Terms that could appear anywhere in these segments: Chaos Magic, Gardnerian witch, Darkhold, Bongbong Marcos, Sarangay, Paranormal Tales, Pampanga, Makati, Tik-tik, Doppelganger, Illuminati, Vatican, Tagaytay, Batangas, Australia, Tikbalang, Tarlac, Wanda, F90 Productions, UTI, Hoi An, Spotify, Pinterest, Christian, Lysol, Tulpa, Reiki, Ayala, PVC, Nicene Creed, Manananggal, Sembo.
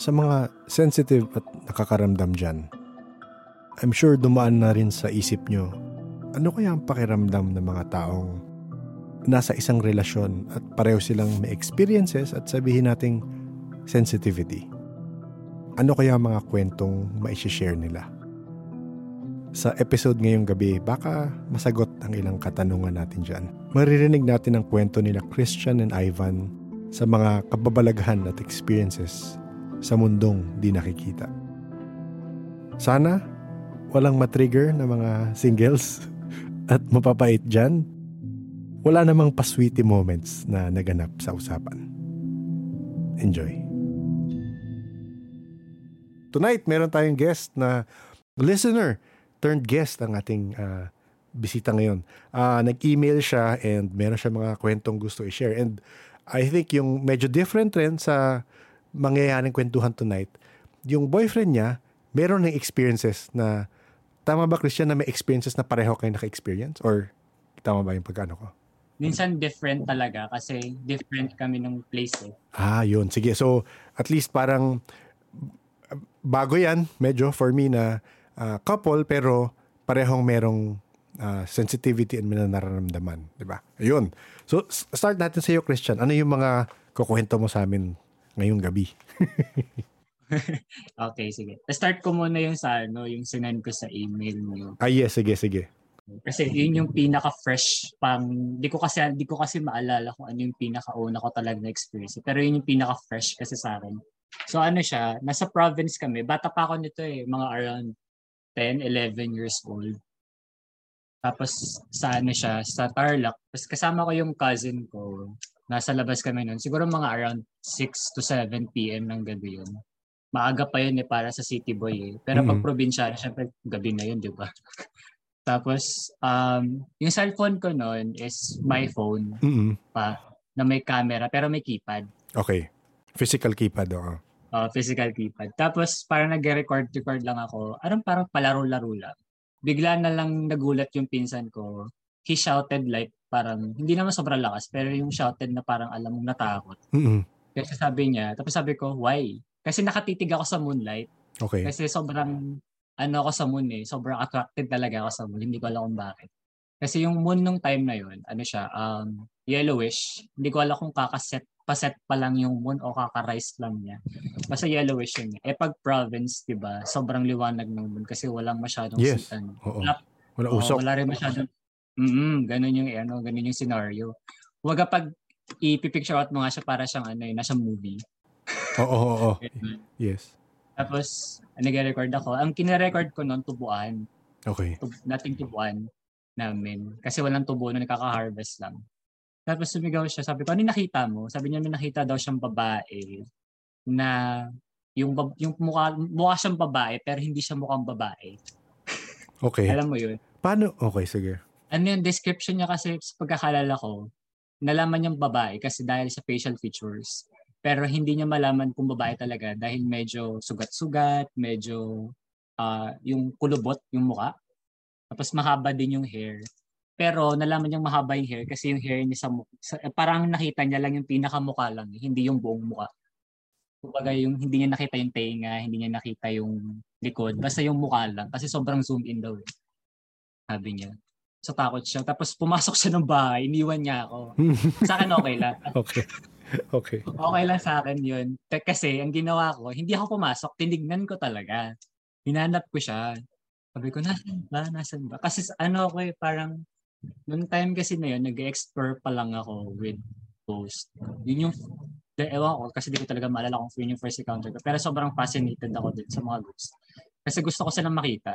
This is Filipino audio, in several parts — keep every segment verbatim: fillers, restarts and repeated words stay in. Sa mga sensitive at nakakaramdam dyan, I'm sure dumaan na rin sa isip nyo, ano kaya ang pakiramdam ng mga taong nasa isang relasyon at pareho silang may experiences at sabihin nating sensitivity? Ano kaya ang mga kwentong maishishare nila? Sa episode ngayong gabi, baka masagot ang ilang katanungan natin dyan. Maririnig natin ang kwento nila Christian and Ivan sa mga kababalaghan at experiences sa mundong di nakikita. Sana walang matrigger na mga singles at mapapait dyan. Wala namang pasweety moments na naganap sa usapan. Enjoy. Tonight, meron tayong guest na listener turned guest ang ating uh, bisita ngayon. Uh, nag-email siya and meron siya mga kwentong gusto i-share. And I think yung medyo different rin sa mangyayaring kwentuhan tonight, yung boyfriend niya, meron ng experiences na, tama ba Christian na may experiences na pareho kayo naka-experience? Or tama ba yung pagkano ko? Minsan different talaga kasi different kami ng place eh. Ah, yun. Sige. So, at least parang bago yan, medyo for me na uh, couple pero parehong merong uh, sensitivity and minanaramdaman. Diba? Ayun. So, start natin sa iyo, Christian. Ano yung mga kukwento mo sa amin ngayong gabi? Okay, sige. Start ko muna yung sa ano, yung sinend ko sa email mo. Ah, yes, sige, sige. Kasi yun yung pinaka-fresh pang, di ko kasi di ko kasi maalala kung ano yung pinaka-una ko talaga na experience. Pero yun yung pinaka-fresh kasi sa akin. So ano siya, nasa province kami. Bata pa ako nito eh, mga around ten, eleven years old. Tapos sa ano siya, sa Tarlac. Tapos kasama ko yung cousin ko. Nasa labas kami nun. Siguro mga around six to seven p.m. ng gabi yun. Maaga pa yun eh para sa city boy eh. Pero mm-hmm. pag probinsyano, syempre gabi na yun, di ba? Tapos um, yung cellphone ko nun is my phone mm-hmm. pa na may camera pero may keypad. Okay. Physical keypad. Oo. Uh, physical keypad. Tapos parang nag-record-record lang ako. Anong parang palaro-laro lang. Bigla na lang nagulat yung pinsan ko. He shouted like parang, hindi naman sobrang lakas, pero yung shouted na parang alam mong natakot. Mm-hmm. Kasi sabi niya, tapos sabi ko, why? Kasi nakatitig ako sa moonlight. Okay. Kasi sobrang, ano ako sa moon eh, sobrang attracted talaga ako sa moon. Hindi ko alam kung bakit. Kasi yung moon nung time na yun, ano siya, um, yellowish. Hindi ko alam kung kakaset, paset pa lang yung moon o kakarise lang niya. Basta yellowish yun. Eh pag province, diba, sobrang liwanag ng moon kasi walang masyadong yes. sitan. Wala, wala usok. Wala rin masyadong Mm-mm, ganun yung ano, ganun yung scenario. Huwag pag ipipicture out mo nga siya para siyang ano, eh, nasa movie. Oo, oh, oo, oh, oh. Yes. Tapos nag-record ako. Ang kina-record ko noon tubuan. Okay. Tub- nating tubuan namin kasi walang tubo noon, nakaka-harvest lang. Tapos sumigaw siya, sabi ko, "Ano nakita mo?" Sabi niya, "May nakita daw siyang babae na yung yung mukha mukha siyang babae pero hindi siya mukhang babae." Okay. Alam mo 'yun. Paano? Okay, sige. Ano yung description niya kasi sa pagkakalala ko, nalaman niyang babae kasi dahil sa facial features. Pero hindi niya malaman kung babae talaga dahil medyo sugat-sugat, medyo uh, yung kulubot yung mukha. Tapos mahaba din yung hair. Pero nalaman niyang mahaba yung hair kasi yung hair niya sa mukha. Parang nakita niya lang yung pinakamukha lang, hindi yung buong mukha. Kumbaga yung hindi niya nakita yung tenga, hindi niya nakita yung likod. Basta yung mukha lang kasi sobrang zoom in daw eh. Sabi niya. So takot siya. Tapos pumasok siya ng bahay, iniwan niya ako. Sa akin okay lang. Okay. Okay. Okay lang sa akin yun. Kasi ang ginawa ko, hindi ako pumasok. Tinignan ko talaga. Hinanap ko siya. Sabi ko, nasan ba? Nasan ba? Kasi ano ko eh, parang noong time kasi na yun, nag-explore pa lang ako with ghost. Yun yung, ewan ko, kasi di ko talaga maalala kung yun yung first encounter ko. Pero sobrang fascinated ako din sa mga ghost. Kasi gusto ko silang makita.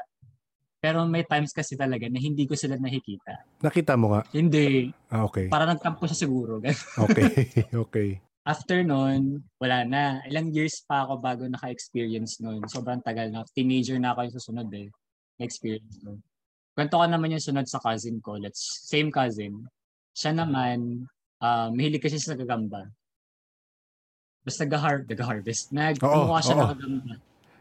Pero may times kasi talaga na hindi ko sila nakikita. Nakita mo nga? Hindi. Ah, okay. Para nagtampo siya siguro. Okay, okay. After nun, wala na. Ilang years pa ako bago naka-experience nun. Sobrang tagal na. Teenager na ako yung susunod eh. Experience nun. Kwento ko naman yung sunod sa cousin ko. Let's, same cousin. Siya naman, uh, mahilig kasi sa gagamba. Basta nag-harvest. Nag-harvest. Nag-mukha siya ng gagamba.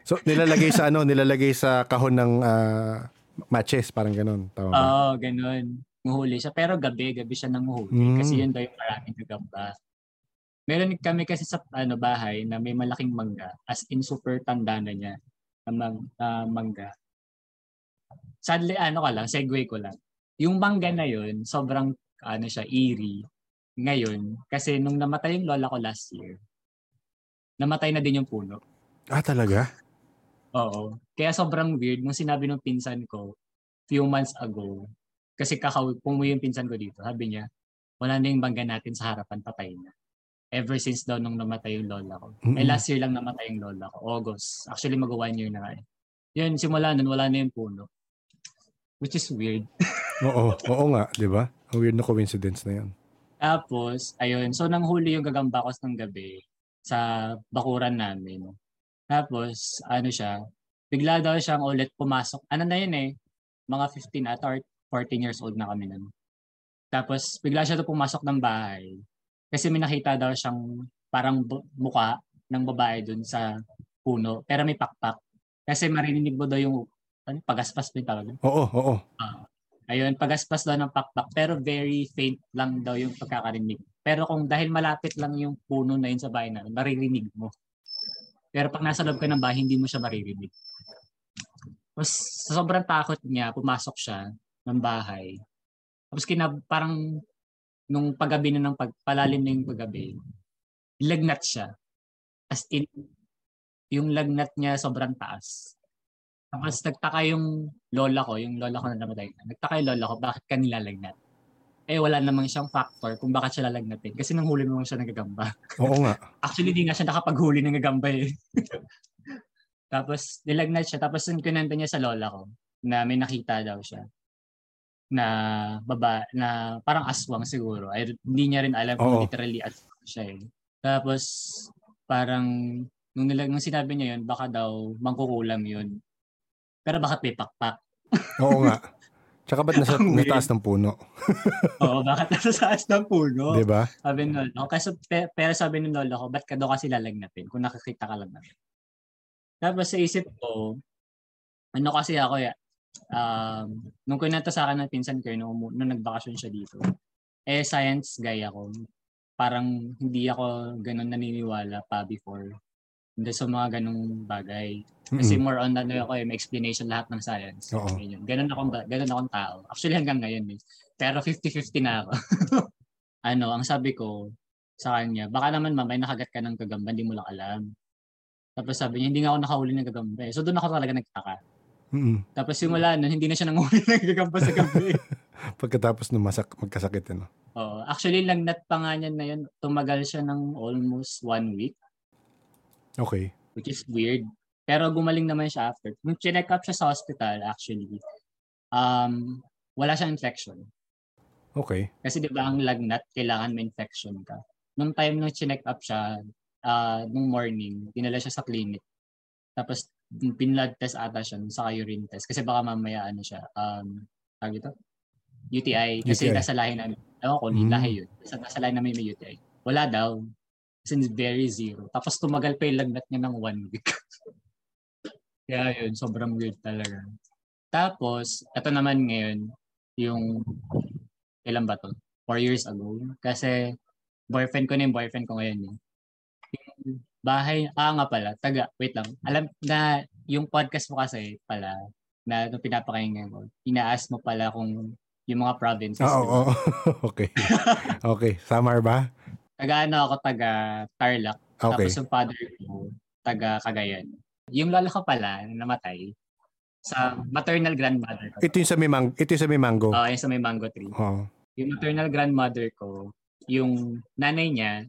So nilalagay sa ano, nilalagay sa kahon ng uh, matches, parang ganun, tama ba? Oo, ganun. Nguhuli siya pero gabi, gabi siya nang nguhuli mm. kasi yun daw yung maraming gagamba. Meron kami kasi sa ano bahay na may malaking mangga, as in super tanda na niya na mang, uh, mangga. Sadly, ano ka lang, segue ko lang. Yung mangga na yun, sobrang ano siya, eerie ngayon kasi nung namatay yung lola ko last year, namatay na din yung puno. Ah, talaga? Oo. Kaya sobrang weird nung sinabi ng pinsan ko few months ago kasi kakawin pumuyo yung pinsan ko dito. Sabi niya, wala na yung mangga natin sa harapan, patay na. Ever since daw nung namatay yung lola ko. Mm-hmm. Eh, last year lang namatay yung lola ko. August. Actually, mag one year na eh. Yun, simula nun, wala na yung puno. Which is weird. oo, oo nga, di ba? Ang weird na coincidence na yan. Tapos, ayun. So, nang huli yung gagambakos ng gabi sa bakuran namin. Tapos, ano siya, bigla daw siyang ulit pumasok. Ano na yun eh? Mga fifteen at fourteen years old na kami nun. Tapos, bigla siya daw pumasok ng bahay. Kasi may nakita daw siyang parang muka ng babae dun sa puno. Pero may pakpak. Kasi marinig mo daw yung ano, pagaspas mo yung tawag. Oo, oo. Uh, ayun, pagaspas daw ng pakpak. Pero very faint lang daw yung pagkakarinig. Pero kung dahil malapit lang yung puno na yun sa bahay namin, maririnig mo. Pero pag nasa loob ka ng bahay, hindi mo siya maririnig. Tapos sa sobrang takot niya, pumasok siya ng bahay. Tapos kinab- parang... nung paggabi na ng pagpalalim na yung paggabi, lagnat siya. As in, yung lagnat niya sobrang taas. Tapos nagtaka yung lola ko, yung lola ko na namatay na. Nagtaka yung lola ko, bakit ka nilalagnat? Eh, wala namang siyang factor kung bakit siya lalagnatin. Kasi nang huli mo siya nagagamba. Oo nga. Actually, di nga siya nakapaghuli ng gagamba eh. Tapos, nilagnat siya. Tapos, kinanta niya sa lola ko na may nakita daw siya. na baba na parang aswang siguro. Ay, hindi niya rin alam kung literally aswang siya eh. Tapos parang nung, nilag, nung sinabi niya yun, baka daw mangkukulam yun. Pero bakit may pakpak? Oo nga. Tsaka ba't nasa taas ng puno? Oo, bakit nasa taas ng puno? Diba? Sabi nun, no, kasi, pero sabi nun lolo ko, ba't ka daw kasi lalagnatin kung nakakita ka lang natin? Tapos sa isip ko, ano kasi ako ya, Um, nung kinanta sa akin ng pinsan ko nung, nung nagbakasyon siya dito, eh science guy ako. Parang hindi ako ganun naniniwala pa before. Hindi sa mga ganung bagay. Kasi mm-hmm. more on ano ako eh, may explanation lahat ng science. Ganun, ganun, akong, ganun akong tao. Actually hanggang ngayon eh. Pero fifty-fifty na ako. Ano, ang sabi ko sa kanya, baka naman mamay nakagat ka ng gagamba, hindi mo lang alam. Tapos sabi niya, hindi nga ako nakahuli ng gagamba eh. So doon ako talaga nagtaka. Mm-hmm. Tapos simula nun, hindi na siya nanguhuli ng gagamba sa gabi. Pagkatapos nung masak- magkasakit yun. Oo. Actually, lagnat pa nga niya na yun. Tumagal siya ng almost one week. Okay. Which is weird. Pero gumaling naman siya after. Nung check up siya sa hospital, actually, um, wala siyang infection. Okay. Kasi di ba ang lagnat, kailangan may infection ka. Nung time nung check up siya, uh, nung morning, dinala siya sa clinic. Tapos, pinlad test ata siya sa urine test kasi baka mamaya ano siya um tawag ito U T I kasi nasa lahi namin ewan ko mm-hmm. lahi yun kasi nasa lahi namin may U T I wala daw since very zero tapos tumagal pa yung lagnat niya ng one week kaya yun sobrang weird talaga. Tapos eto naman ngayon yung ilan ba to four years ago kasi boyfriend ko na yung boyfriend ko ngayon eh. Yung bahay, ah nga pala, taga, wait lang. Alam na yung podcast mo kasi pala, na nung pinapakinggan ko, ina-ask mo pala kung yung mga provinces. Oo, oh, oh, okay. Okay, Samar ba? Taga ano ako, taga Tarlac. Okay. Tapos yung father ko, taga Cagayan. Yung lola ko pala, namatay, sa maternal grandmother ko. Ito yung sa may, mang- ito yung sa may mango? Oo, oh, yung sa may mango tree. Oh. Yung maternal grandmother ko, yung nanay niya,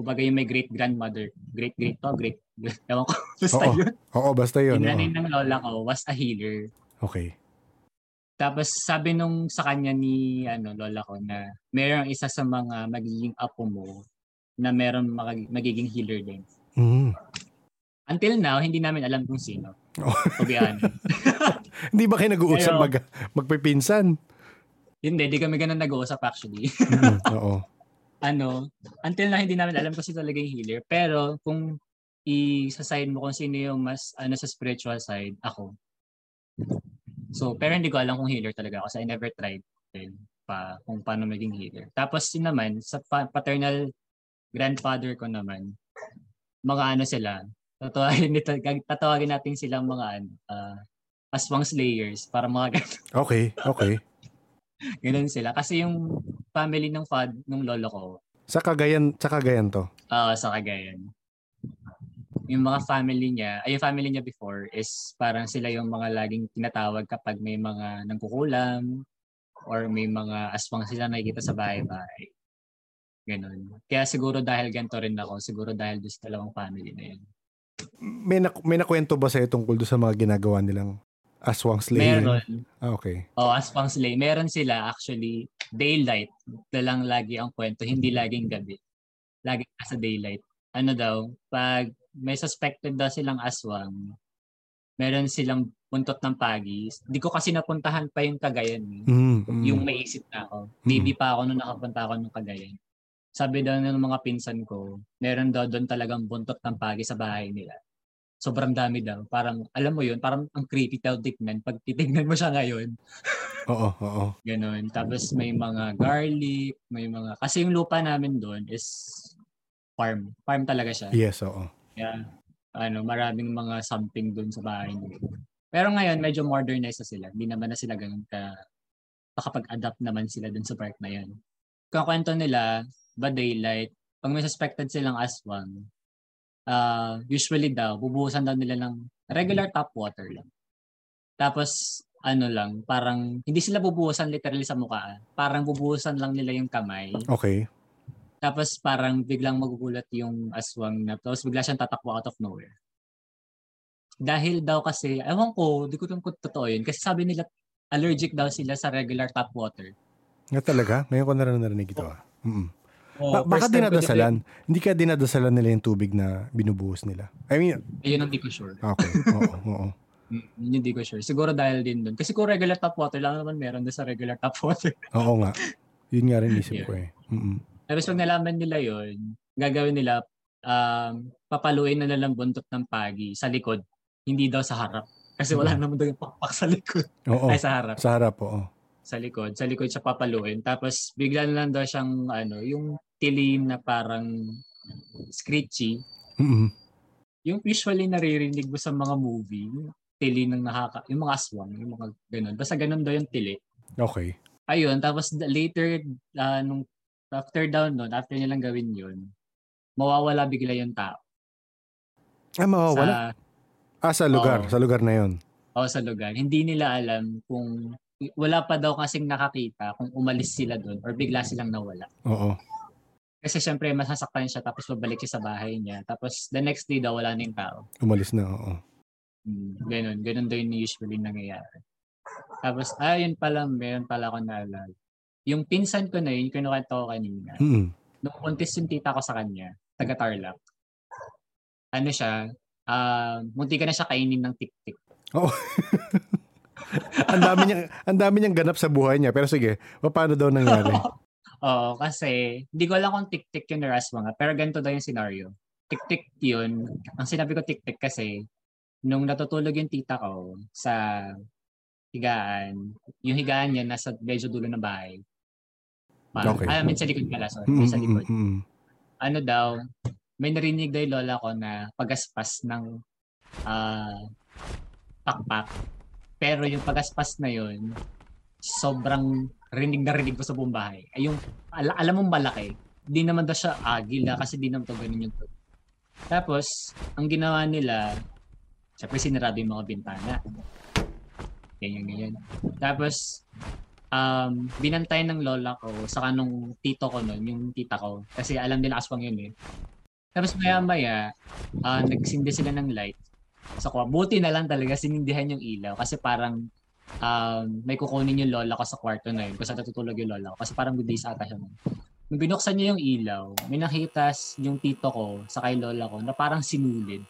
kumbaga yung may great-grandmother, great-great to, great, ewan ko, basta oo, yun. Oo, basta yun. Yung nanay ng lola ko was a healer. Okay. Tapos sabi nung sa kanya ni ano lola ko na mayroong isa sa mga magiging apo mo na mayroong magiging healer din. Mm. Until now, hindi namin alam kung sino. Oh. To be honest. Hindi ba kayo nag-uusap Pero, mag- magpipinsan? Hindi, hindi kami ganun nag-uusap actually. Mm, oo. Ano, until na hindi namin alam kasi talaga yung healer. Pero kung i-saside mo kung sino yung mas ano sa spiritual side, ako. So, pero hindi ko alam kung healer talaga ako kasi I never tried pa kung paano maging healer. Tapos yun naman, sa paternal grandfather ko naman, mga ano sila, tatawagin, tatawagin natin silang mga ano, uh, aswang slayers, para mga ganun. Okay, okay. Ganun sila. Kasi yung family ng fad, ng lolo ko. Sa Cagayan, sa Cagayan to? Oo, uh, sa Cagayan. Yung mga family niya, ay yung family niya before is parang sila yung mga laging tinatawag kapag may mga nangkukulam or may mga aswang sila nakikita sa bahay-bahay. Ganun. Kaya siguro dahil ganito rin ako, siguro dahil doon sa dalawang family na yun. May, na- may nakwento ba sa'yo tungkol doon sa mga ginagawa nilang aswang slay? Meron. Ah, okay. Oo, oh, aswang slay. Meron sila actually daylight. Dalang lagi ang kwento, hindi laging gabi. Laging nasa daylight. Ano daw, pag may suspected daw silang aswang, meron silang puntot ng pagi. Hindi ko kasi napuntahan pa yung Cagayan. Mm, mm. Yung may isip na ako. Mm. Baby pa ako nung nakapunta ako ng Cagayan. Sabi daw ng mga pinsan ko, meron daw doon talagang buntot ng pagi sa bahay nila. Sobrang dami daw. Parang, alam mo yun, parang ang creepy daw tignan pag titignan mo siya ngayon. Oo, oo. Ganon. Tapos may mga garlic, may mga... Kasi yung lupa namin doon is farm. Farm talaga siya. Yes, oo. Yeah. Ano, maraming mga something doon sa bahay nila. Pero ngayon, medyo modernized na sila. Hindi naman na sila ganun ka... Pakapag-adapt naman sila doon sa park na yan. Kakwento nila... ba daylight, pag may suspected silang aswang, uh, usually daw, bubuhusan daw nila ng regular tap water lang. Tapos, ano lang, parang, hindi sila bubuhusan literally sa mukha. Parang bubuhusan lang nila yung kamay. Okay. Tapos, parang biglang magugulat yung aswang na, tapos bigla siyang tatakwa out of nowhere. Dahil daw kasi, ewan ko, di ko lang kung totoo yun, kasi sabi nila, allergic daw sila sa regular tap water. Nga talaga? Ngayon ko narinig ito ah. Mm-mm. Oh, ba- baka dinadasalan. Pwede... Hindi ka dinadasalan nila yung tubig na binubuhos nila. I mean... Ayun ang di ko sure. Okay. Oo. Oo. Yun di ko sure. Siguro dahil din doon. Kasi kung regular tap water lang naman meron doon sa regular tap water. Oo nga. Yun nga rin isip yeah. ko eh. Mm-mm. Tapos pag nalaman nila yun, gagawin nila, um, papaluin na nalang buntot ng pagi sa likod. Hindi daw sa harap. Kasi wala mm-hmm. naman daw yung pakpak sa likod. Oo. Ay, sa harap. Sa harap, oo. Sa likod. Sa likod siya papaluin. Tapos bigla na lang daw siyang ano, yung tilim na parang screechy. Mm-hmm. Yung usually naririnig mo sa mga movie, tilim ng nakaka... Yung mga aswang, yung mga ganun. Basta ganun daw yung tili. Okay. Ayun, tapos later, uh, nung after down nun, after nilang gawin yun, mawawala bigla yung tao. Ah, mawawala? Sa, ah, sa lugar. Oh, sa lugar na yun. Oo, oh, sa lugar. Hindi nila alam kung... Wala pa daw kasing nakakita kung umalis sila doon or bigla silang nawala. Oo. Kasi syempre masasaktan siya tapos babalik siya sa bahay niya. Tapos the next day daw wala na yung tao. Umalis na, oo. Hmm, ganun. Ganun daw yung usually nangyayari. Tapos, ayun ah, pala, meron pala ako naalala. Yung pinsan ko na yun, kinukanta ko kanina. Hmm. Nung puntis yung tita ko sa kanya, taga Tarlac. Ano siya, uh, munti ka na siya kainin ng tik-tik. Oo. Oh. Ang dami niyang ang dami niyang ganap sa buhay niya pero sige, paano daw nangyari? Oo, kasi hindi ko alam kung tik-tik yun or aswang pero ganito daw yung scenario. Tik-tik yun. Ang sinabi ko tik-tik kasi nung natutulog yung tita ko sa higaan, yung higaan niya nasa medyo dulo ng bahay. Parang, okay. Ah, I mean, sa likod pala, sorry. Mm-hmm. Sa likod. Mm-hmm. Ano daw, may narinig daw yung lola ko na pagaspas ng uh, pakpak. Pero yung pagaspas na yun, sobrang rinig na rinig ko sa buong bahay. Ay yung, al- alam mong malaki, di naman daw siya agila kasi di naman ito ganun yung to. Tapos, ang ginawa nila, syempre sinarado yung mga bintana. Ganyan, ganyan. Tapos, um, binantayan ng lola ko, saka nung tito ko nun, yung tita ko. Kasi alam nila aswang yun eh. Tapos maya-maya, uh, nagsindi sila ng light. So, buti na lang talaga sinindihan yung ilaw kasi parang um, may kukunin yung lola ko sa kwarto na yun kasi natutulog yung lola ko kasi parang good days ata siya. Nung binuksan niya yung ilaw, may nakita yung tito ko sa kay lola ko na parang sinulid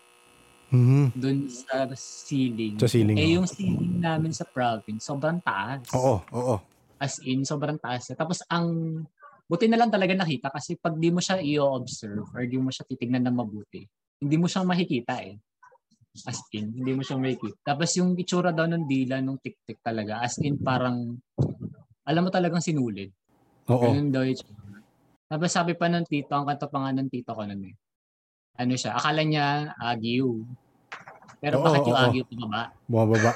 mm-hmm. dun sa ceiling. Sa ceiling. Eh yung ceiling namin sa province, sobrang taas. Oo, oo. As in, sobrang taas. Tapos ang buti na lang talaga nakita kasi pag di mo siya i-observe or di mo siya titignan ng mabuti, hindi mo siyang makikita eh. As in, hindi mo siyang make it. Tapos yung itsura daw ng dila nung tik-tik talaga. As in, parang, alam mo talagang sinulid. Oo. Ganun daw itsura. Tapos sabi pa ng tito, ang kanto pa nga ng tito ko nun eh. Ano siya, akala niya Aguiu. Pero oo, bakit yung oo. Aguiu pababa? Bumababa.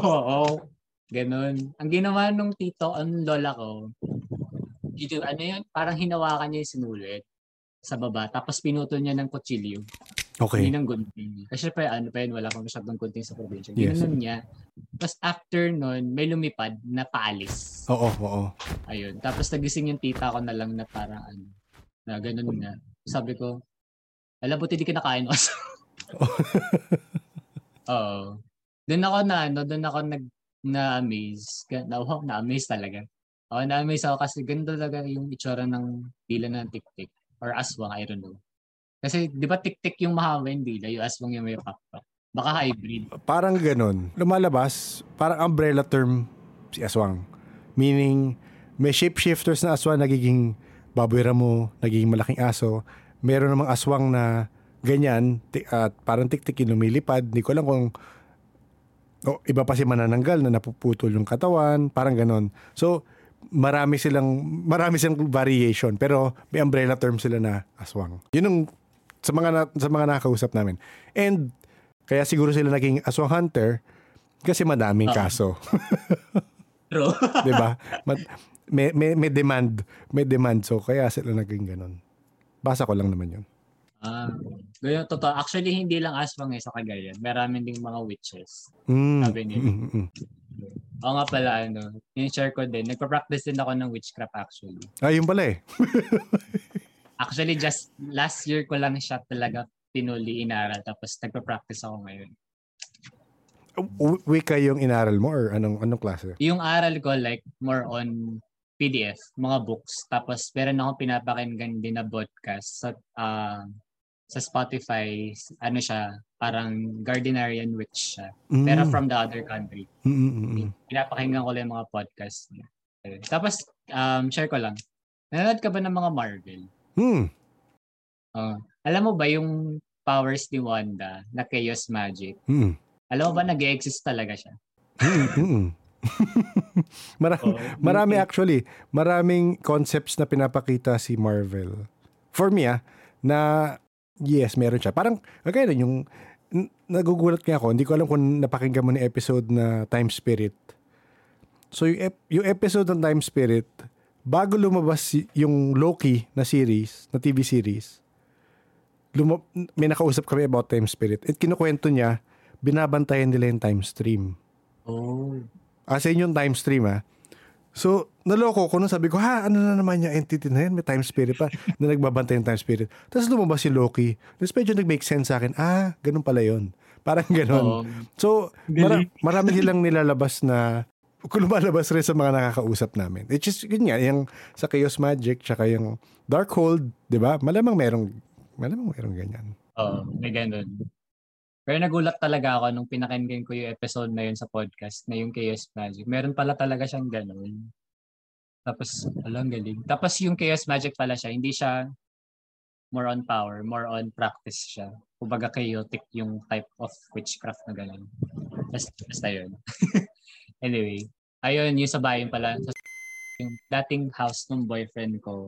Oo, ganun. Ang ginawa nung tito, ang lola ko, dito, ano yun, parang hinawakan niya yung sinulit sa baba. Tapos pinuto niya ng kutsilyo. Okay. Hindi ng gunting. Kasi pa ano pa yun, wala kang masyadong gunting sa probinsya. Ginanon yes. niya. Tapos after nun, may lumipad na paalis. Oo, oo. Ayun. Tapos nagising yung tita ko na lang na parang ano, na ganun na. Sabi ko, alam po, hindi ka nakain also. Oo. Doon ako na, ano, doon ako nag, na-amaze. Na, wow, na-amaze talaga. Oo, na-amaze ako kasi ganda talaga yung itsura ng dila ng tik-tik. Or aswang, I don't know. Kasi di ba tik-tik yung mahaba yung dila, yung aswang yung may pakpak. Baka hybrid. Parang ganun. Lumalabas, parang umbrella term si aswang. Meaning, may shapeshifters na aswang, nagiging baboy ramo, nagiging malaking aso. Meron namang aswang na ganyan, t- at parang tik-tik yung lumilipad. Hindi ko alam kung oh, iba pa si manananggal na napuputol yung katawan. Parang ganun. So, marami silang, marami silang variation. Pero may umbrella term sila na aswang. Yun ang sa mga na, sa mga nakakausap namin. And kaya siguro sila naging aswang hunter kasi madaming kaso. True. 'Di ba? May may may demand, may demand so kaya sila naging ganun. Basa ko lang naman 'yun. Ah, ganyan totoo. Actually hindi lang aswang eh sa Cagayan. Maraming ding mga witches. Mm. Sabi niya. Mm-hmm. Oo nga pala ano, yung share ko din. Nagpa-practice din ako ng witchcraft actually. Ah, yun pala eh. Actually just last year ko lang siya talaga tinuli, inaral, tapos nagpa-practice ako ngayon. W- Wicca yung inaral mo or anong anong klase? Yung aral ko like more on P D F, mga books. Tapos meron akong pinapakinggan din na podcast sa uh, sa Spotify, ano siya, parang Gardnerian witch siya. Mm. Pero from the other country. Mm-mm-mm. Pinapakinggan ko lang yung mga podcast niya. Tapos um, share ko lang. Nanonood ka ba ng mga Marvel? Hmm. Uh, alam mo ba yung powers ni Wanda na Chaos Magic? Mm. Alam mo ba nag-exist talaga siya? Mm-hmm. Marami, oh, marami actually. Maraming concepts na pinapakita si Marvel. For me ah, na yes, meron siya. Parang, okay lang yung, n- nagugulat nga ako. Hindi ko alam kung napakinggan mo na episode na Time Spirit. So yung, ep- yung episode ng Time Spirit, bago lumabas si- yung Loki na series, na T V series, Luma- may nakausap kami about Time Spirit. At kinukwento niya, binabantayan nila yung time stream. Oh. As in yung time stream, ha? So, naloko ko nung sabi ko, ha, ano na naman yung entity na yan? May time spirit pa na nagbabantay yung time spirit. Tapos lumabas si Loki. Tapos medyo nag-make sense sa akin, ah, ganun pala yun. Parang ganun. Oh. So, mara- marami silang nilalabas na, lumalabas rin sa mga nakakausap namin. It's just, yun nga, yung sa Chaos Magic, tsaka yung Darkhold, di ba? Malamang merong Malamang mayroon ganyan. Oo, oh, may ganun. Pero nagulat talaga ako nung pinakinggan ko yung episode na yun sa podcast na yung Chaos Magic. Meron pala talaga siyang ganun. Tapos, alam, galing. Tapos yung Chaos Magic pala siya, hindi siya more on power, more on practice siya. Kumbaga chaotic yung type of witchcraft na ganun. Basta, basta yun. Anyway, ayun, yung sa bayan pala. So, yung dating house ng boyfriend ko.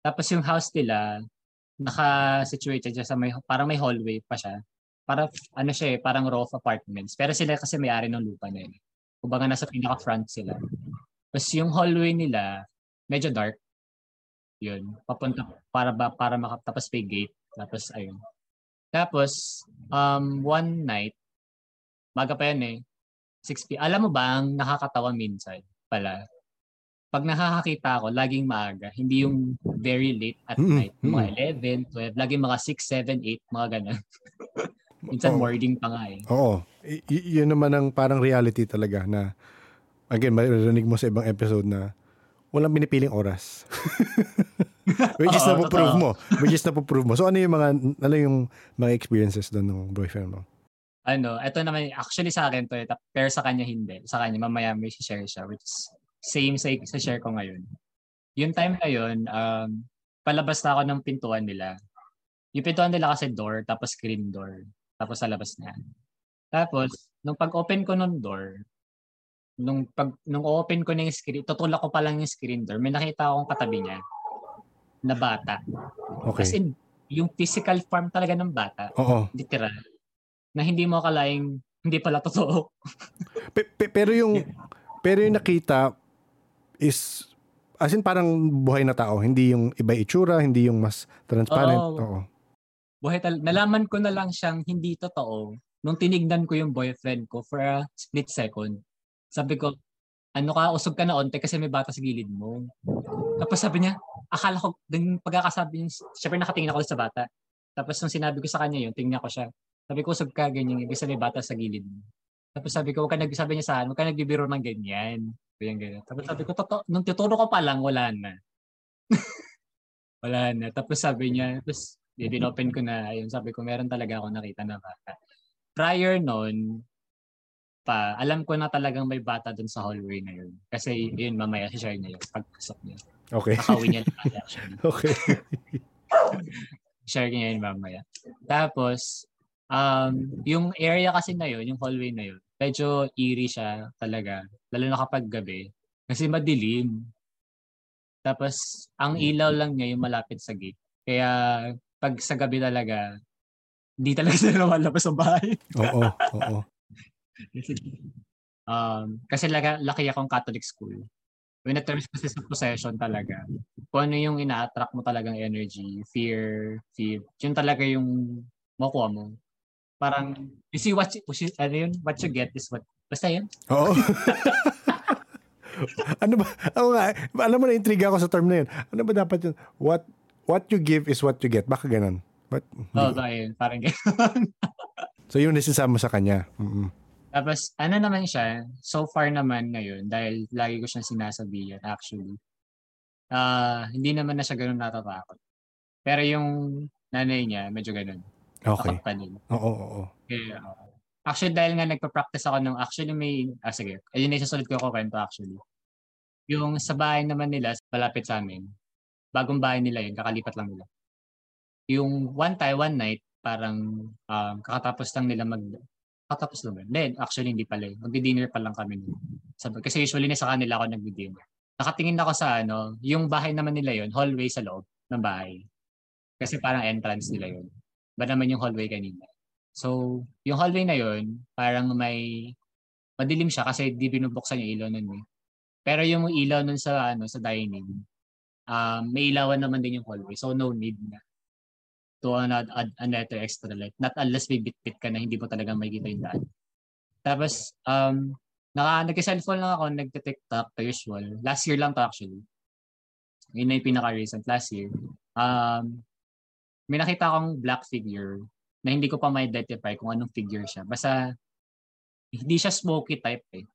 Tapos yung house nila, naka-situated siya sa may, parang may hallway pa siya. Para ano siya eh, parang row of apartments. Pero sila kasi may-ari ng lupa na yun. Kumbaga nasa pinaka-front sila. Tapos yung hallway nila, medyo dark. Yun. Papunta para ba, para makatapos may gate. Tapos ayun. Tapos, um, one night, maga pa yan eh, six p.m. Alam mo ba ang nakakatawa minsan pala? Pag nakakakita ako, laging maaga. Hindi yung very late at mm-hmm. night. Mga eleven, twelve. Laging mga six, seven, eight. Mga ganun. Minsan oh. morning pa nga eh. Oo. Y- yun naman ang parang reality talaga na, again, marinig mo sa ibang episode na walang pinipiling oras. Which is napuprove mo. Which is napuprove mo. So ano yung mga, ano yung mga experiences doon ng boyfriend mo? Ano, ito naman, actually sa akin to, pero sa kanya hindi. Sa kanya, mamaya may share siya, which is same sa, sa share ko ngayon. Yung time na yun, um, palabas na ako ng pintuan nila. Yung pintuan nila kasi door, tapos screen door. Tapos sa labas na. Tapos, nung pag-open ko nung door, nung pag nung open ko na yung screen, tutulak ko pa lang yung screen door, may nakita akong katabi niya na bata. Okay. As in, yung physical form talaga ng bata. Oo. Literal. Na hindi mo akalaing hindi pala totoo. pe- pe- pero yung pero yung nakita is as in parang buhay na tao, hindi yung iba itsura, hindi yung mas transparent. Oo. Oo. Buhay tal- nalaman ko na lang siyang hindi totoo nung tinignan ko yung boyfriend ko for a split second. Sabi ko, ano ka, usog ka na onte kasi may bata sa gilid mo. Tapos sabi niya, akala ko, yung pagkakasabi niya, syempre nakatingin ako sa bata. Tapos nung sinabi ko sa kanya yun, tingnan ko siya. Sabi ko, usog ka, ganyan, ibig sabihin may bata sa gilid mo. Tapos sabi ko, huwag ka nagsabi niya saan, huwag ka nagbibiro ng ganyan. Ganyan, ganyan. Tapos sabi ko, totoo, nung tuturo ko pa lang, wala na. Wala na. Tapos sabi niya, tapos binopen ko na, ayun, sabi ko, meron talaga ako nakita na bata. Prior noon, pa, alam ko na talagang may bata dun sa hallway na yun. Kasi yun, mamaya si-share niya yun. Pagpasok niya. Okay. Nakawin niya na bata. Okay. Share niya yun mamaya. Tapos, um, yung area kasi na yun, yung hallway na yun, medyo eerie siya talaga. Lalo na kapag gabi. Kasi madilim. Tapos, ang ilaw lang niya yung malapit sa gate. Kaya, pag sa gabi talaga, hindi talaga sila lumalabas sa bahay. Oo, oo. Um, kasi laki, laki akong Catholic school. When it terms kasi sa possession talaga, kung ano yung ina-attract mo talagang energy, fear, fear, yun talaga yung makuha mo. Parang, you see what you, ano yun, what you get is what, basta yun. Oo. Ano ba, ako nga, alam mo na intriga ako sa term na yun. Ano ba dapat yun? What, what you give is what you get. Baka ganun. But, oh, so, ayun, parang ganun. So yun nasisama sa kanya. Mm-mm. Tapos, ano naman siya, so far naman ngayon, dahil lagi ko siyang sinasabihan, actually, uh, hindi naman na siya ganun natatakot. Pero yung nanay niya, medyo ganun. Okay. Takot pa din. Oo, oo, oo. Actually, dahil nga nagpa-practice ako nung, actually may, ah sige, ayun na yung sulit ko ko kwento actually. Yung sa bahay naman nila, malapit sa amin, bagong bahay nila yun, kakalipat lang nila. Yung one time, one night, parang um, kakatapos lang nila mag... Katapos naman. Then, actually, hindi pala. Magdi-dinner pa lang kami. Sabi, kasi usually na sa kanila ako nagdi-dinner. Nakatingin ako sa ano, yung bahay naman nila yon, hallway sa loob ng bahay. Kasi parang entrance nila yon. Ba naman yung hallway kanina. So, yung hallway na yon, parang may madilim siya kasi di binubuksan yung ilaw nun. Eh. Pero yung ilaw nun sa ano sa dining, um, may ilawan naman din yung hallway. So, no need na to another, another extra light. Not unless may bit-bit ka na hindi mo talaga makikita yung daan. Tapos, um, naka, nag-cellphone lang ako, nag-tiktok to usual. Last year lang to actually. Yun na yung pinaka-recent. Last year. Um, may nakita akong black figure na hindi ko pa ma-identify kung anong figure siya. Basta, hindi siya smoky type eh.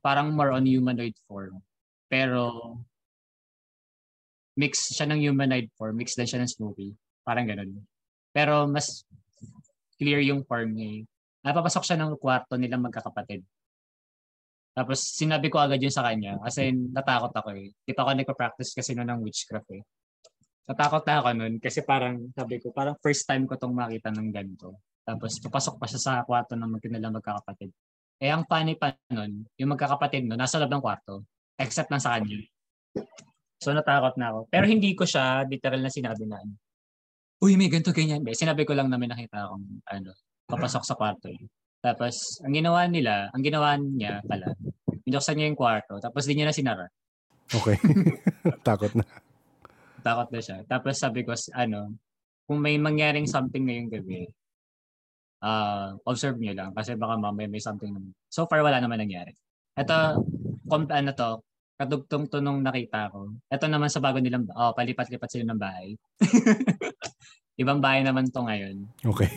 Parang more on humanoid form. Pero, mix siya ng humanoid form. Mix din siya ng smoky. Parang ganun. Pero mas clear yung form niya. Napapasok siya ng kwarto nilang magkakapatid. Tapos sinabi ko agad yun sa kanya. As in, natakot ako eh. Di pa ako nagpa-practice kasi noon ng witchcraft eh. Natakot na ako noon kasi parang, sabi ko, parang first time ko itong makita ng ganito. Tapos papasok pa siya sa kwarto ng magkinilang magkakapatid. Eh ang funny pa noon, yung magkakapatid noon, nasa loob ng kwarto. Except lang sa kanya. So natakot na ako. Pero hindi ko siya literal na sinabi na ano. Uy, may ganito, ganyan. Sinabi ko lang na may nakita akong ano, papasok sa kwarto. Tapos, ang ginawa nila, ang ginawa niya pala, binuksan niya yung kwarto, tapos di niya na sinara. Okay. Takot na. Takot na siya. Tapos sabi ko, ano, kung may mangyaring something ngayong gabi, uh, observe niyo lang kasi baka mamaya may something. So far, wala naman nangyari. Ito, kung ano to, kadugtong to nung nakita ko. Ito naman sa bago nilang, oh, palipat-lipat sila ng bahay. Ibang bahay naman to ngayon. Okay.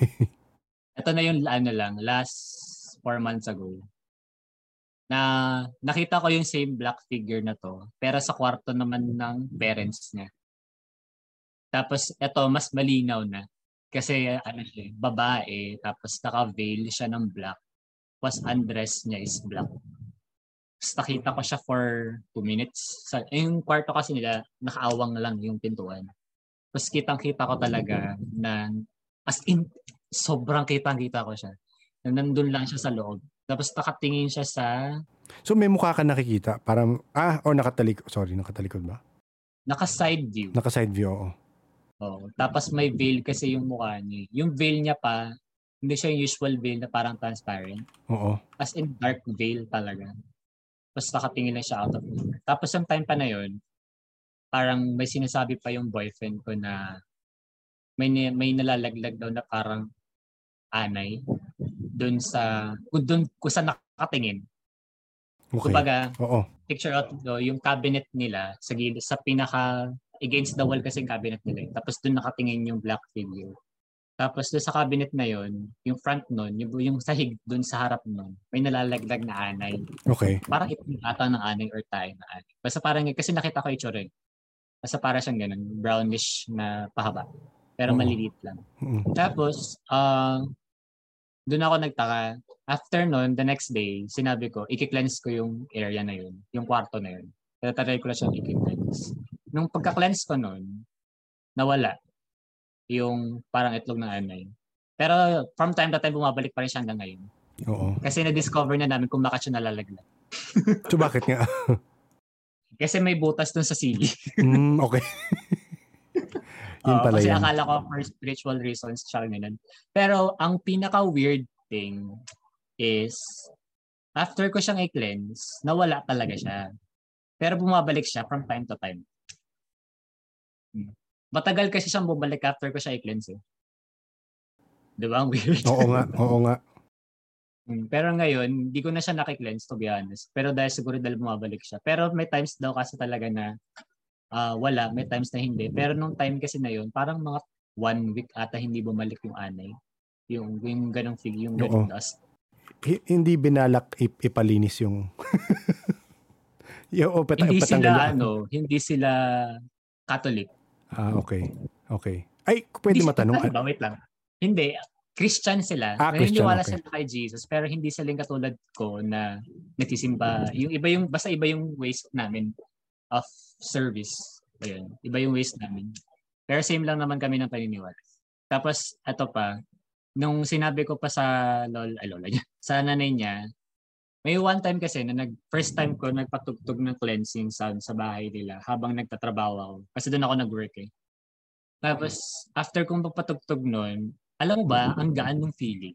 Ito na yung ano lang, last four months ago. Na nakita ko yung same black figure na to, pero sa kwarto naman ng parents niya. Tapos ito, mas malinaw na. Kasi ano siya, babae, tapos naka-veil siya ng black. Tapos undress niya is black. Tapos nakita ko siya for two minutes. Sa, yung kwarto kasi nila, nakaawang lang yung pintuan. Tapos kitang-kita ko talaga na as in, sobrang kitang-kita ko siya. Nandun lang siya sa loob. Tapos nakatingin siya sa So may mukha ka nakikita, parang ah o nakatalikod, sorry, nakatalikod ba? Naka-side view. Naka-side view, oo. Oh, tapos may veil kasi yung mukha niya. Yung veil niya pa, hindi siya yung usual veil na parang transparent. Oo. As in dark veil talaga. Tapos nakatingin lang siya out of it. Tapos yung time pa na yun, parang may sinasabi pa yung boyfriend ko na may may nalalaglag daw na parang anay doon sa doon kung saan nakatingin. Okay. Kumbaga, oo. Picture out do, yung cabinet nila sa gilid, sa pinaka against the wall kasi yung cabinet nila. Tapos doon nakatingin yung black figure. Tapos doon sa cabinet na yon, yung front nun, yung, yung sahig doon sa harap nun, may nalalaglag na anay. Okay. Parang ata ng anay or tayo na anay. Basta parang kasi nakita ko itsura. Basta parang siyang ganun, brownish na pahaba. Pero mm-hmm. maliliit lang. Mm-hmm. Tapos, ah, uh, doon ako nagtaka. After nun, the next day, sinabi ko, i-cleanse ko yung area na yun, yung kwarto na yun. Kaya taray ko lang siyang i-cleanse. Nung pagka-cleanse ko nun, nawala yung parang itlog ng anay. Pero from time to time, bumabalik pa rin siya hanggang ngayon. Oo. Kasi na-discover na namin kung bakit siya nalalaglag. So bakit nga? Kasi may butas dun sa sili. Mm, okay. Yun pala kasi yan. Akala ko for spiritual reasons siya rin. Pero ang pinaka-weird thing is after ko siyang i-cleanse, nawala talaga siya. Pero bumabalik siya from time to time. Matagal kasi siyang bumalik after ko siya i-cleanse. Eh. Diba? Ang weird. Oo nga. Oo nga. Pero ngayon, hindi ko na siya naki-cleanse to be honest. Pero dahil siguro dahil bumabalik siya. Pero may times daw kasi talaga na uh, wala. May times na hindi. Pero nung time kasi na yun, parang mga one week ata hindi bumalik yung anay. Yung, yung ganong fig, yung ganong dust. H- hindi binalak ip- ipalinis yung Yo, pata- hindi sila lang. Ano, hindi sila Catholic. Ah, okay. Okay. Ay, pwede hindi matanong. Sila, wait lang. Hindi. Christian sila. Ah, Christian. Naniniwala okay. sila kay Jesus. Pero hindi sila yung katulad ko na nagsisimba. Yung iba yung, basta iba yung ways namin of service. Ayun. Iba yung ways namin. Pero same lang naman kami ng paniniwala. Tapos, ito pa. Nung sinabi ko pa sa lol, ay lola niya, sa nanay niya, may one time kasi na nag, first time ko nagpatugtog ng cleansing sound sa bahay nila habang nagtatrabaho ako. Kasi doon ako nag-work eh. Tapos, after kong papatugtog noon, alam mo ba, ang gaan ng feeling.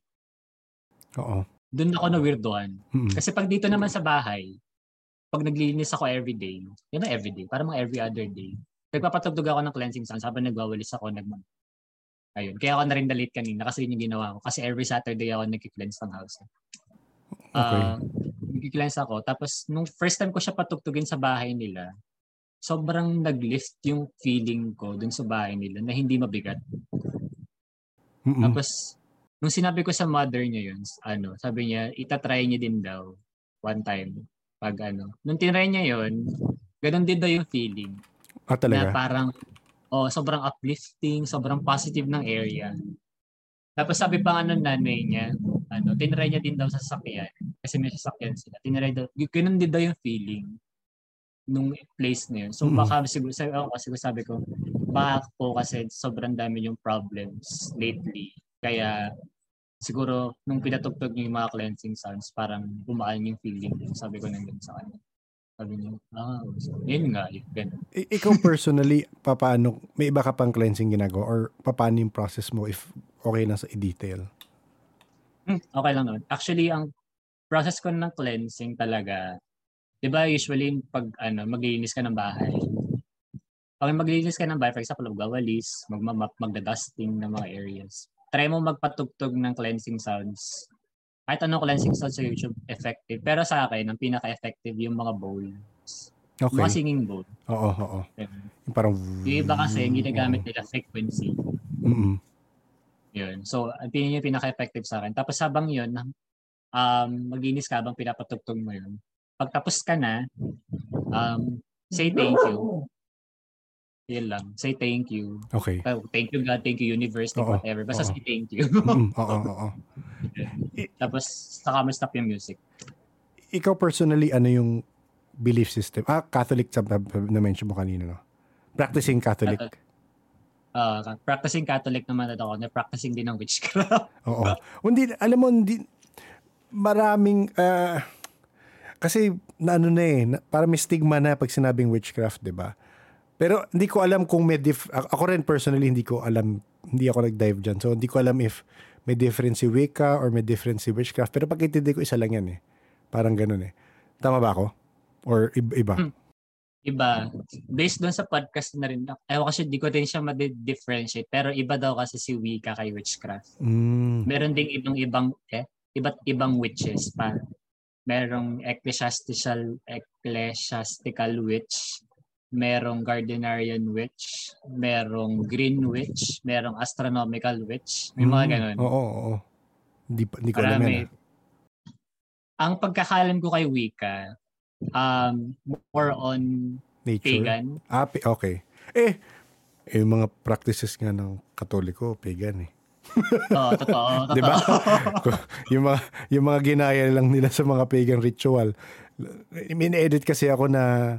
Oo. Doon ako na-weirdoan. Mm-hmm. Kasi pag dito naman sa bahay, pag naglilinis ako everyday, yun na everyday, parang mga every other day, nagpapatugtog ako ng cleansing sound habang nagwawalis ako, nagmamagpapatugtog. Ayun. Kaya ako na rin na-late kanina kasi yun yung ginawa ko. Kasi every Saturday ako nagki-cleanse ng house. Okay. Uh, nagki-cleanse ako. Tapos, nung first time ko siya patugtugin sa bahay nila, sobrang nag-lift yung feeling ko dun sa bahay nila na hindi mabigat. Mm-mm. Tapos, nung sinabi ko sa mother niya yun, ano, sabi niya, itatry niya din daw one time. Pag ano. Nung tinry niya yun, ganun din daw yung feeling. Ah, talaga? Na parang, oh, sobrang uplifting, sobrang positive ng area. Tapos sabi pa nga ng nanay niya, ano, tinry niya din daw sa sasakyan. Kasi may sasakyan sila. Tinry daw, ganun din daw yung feeling nung place na yun. So mm-hmm. baka siguro, sabi, oh, siguro sabi ko, baka po kasi sobrang dami yung problems lately. Kaya siguro nung pinatugtog niyo yung mga cleansing sounds, parang bumaan yung feeling. Sabi ko nandun sa kanya. Sabi niyo, ah, so, yun nga, yun, ganun. I- ikaw personally, paano, may iba ka pang cleansing ginagawa or paano yung process mo if okay lang sa i-detail? Hmm, okay lang naman. Actually, ang process ko ng cleansing talaga, di ba usually pag ano, maglinis ka ng bahay, pag maglinis ka ng bahay, for example, magawalis, magmamap, magdadusting ng mga areas, try mo magpatugtog ng cleansing sounds. Kahit anong cleansing sound sa YouTube, effective. Pero sa akin, ang pinaka-effective yung mga bowls. Okay. Mga singing bowl. Oo, oo. Yeah. Yung parang... Yung iba kasi, yung ginagamit nila frequency. Mm-hmm. Yun. So, yun yung pinaka-effective sa akin. Tapos habang yun, um, maglinis ka habang pinapatugtog mo yun. Pagtapos ka na, um, say thank you. Yun lang. Say thank you. Okay. Thank you God, thank you universe, thank oh, whatever. Basta oh, say thank you. Oo, oo, oo. Tapos saka mo stop yung music. Ikaw personally, ano yung belief system? Ah, Catholic na-mention mo kanina, no? Practicing Catholic. Uh, practicing Catholic naman na ako. Na-practicing din ng witchcraft. Oo. Hindi, alam mo, hindi, maraming... Uh, Kasi na ano na eh, na, para may stigma na pag sinabing witchcraft, di ba? Pero hindi ko alam kung may dif- ako rin personally hindi ko alam, hindi ako nag-dive dyan. So hindi ko alam if may difference si Wicca or may difference si witchcraft. Pero pagkatindi ko isa lang yan eh. Parang ganun eh. Tama ba ako? Or iba? Hmm. Iba. Based doon sa podcast na rin. Ewan kasi di ko din siya ma-differentiate. Pero iba daw kasi si Wicca kay witchcraft. Mm. Meron ding ibang ibang eh, iba't ibang witches pa. Merong ecclesiastical, ecclesiastical witch. Merong Gardnerian witch. Merong green witch. Merong astronomical witch. May mga ganun. Oo, oo, oo. Di, di ko alam yan. Ang pagkakalam ko kay Wicca, um more on nature. Pagan. Ah, okay. Eh, yung mga practices nga ng Katoliko, pagan eh. Oo, totoo. totoo. Diba? yung, mga, yung mga ginaya lang nila sa mga pagan ritual. Min-edit kasi ako na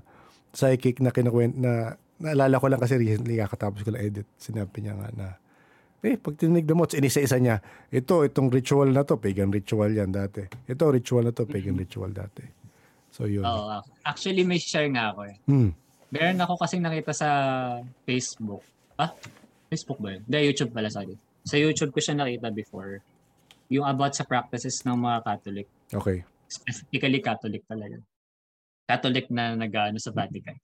psychic na kinukwento na naalala ko lang kasi recently kakatapos ko lang edit. Sinabi niya nga na eh, pag tinignan mo, inisa-isa niya, ito, itong ritual na to, pagan ritual yan dati. Ito, ritual na to, pagan mm-hmm. ritual dati. So yun. Oh, actually may share nga ako eh. Mm. Meron ako kasing nakita sa Facebook. Ah? Facebook ba yun? Hindi, YouTube pala, sorry. Sa YouTube ko siya nakita before. Yung about sa practices ng mga Catholic. Okay. Specifically Catholic talaga. Catholic na nag-ano sa Vatican.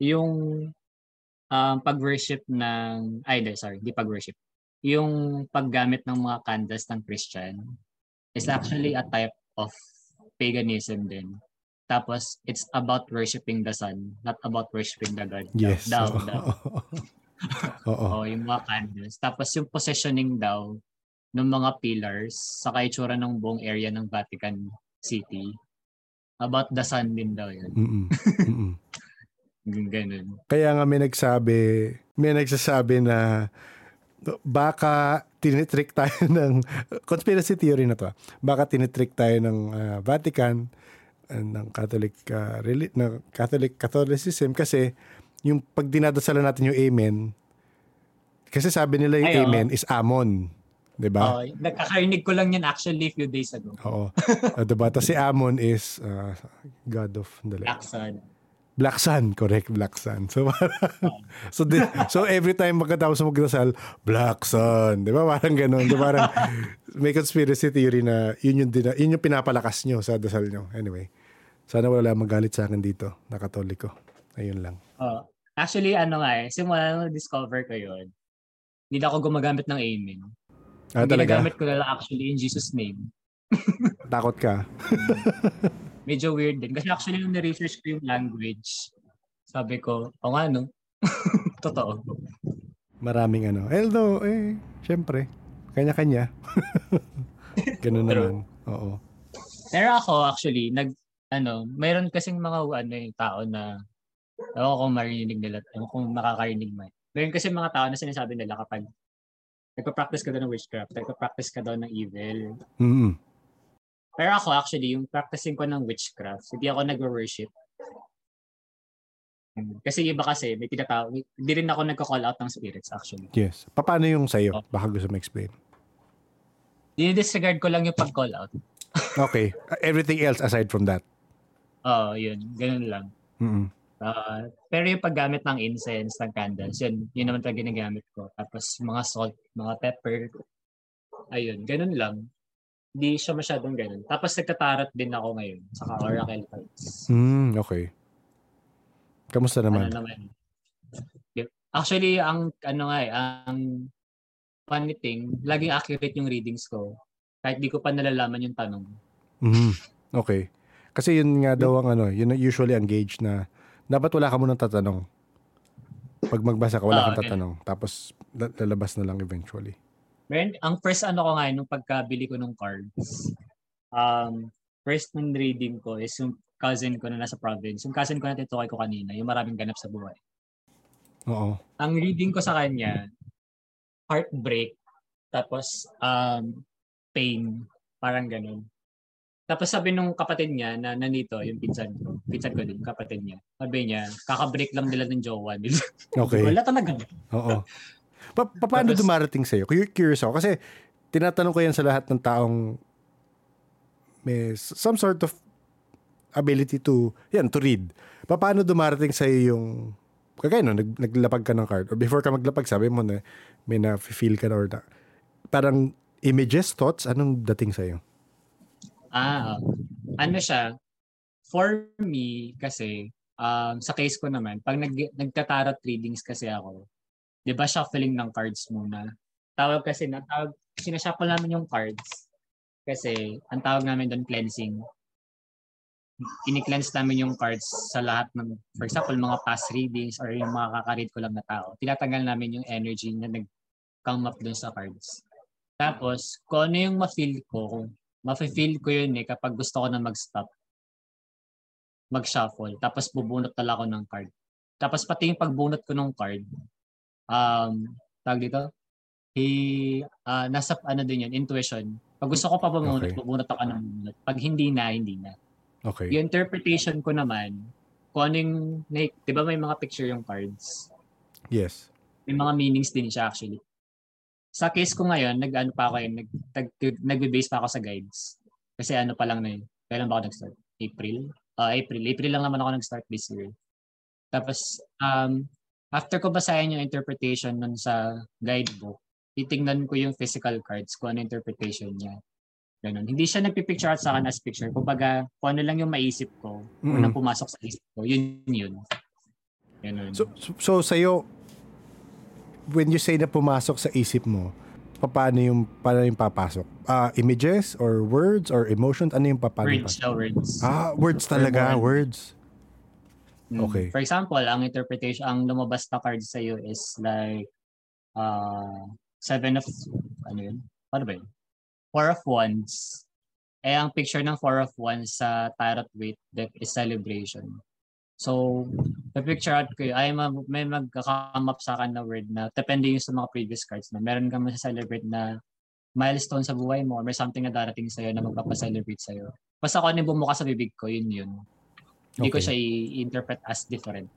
Yung um, pag-worship ng... Ay, di, sorry. Di pag-worship. Yung paggamit ng mga candles ng Christian is actually a type of paganism din. Tapos, it's about worshiping the sun, not about worshiping the God. Yes. Daw, daw. Oo. Yung mga candles. Tapos, yung positioning daw ng mga pillars sa kaitsura ng buong area ng Vatican City. About the sun din daw yun. Mm-mm. Mm-mm. Ganun. Kaya nga may nagsabi, may nagsasabi na baka tinitrick tayo ng, conspiracy theory na to, baka tinitrick tayo ng uh, Vatican ng Catholic uh, rel- na Catholic Catholicism kasi yung pag dinadasalan natin yung amen kasi sabi nila yung Ay, amen oh. is amon, 'di ba? Oh, nakakarinig ko lang yan actually few days ago. Oo. Uh, diba? Tapos si amon is uh, god of the Black Sun. Black Sun, correct, Black Sun. So parang, so di, so every time magkatapos magdasal, Black Sun, 'di ba? Parang ganoon, 'di ba? Parang may conspiracy theory na yun yung, din, yun yung pinapalakas nyo sa dasal nyo. Anyway. Sana wala magalit sa akin dito na Katoliko. Ayun lang. Oh, actually, ano nga eh, simula nung discover ko yun, hindi na ako gumagamit ng amen. Ah, talaga? Ginagamit ko na lang actually in Jesus' name. Takot ka? Medyo weird din. Kasi actually nung na-research ko yung language, sabi ko, o nga no? Totoo. Maraming ano. Although, eh, syempre, kanya-kanya. Ganun naman. Oo. Pero ako actually, nag, ano, mayroon kasing mga ano, yung tao na, ewan kung marinig nila, ewan kung makakarinig man. Mayroon kasi mga tao na sinasabi nila kapag nagpa-practice ka daw ng witchcraft, nagpa-practice ka daw ng evil. Mm-hmm. Pero ako actually, yung practicing ko ng witchcraft, hindi ako nag-worship. Kasi iba kasi, may tinatawag, hindi rin ako nagka-call out ng spirits actually. Yes. Paano yung sa'yo? Okay. Baka gusto ma-explain. Dinidisregard ko lang yung pag-call out. Okay. Everything else aside from that? Oo, oh, yun. Ganun lang. Mm-hmm. Uh, pero yung paggamit ng incense, ng candles, yun, yun naman talaga ginagamit ko. Tapos mga salt, mga pepper, ayun, ganun lang. Hindi siya masyadong ganun. Tapos nagka-tarot din ako ngayon, saka oracle cards. Mm, okay. Kamusta naman? Ano naman? Actually, ang ano nga eh, ang funny thing, laging accurate yung readings ko. Kahit di ko pa nalalaman yung tanong. Mm, okay. Kasi yun nga daw ang ano, yun usually ang gauge na dapat wala ka munang tatanong. Pag magbasa ka, wala oh, kang tatanong. Okay. Tapos lalabas na lang eventually. Meron, ang first ano ko nga nung pagkabili ko ng cards, um, first ng reading ko is yung cousin ko na nasa province. Yung cousin ko na titukay ko kanina, yung maraming ganap sa buhay. Oo. Ang reading ko sa kanya, heartbreak, tapos um, pain, parang ganun. Tapos sabi nung kapatid niya na nandito, yung pinsan ko, pinsan ko din, kapatid niya, sabi niya, kakabreak lang nila ng jowa nila. Okay. Wala talaga. Oo. Pa- paano tapos, dumarating sa'yo? Curious ako. Kasi tinatanong ko yan sa lahat ng taong may some sort of ability to, yan, to read. Paano dumarating sa'yo yung, kagaya no, nag, naglapag ka ng card, or before ka maglapag, sabi mo na, may na-feel ka na, or na, parang images, thoughts, anong dating sa'yo? Ah, ano siya, for me, kasi, um, sa case ko naman, pag nag, nagtatarot readings kasi ako, di ba shuffling ng cards muna? Tawag kasi, natawag, sinashuffle namin yung cards, kasi, ang tawag namin doon, cleansing. Ini-cleanse namin yung cards sa lahat ng, for example, mga past readings or yung mga kakaread ko lang na tao. Tinatanggal namin yung energy na nag-come up dun sa cards. Tapos, kung ano yung ma-feel ko, ma-feel ko yun eh kapag gusto ko na mag-stop, mag-shuffle, tapos bubunot tala ko ng card. Tapos pati yung pagbunot ko ng card, um, tawag dito, eh, uh, nasa ano din yun, intuition. Pag gusto ko pa bumunot, okay, bubunot ako ng bunot. Pag hindi na, hindi na. Okay. Yung interpretation ko naman, kung ano yung, di ba may mga picture yung cards? Yes. May mga meanings din siya actually. Sa case ko ngayon, nag-ano pa ako yun, nag, nag, nag-base pa ako sa guides. Kasi ano pa lang na yun. Kailan ba ako nag-start? April? Uh, April. April lang naman ako nag-start this year. Tapos, um, after ko basahin yung interpretation nun sa guidebook, titingnan ko yung physical cards, kung ano interpretation niya. Ganun. Hindi siya nagpipicture out sa akin as picture. Kumbaga, kung ano lang yung maisip ko, kung mm-hmm. pumasok sa isip ko, yun yun. Ganun. So, so, so sa'yo, when you say na pumasok sa isip mo, paano yung, paano yung papasok? Uh, images or words or emotions? Ano yung paano? Words, no, words. Ah, words talaga, words. Mm. Okay. For example, ang interpretation, ang lumabas na card sa'yo is like, uh, seven of, ano yun? Paano ba yun? Four of Wands. Eh, ang picture ng Four of Wands sa tarot weight deck is celebration. So, the picture out ko, ay may magka-come up sa akin na word na depende yung sa mga previous cards na meron kang masaselebrate na milestone sa buhay mo or may something na darating sa'yo na magpapaselebrate sa'yo. Basta kung ano yung bumuka sa bibig ko, yun yun. Hindi okay. ko siya i-interpret as different.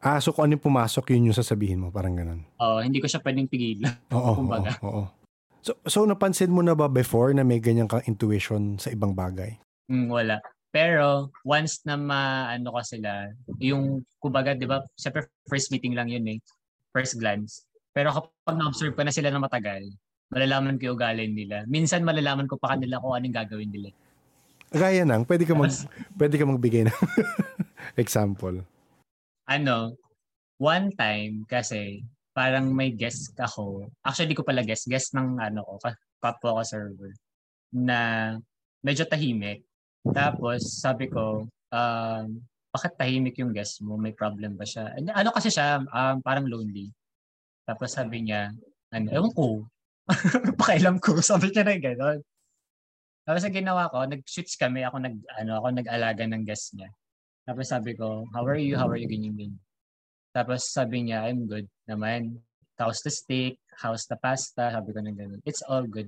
Ah, so kung ano yung pumasok, yun yung sasabihin mo, parang ganun. Oo, uh, hindi ko siya pwedeng pigilan. Oo, oo, oo. So, so napansin mo na ba before na may ganyan kang intuition sa ibang bagay? Mm, wala. Pero, once na ma-ano ko sila, yung, kumbaga, di ba, siyempre first meeting lang yun eh, first glance. Pero kapag na-observe ko na sila na matagal, malalaman ko yung ugali nila. Minsan malalaman ko pa kanila kung anong gagawin nila. Gaya nang, pwede ka, mag, pwede ka magbigay ng example. Ano, one time kasi, parang may guest ako. Actually, di ko pala guest. Guest ng ano ko, kapwa ko server. Na medyo tahimik. Tapos, sabi ko, um, bakit tahimik yung guest mo? May problem ba siya? And, ano kasi siya, um, parang lonely. Tapos sabi niya, ano, ewan ko. Pakailam ko. Sabi niya na yung gano'n. Tapos ang ginawa ko, nag-shoots kami. Ako, nag, ano, ako nag-alaga ng guest niya. Tapos sabi ko, how are you? How are you? Ganyan, ganyan. Tapos sabi niya, I'm good naman. How's the steak? How's the pasta? Sabi ko na gano'n. It's all good.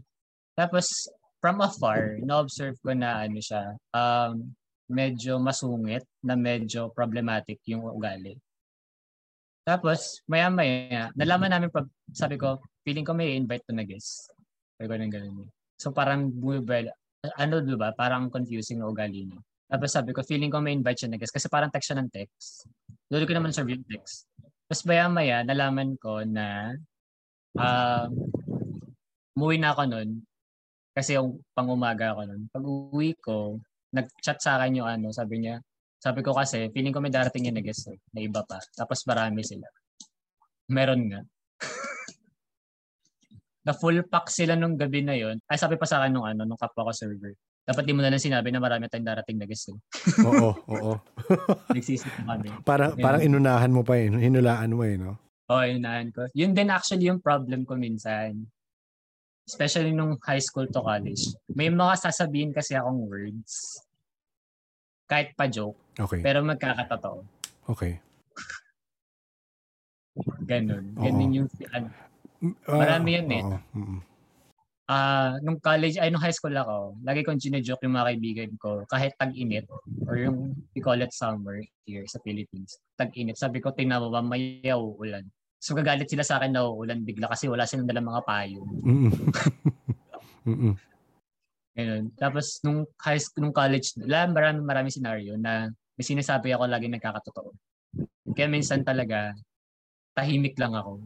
Tapos, from afar, na-observe ko na ano siya, um, medyo masungit na medyo problematic yung ugali. Tapos, maya-maya, nalaman namin, sabi ko, feeling ko may invite to na guest. Sabi ko na gano'n. So parang, ano diba, parang confusing na ugali niya. Tapos sabi ko, feeling ko may invite siya na guest kasi parang text siya ng text. Lalo ko naman survey text. Tapos maya-maya, nalaman ko na uh, umuwi na ako nun kasi yung pang-umaga ako nun. Pag uwi ko, nag-chat sa akin yung ano, sabi niya, sabi ko kasi, feeling ko may darating yung na guest eh, na iba pa. Tapos marami sila. Meron nga. Na full pack sila nung gabi na yon. Ay, sabi pa sa akin nung ano, nung kapwa ko server. Dapat di mo na lang sinabi na marami tayong darating na guest. Oo, oo. Nagsisip na kami. Parang, parang inunahan mo pa yun. Hinulaan mo eh, no? Oo, oh, inunahan ko. Yun din actually yung problem ko minsan. Especially nung high school to college. May mga sasabihin kasi akong words. Kahit pa joke. Okay. Pero magkakatotoo. Okay. Ganun. Ganun yung... Uh, marami yun eh. Oo, oo. Ah, uh, nung college, ay nung high school ako, lagi kong gine-joke yung mga kaibigan ko kahit tag-init or yung we call it summer here sa Philippines. Tag-init. Sabi ko, tinawa ba may uulan. So gagalit sila sa akin na uulan bigla kasi wala silang dalang mga payo. Mm. Mm. Ganun. Tapos nung high school, nung college, lang maraming maraming scenario na may sinasabi ako laging nagkakatotoo. Kaya minsan talaga tahimik lang ako.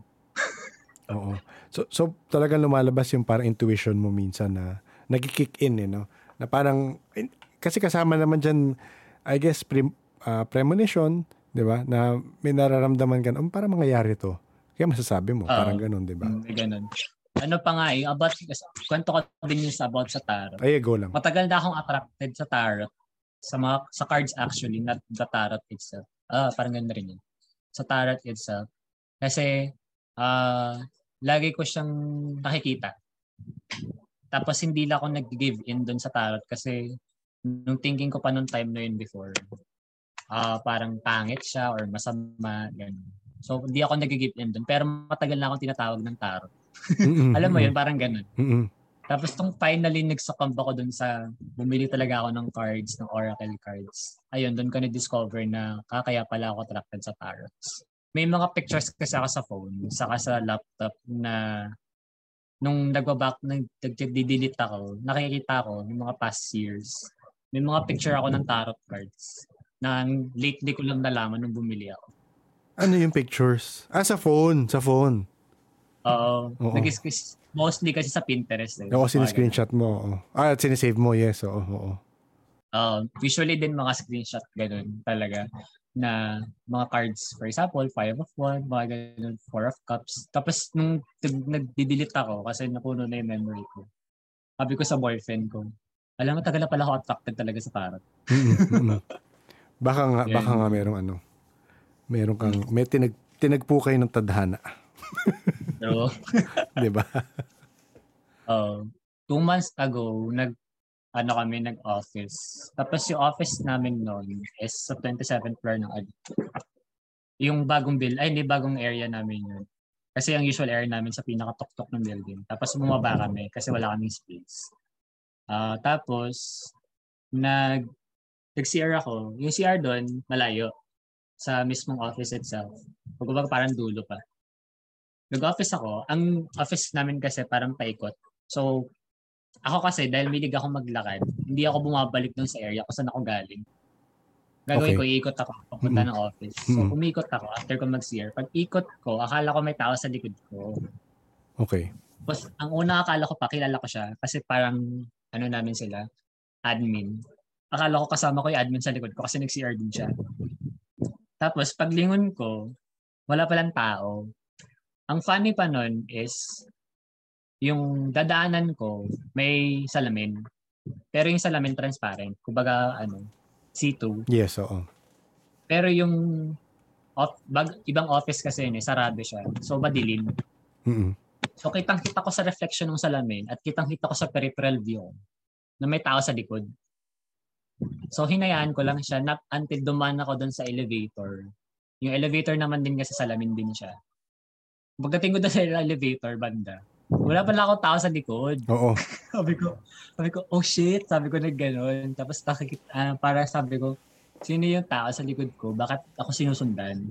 Oo. So so talagang lumalabas yung parang intuition mo minsan na nagki-kick in eh, no? Na parang kasi kasama naman diyan I guess pre, uh, premonition, 'di ba? Na may nararamdaman ka, um, para mangyayari 'to. Kaya masasabi mo, uh, parang gano'n, 'di ba? Ganun. Ano pa nga eh, about, kwento ko din yung about sa tarot. Ay, go lang. Matagal na akong attracted sa tarot. Sa mga, sa cards actually, not the tarot itself. Ah, parang ganun na rin yun. Sa tarot itself. Kasi, ah, uh, lagi ko siyang nakikita. Tapos hindi lang ako nag-give in dun sa tarot kasi nung thinking ko pa nung time na yun before, ah, uh, parang pangit siya or masama, ganun. So, hindi ako nag-give in dun. Pero matagal na akong tinatawag ng tarot. Alam mo yun, parang ganun. Tapos tong finally nagsuccumb ako dun sa bumili talaga ako ng cards, ng oracle cards. Ayun, dun ko na-discover na ah, kaya pala ako attracted sa tarots. May mga pictures kasi ako sa phone, saka sa laptop na nung nagbaback, nag-delete ako, nakikita ko yung mga past years. May mga picture ako ng tarot cards na lately ko lang nalaman nung bumili ako. Ano yung pictures? Ah, sa phone, sa phone. Oo. Nag-screenshot. Mostly kasi sa Pinterest. Eh. Oo, siniscreenshot mo. Ah, at sinisave mo, yes. Oo, oo. Uh, usually din mga screenshot ganun talaga na mga cards. For example, five of wands, mga ganun, four of cups. Tapos nung nag-delete ako kasi napuno na yung memory ko, sabi ko sa boyfriend ko, alam mo, tagal na pala ako attracted talaga sa tarot. Baka nga, yeah. Baka nga merong ano, merong kang, may tinag, tinagpo kayo ng tadhana. So, 'di ba? Oh, two months ago nag ano kami nag office. Tapos yung office namin noon is sa twenty-seventh floor ng yung bagong build, ay hindi bagong area namin yun. Kasi ang usual area namin sa pinaka-tuktok ng building. Tapos bumaba kami kasi wala kaming space. Ah, uh, tapos nag nag-C R ako. Yung C R doon malayo sa mismong office itself. Kumbaga parang dulo pa. Nag-office ako. Ang office namin kasi parang paikot. So, ako kasi dahil milig ako maglakad, hindi ako bumabalik doon sa area kung saan ako galing. Gagawin okay. ko, iikot ako. Papunta mm-hmm. ng office. So, mm-hmm. umikot ako after ko mag-sear. Pag ikot ko, akala ko may tao sa likod ko. Okay. Tapos, ang una akala ko pa, kilala ko siya. Kasi parang, ano namin sila, admin. Akala ko kasama ko yung admin sa likod ko kasi nag-C R din siya. Tapos, paglingon ko, wala palang tao. Ang funny pa nun is, yung dadaanan ko, may salamin. Pero yung salamin transparent. Kumbaga, ano, C two. Yes, oo. Pero yung off, bag, ibang office kasi yun, eh, sarado siya. So, madilim. Mm-hmm. So, kitang-kita ko sa reflection ng salamin at kitang-kita ko sa peripheral view na may tao sa likod. So, hinayaan ko lang siya na, until dumaan ako dun sa elevator. Yung elevator naman din kasi salamin din siya. Pagdating ko na sa elevator banda, wala pala akong tao sa likod. Oo. sabi ko, sabi ko, oh shit, sabi ko na gano'n. Tapos uh, para sabi ko, sino yung tao sa likod ko? Bakit ako sinusundan?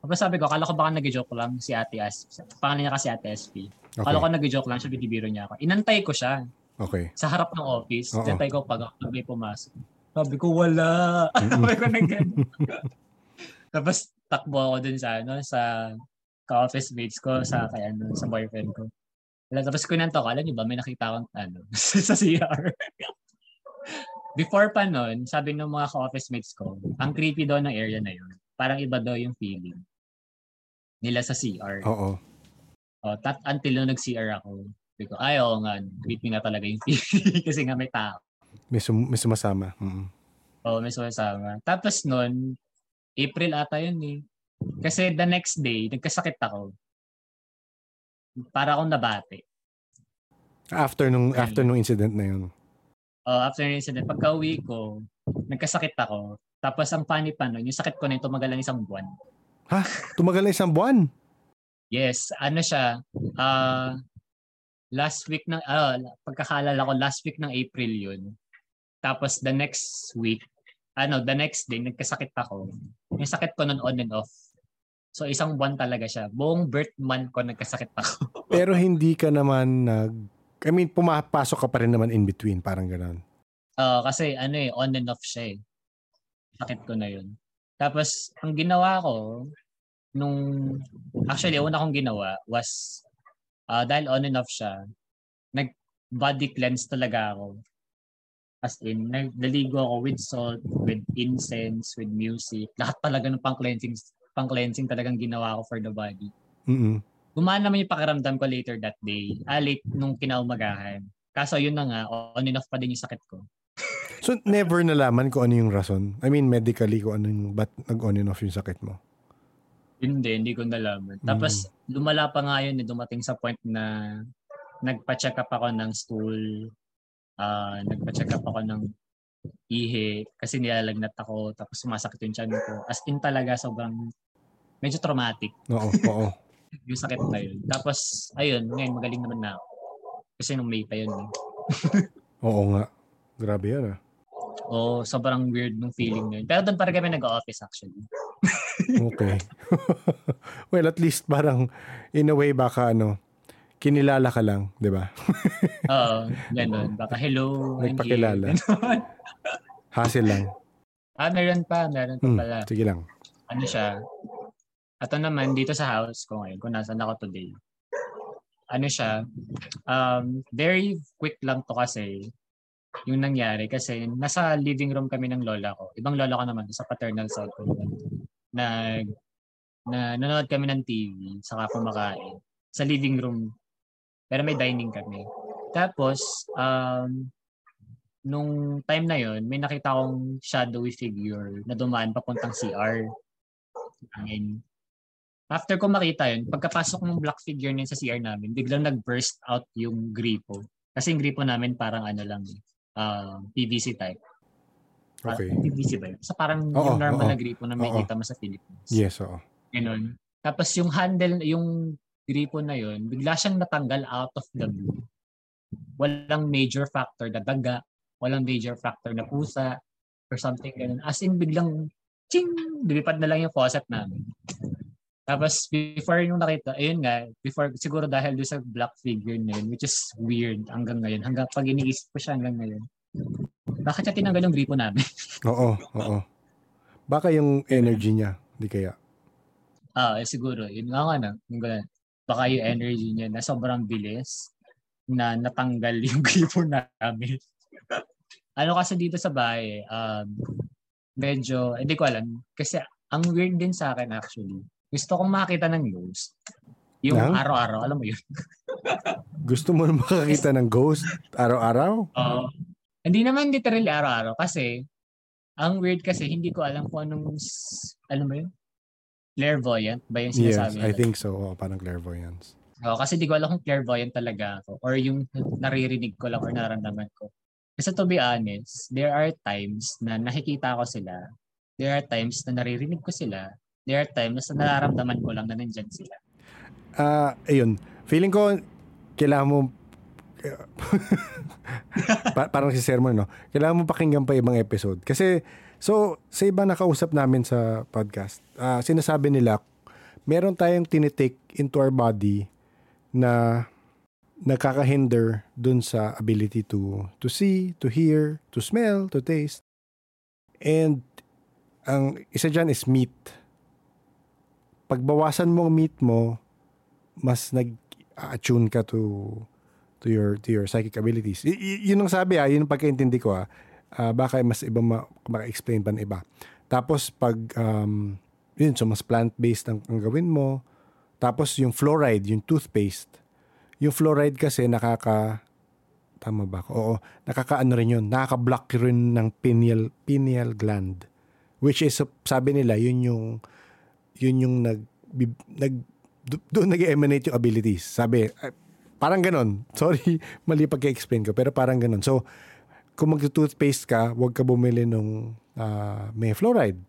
Tapos sabi ko, akala ko baka nag-joke lang si Ate S P. Pangalan niya kasi Ate S P. Akala okay. ko nag-joke lang siya, binibiro niya ako. Inantay ko siya. Okay. Sa harap ng office, inantay ko pag ako may pumasok. Sabi ko, wala. sabi ko na gano'n. Tapos takbo ako dun sa ano, sa... ka-office mates ko sa kaya ano, sa boyfriend ko. Tapos kunento ko, alam niyo ba, may nakita akong ano, sa C R. Before pa nun, sabi ng mga ka-office mates ko, ang creepy daw ng area na yun. Parang iba daw yung feeling nila sa C R. Oo. O, tat- until nung nag-C R ako, sabi ko, ay, oo nga, creepy na talaga yung feeling kasi nga may tao. May, sum- may sumasama. Mm-hmm. Oo, may sumasama. Tapos nun, April ata yun eh. Kasi the next day, nagkasakit ako. Para akong nabati. After nung, okay. after nung incident na yun? Oh, after nung incident. Pagka-uwi ko, nagkasakit ako. Tapos ang funny pa nun, yung sakit ko na yung tumagal ng isang buwan. Ha? Tumagal ng isang buwan? yes. Ano siya? Uh, last week ng, uh, pagkakalala ko, last week ng April yun. Tapos the next week, ano, the next day, nagkasakit ako. Yung sakit ko nun on and off. So, isang buwan talaga siya. Buong birth month ko, nagkasakit ako. Pero hindi ka naman nag, I mean, pumapasok ka pa rin naman in between, parang gano'n. Uh, kasi ano eh, on and off siya eh. Sakit ko na yun. Tapos, ang ginawa ko, nung, actually, una kong ginawa was, uh, dahil on and off siya, nag-body cleanse talaga ako. As in, naligo ako with salt, with incense, with music. Lahat talaga ng pang-cleansing, pang-cleansing talagang ginawa ko for the body. Mm-hmm. Gumaan naman yung pakiramdam ko later that day. Ah, late nung kinaumagahan. Kaso yun na nga, on and off pa din yung sakit ko. So, never nalaman ko ano yung rason? I mean, medically, ko ano yung, ba't nag-on and off yung sakit mo? Hindi, hindi ko nalaman. Mm. Tapos, lumala pa nga yun, dumating sa point na nagpa-check up ako ng stool, uh, nagpa-check up ako ng ihi, kasi nilalagnat ako, tapos sumasakit yung tiyan ko. As in talaga, sobrang medyo traumatic. Oo, oo. Yung sakit na yun. Tapos, ayun, ngayon magaling naman na ako. Kasi nung May pa yun. Eh. Oo nga. Grabe yan ah. Oo, sobrang weird nung feeling na yun. Pero doon parang kami nag-office actually. Okay. Well, at least parang in a way baka ano, kinilala ka lang, di ba? Oo, ganun. Baka hello. Nagpakilala. Hassle lang. Ah, meron pa. Meron pa pala. Hmm, sige lang. Ano siya? Ato naman, dito sa house ko ngayon, kung nasan ako today. Ano siya? Um, very quick lang to kasi yung nangyari. Kasi nasa living room kami ng lola ko. Ibang lola ko naman, sa paternal side ko. Nag, na, nanonood kami ng T V, saka kumakain. Sa living room. Pero may dining kami. Tapos, um, nung time na yon may nakita akong shadowy figure na dumaan papuntang C R. Amin. After ko makita yun, pagkapasok ng black figure niya sa C R namin, biglang nag-burst out yung gripo. Kasi yung gripo namin parang ano lang, uh, P V C type. Okay. Uh, P V C ba yun? So parang oo, yung normal oo, na gripo na may oo. Kita mo sa Philippines. Yes, oo. Ganun. Tapos yung handle, yung gripo na yun, bigla siyang natanggal out of the blue. Walang major factor na daga, walang major factor na pusa, or something ganun. As in, biglang, ching! Lumipad na lang yung faucet namin. Tapos, before yung nakita, ayun nga, before, siguro dahil doon sa black figure na yun, which is weird hanggang ngayon. Hanggang pag iniisip ko siya hanggang ngayon. Bakit siya tinanggal yung gripo namin? Oo, oo. Baka yung energy niya, di kaya? Ah, eh, siguro. Yun nga nga na. Baka yung energy niya na sobrang bilis na natanggal yung gripo namin. Ano kasi dito sa bahay, um, medyo, hindi eh, ko alam. Kasi, ang weird din sa akin actually. Gusto kong makakita ng ghost. Yung yeah? Araw-araw, alam mo yun. Gusto mo makakita ng ghost araw-araw? Oo. Uh, hindi naman literally araw-araw kasi ang weird kasi hindi ko alam kung anong, alam mo yun? Clairvoyant ba yung sinasabi? Yes, I think so. Oh, parang clairvoyance. Oo, kasi di ko alam kung clairvoyant talaga ako or yung naririnig ko lang or nararamdaman ko. Kasi to be honest, there are times na nakikita ko sila. There are times na naririnig ko sila. There are times na nararamdaman ko lang na nandyan sila. Ah, uh, ayun. Feeling ko, kailangan mo, pa- parang si sermon, no? Kailangan mo pakinggan pa ibang episode. Kasi, so, sa iba nakausap namin sa podcast, uh, sinasabi nila, meron tayong tinitake into our body na nakakahinder dun sa ability to to see, to hear, to smell, to taste. And, ang isa dyan is meat. Pagbawasan mo ang meat mo, mas nag-attune ka to to your to your psychic abilities. Y- y- yun ang sabi ah, yun ang pagkaintindi ko ah. Uh, baka mas iba ma- maka-explain pa ng iba. Tapos pag um, yun, so mas plant-based ang, ang gawin mo. Tapos yung fluoride, yung toothpaste. Yung fluoride kasi nakaka tama ba ako? Oo, nakakaano rin yun. Nakaka-block rin ng pineal pineal gland. Which is sabi nila yun yung yun yung nag, nag doon nag-emanate yung abilities. Sabi, uh, parang ganun. Sorry, mali pagka-explain ko, pero parang ganun. So, kung mag-toothpaste ka, huwag ka bumili nung uh, may fluoride.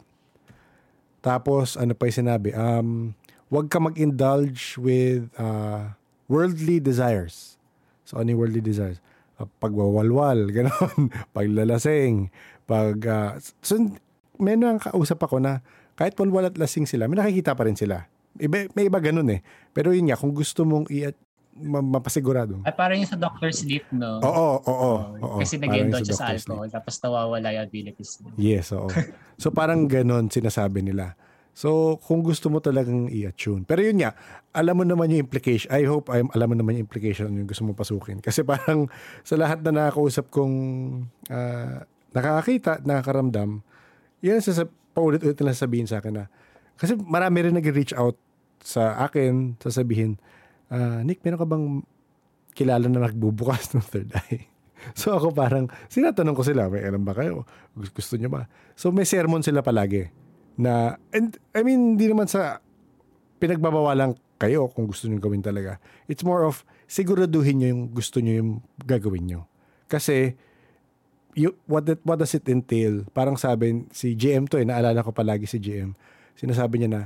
Tapos, ano pa yung sinabi? Um, huwag ka mag-indulge with uh, worldly desires. So, ano yung worldly desires? Uh, pagwawalwal, ganun. Paglalasing. Pag, uh, so, may nang kausap ako na kahit walwal at lasing sila, may nakikita pa rin sila. Iba, may iba ganun eh. Pero yun nga, kung gusto mong i- mapasigurado. Ay, parang yung sa Doctor Sleep, no? Oo, oo, oo. Kasi nag-endon siya sa alcohol, tapos nawawala yung abilities niya. Yes, oo. So parang ganon sinasabi nila. So kung gusto mo talagang i-attune. Pero yun nga, alam mo naman yung implication. I hope I'm, alam mo naman yung implication yung gusto mo pasukin. Kasi parang sa lahat na nakakausap kong uh, nakakakita, nakakaramdam, yun sa paulit-ulit na sabihin sa akin na, kasi marami rin nag-reach out sa akin, sasabihin, Uh, Nick, meron ka bang kilala na nagbubukas ng third eye? So ako parang, sinatanong ko sila, may alam ba kayo? Gusto nyo ba? So may sermon sila palagi. Na, and I mean, hindi naman sa pinagbabawalan kayo kung gusto nyo gawin talaga. It's more of, siguraduhin nyo yung gusto nyo yung gagawin nyo. Kasi, you, what, that, what does it entail? Parang sabi, si G M to eh, naalala ko palagi si G M. Sinasabi niya na,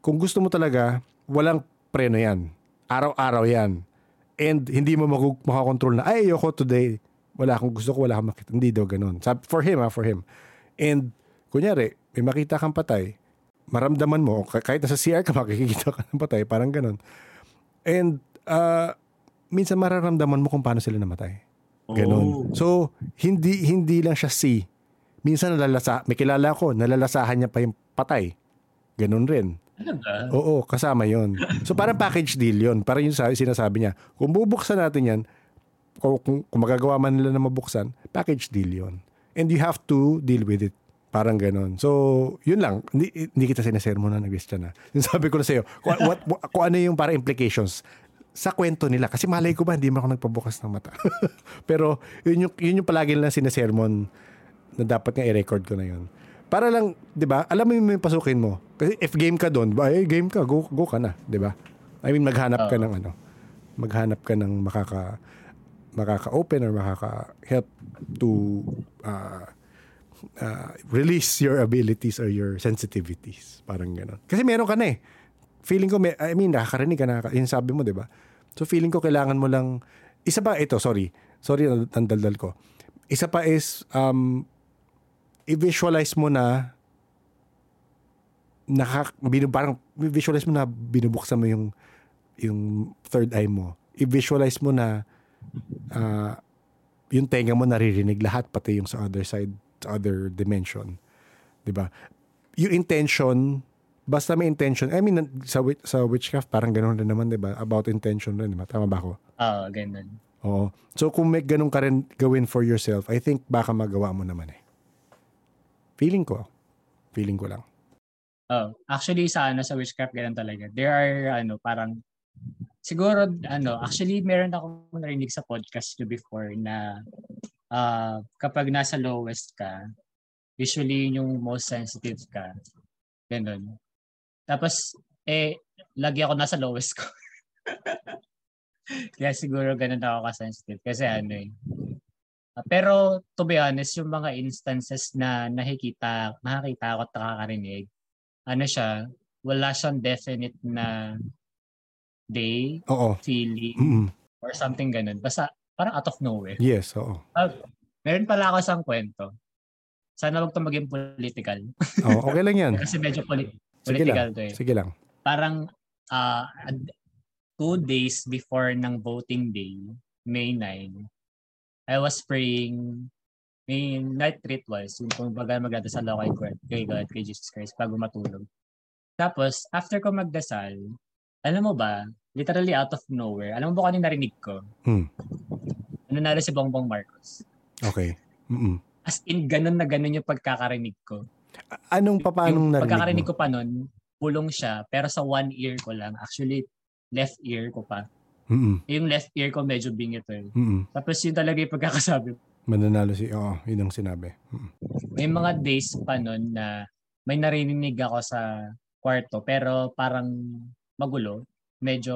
kung gusto mo talaga, walang preno yan. Araw-araw yan. And hindi mo makakontrol na, ay, ayoko today. Wala akong gusto ko, wala akong makita. Hindi daw ganun. For him, ha, for him. And, kunyari, may makita kang patay, maramdaman mo, kahit nasa C R ka, makikita ka ng patay, parang ganun. And, uh, minsan mararamdaman mo kung paano sila namatay. Ganun. Oh. So, hindi hindi lang siya see. Minsan, nalalasa, may kilala ko, nalalasahan niya pa yung patay. Ganun rin. Oo, kasama yon. So parang package deal yon. Parang yung sinasabi niya, kung bubuksan natin yan, kung, kung magagawa man nila na mabuksan, package deal yon. And you have to deal with it. Parang ganon. So yun lang. Hindi, hindi kita sinasermonan na Christian na. Sabi ko na sa'yo, kung, what, what, kung ano yung para implications sa kwento nila. Kasi malay ko ba, hindi man ako nagpabukas ng mata. Pero yun yung, yun yung palagi lang sinasermon na dapat nga i-record ko na yun. Para lang, 'di ba? Alam mo yung pasukin mo. Kasi if game ka doon, ba, eh, game ka, go go ka na, 'di ba? I mean maghanap ka ng ano. Maghanap ka ng makaka makaka-open or makaka-help to uh, uh, release your abilities or your sensitivities, parang gano'n. Kasi meron ka na eh. Feeling ko may, I mean nakakarinig ka na, yun sabi mo, 'di ba? So feeling ko kailangan mo lang isa pa ito, sorry. Sorry ang daldal ko. Isa pa is um i-visualize mo na nakak binu, parang visualize mo na binubuksan mo yung yung third eye mo. I-visualize mo na uh, yung tenga mo naririnig lahat pati yung sa other side, sa other dimension. 'Di ba? Yung intention, basta may intention. I mean sa sa witchcraft parang ganoon rin naman 'di ba? About intention rin, diba? Tama ba ako? Ah, uh, ganun. Oo. So kung may ganun ka rin gawin for yourself, I think baka magawa mo naman eh. Feeling ko. Feeling ko lang. Oh, actually sa ano sa witchcraft ganun talaga. There are ano parang siguro ano actually meron ako narinig sa podcast ko before na uh, kapag nasa lowest ka, usually yung most sensitive ka. Ganun. Tapos eh lagi ako nasa lowest ko. Kaya siguro ganun ako ka-sensitive kasi ano eh. Pero to be honest, yung mga instances na nakikita, nakakita ako at nakakarinig, ano siya, wala siyang definite na day, oo, feeling, mm-hmm, or something ganun. Basta parang out of nowhere. Yes, oo. Uh, meron pala ako isang kwento. Sana wag ito maging political. Oo, okay lang yan. Kasi medyo poli- political to eh. Sige lang. Parang uh, two days before ng voting day, May ninth, I was praying, may night rituals, yung kung baga magdasal ako kay God, kay God, kay Jesus Christ, bago matulog. Tapos, after ko magdasal, alam mo ba, literally out of nowhere, alam mo ba kung ano narinig ko? Hmm. Ano na rin si Bongbong Marcos. Okay. Mm-mm. As in, ganun na ganun yung pagkakarinig ko. A- anong papanong narinig mo? Pagkakarinig ko pa nun, pulong siya, pero sa one ear ko lang, actually, left ear ko pa. Mm-mm. Yung left ear ko medyo bingit eh. Tapos yun talaga yung pagkakasabi. Mananalo si, oo, oh, yun ang sinabi. Mm-mm. May mga days pa nun na may narinig ako sa kwarto pero parang magulo. Medyo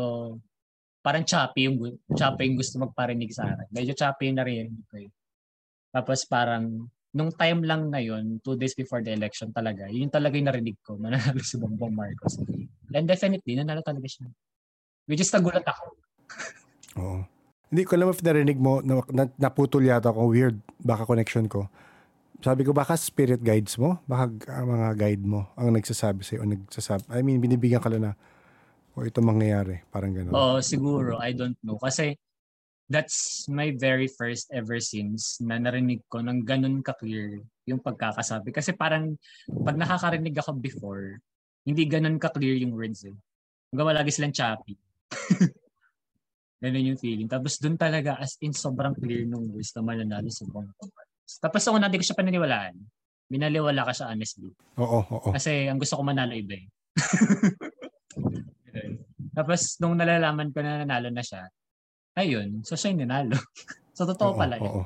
parang choppy yung, choppy yung gusto magparinig sa akin. Medyo choppy yung narinig ko eh. Tapos parang nung time lang na yun, two days before the election talaga, yun talaga yung narinig ko. Mananalo si Bongbong Marcos. And definitely, nanalo talaga siya. Which is nagulat ako. Oo. Hindi ko alam if narinig mo, na, na, naputol yata ako, weird, baka connection ko. Sabi ko, baka spirit guides mo, baka uh, mga guide mo ang nagsasabi sa'yo, o nagsasabi, I mean, binibigyan ka lang na, O ito mangyayari? Parang gano'n. Oo, siguro. I don't know. Kasi that's my very first ever since na narinig ko ng ganun ka-clear yung pagkakasabi. Kasi parang pag nakakarinig ako before, hindi ganun ka-clear yung words eh. Gawa lagi silang choppy. Ganun yung feeling. Tapos dun talaga as in sobrang clear nung words na mananalo sa Bongbong Marcos. Tapos ako na hindi ko siya paniniwalaan. Binaliwala ka siya honestly. Oo, oo. Kasi ang gusto ko manalo iba eh. Tapos nung nalalaman ko na nanalo na siya, ayun, so siya yung nanalo. So totoo pala yun. Oo.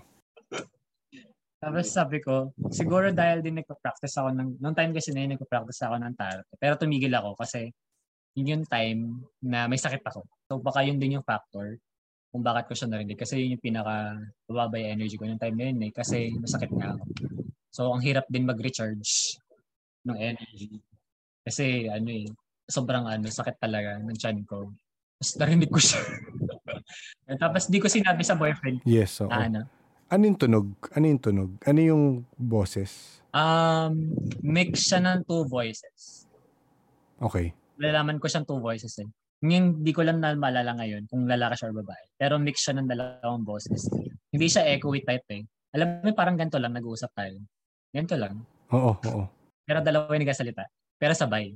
Tapos sabi ko, siguro dahil din nagpa-practice ako ng, nung time kasi na yun nagpa-practice ako ng tarot. Pero tumigil ako kasi yun yung time na may sakit ako. So baka yun din yung factor kung bakit ko siya narinig. Kasi yun yung pinaka-bababa yung energy ko yung time na yun eh. Kasi masakit nga ako. So ang hirap din mag-recharge ng energy. Kasi ano eh, sobrang ano, sakit talaga ng tiyan ko. Tapos narinig ko siya. Tapos di ko sinabi sa boyfriend. Yes, so. Ano? Ano yung tunog? Ano yung tunog? Ano yung boses? Um, mix siya ng two voices. Okay. Nalaman ko siyang two voices eh. Hindi ko lang na maalala ngayon kung lalaki siya or babae. Pero mix siya ng dalawang boses. Hindi siya echoey type eh. Alam mo, parang ganito lang nag-uusap tayo. Ganito lang. Oo, oo. Pero dalawa yung nagsasalita. Pero sabay.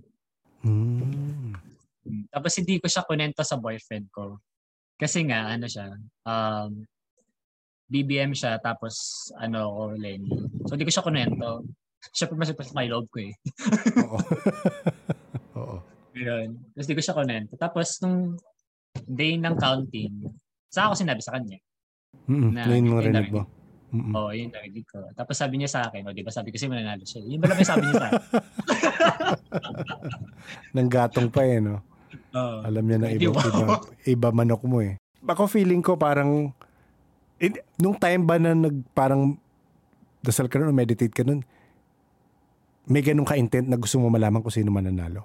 Hmm. Tapos hindi ko siya kunento sa boyfriend ko. Kasi nga, ano siya, um, B B M siya, tapos, ano, ko Lenny. So, hindi ko siya kunento. Siya pumasipasok may loob ko eh. Oo. Oo. Ganun. Tapos, hindi ko siya kunento. Tapos, nung day ng counting, saan ako sinabi sa kanya? Mm-mm. Na yun mo rinig ba? Oo, yun narinig ko. Tapos, sabi niya sa akin, o, diba sabi ko siya, mananalo siya. Yun ba lang sabi niya sa akin? Nang gatong pa eh, no? Uh, Alam niya na iba, iba, iba manok mo eh. Ako feeling ko parang, In, nung time ba na nag, parang dasal ka nun, meditate ka nun, may ganun ka-intent na gusto mo malaman kung sino man nanalo?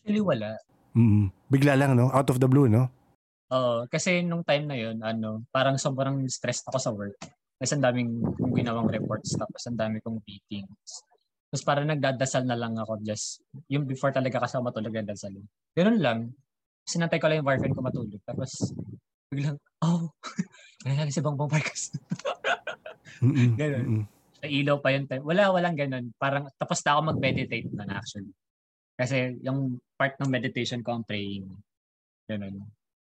Actually, wala. Mm-hmm. Bigla lang, no? Out of the blue, no? Oo. Uh, kasi nung time na yun, ano, parang sobrang stressed ako sa work. Kasi ang daming kong ginawang reports, tapos ang dami kong meetings. Tapos parang nagdadasal na lang ako just, yung before talaga kasi ako matulog na dasal. Ganun lang. Sinantay ko lang yung boyfriend ko matulog. Tapos, biglang, oh, nangyari si Bongbong Marcos. Ganon. Sa ilaw pa yun. Wala, walang ganon. Parang tapos na ako mag-meditate na actually. Kasi yung part ng meditation ko ang praying. Ganon.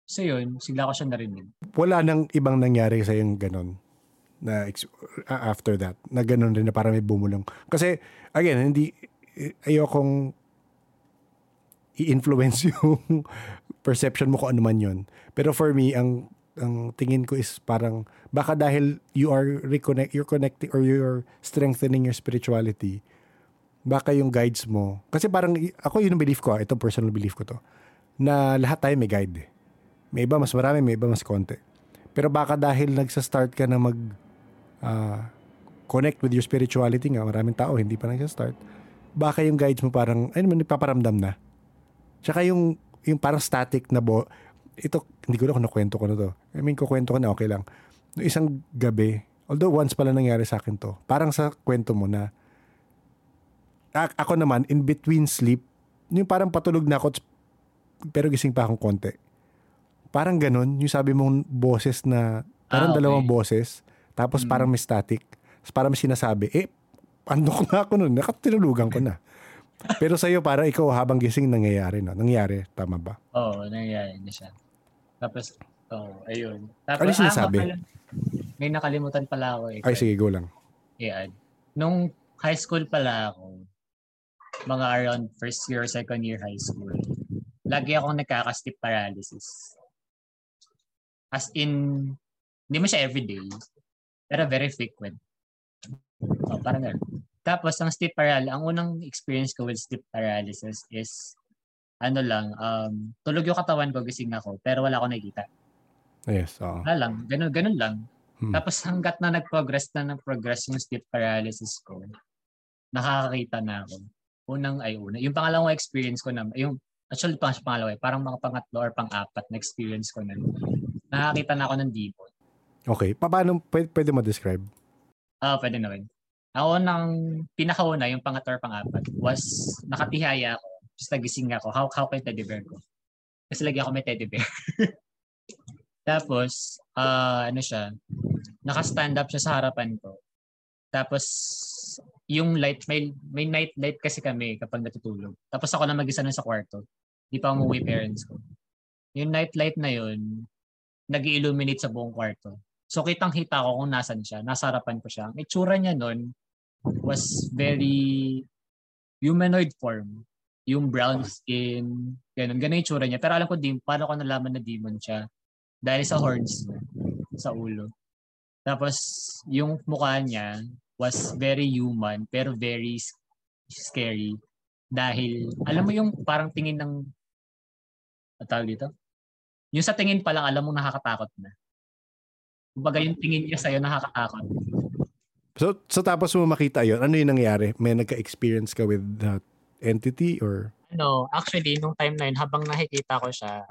So yun, sigla ko siya narinig. Wala nang ibang nangyari sa yung ganon na after that. Na ganon rin na parang may bumulong. Kasi, again, hindi, ayokong i-influence yung perception mo kung ano man yun. Pero for me, ang ang tingin ko is parang baka dahil you are reconnect, you're connecting or you're strengthening your spirituality, baka yung guides mo. Kasi parang ako yun ang belief ko, ito personal belief ko to, na lahat tayo may guide. May iba mas marami, may iba mas konti. Pero baka dahil nagsa-start ka na mag uh, connect with your spirituality nga, maraming tao hindi pa nagsa-start, baka yung guides mo parang, ayun man, ipaparamdam na. Tsaka yung yung parang static na bo, ito, hindi ko na kung nakwento ko na to. I mean, kukwento ko na, okay lang. Noong isang gabi, although once pala nangyari sa akin to, parang sa kwento mo na, ako naman, in between sleep, yung parang patulog na ako, pero gising pa akong konti. Parang ganun, yung sabi mong boses na, parang ah, okay. Dalawang boses, tapos hmm. parang may static, parang may sinasabi, eh, andok na ako nun, nakatinulogan ko na. Pero sa'yo, parang ikaw habang gising nangyayari, no? Nangyayari, tama ba? Oo, oh, nangyayari na siya. Tapos, oh, ayun. Tapos, ano yung sinasabi? Ah, may nakalimutan pala ako. Eh, Ay, sige, go lang. Yeah. Nung high school pala ako, mga around first year or second year high school, lagi akong nagkaka-sleep paralysis. As in, hindi mo siya everyday, pero very frequent. Oh, parang gano'n. Tapos, ang sleep paralysis, ang unang experience ko with sleep paralysis is, ano lang, um, tulog yung katawan ko, gising ako, pero wala akong nakikita. Yes. Uh, wala lang, ganun, ganun lang. Hmm. Tapos, hanggat na nag-progress na ng progress yung sleep paralysis ko, nakakakita na ako. Unang ay una. Yung pangalawang experience ko na, yung, actually, pang, pangalawa, parang mga pangatlo or pang-apat na experience ko na, nakakita na ako ng dibon. Okay. Paano, pwede, pwede ma-describe? Ah, uh, pwede na rin. Ako nang pinakauna, yung pangatlo or pang-apat, was nakatihaya ako, tapos nagising ako, how, how can I deliver ko? Kasi lagi ako may teddy bear. Tapos, uh, ano siya, naka-stand up siya sa harapan ko. Tapos, yung light, may, may night light kasi kami kapag natutulog. Tapos ako na mag-isa na sa kwarto. Di pa umuwi parents ko. Yung night light na yun, nag-illuminate sa buong kwarto. So, kitang-kita ko kung nasan siya. Nasa harapan ko siya. Ang itsura niya nun was very humanoid form. Yung brown skin, ganun. Ganun yung itsura niya. Pero alam ko, di, paano ko nalaman na demon siya? Dahil sa horns, sa ulo. Tapos, yung mukha niya was very human, pero very scary. Dahil, alam mo yung parang tingin ng, atawag dito? Yung sa tingin pa lang, alam mo nakakatakot na. Kumbaga yung tingin niya sa'yo nakakatakot. So, so tapos mo makita yun, ano yung nangyari? May nagka-experience ka with that entity or? No, actually, nung time na yun, habang nakikita ko siya,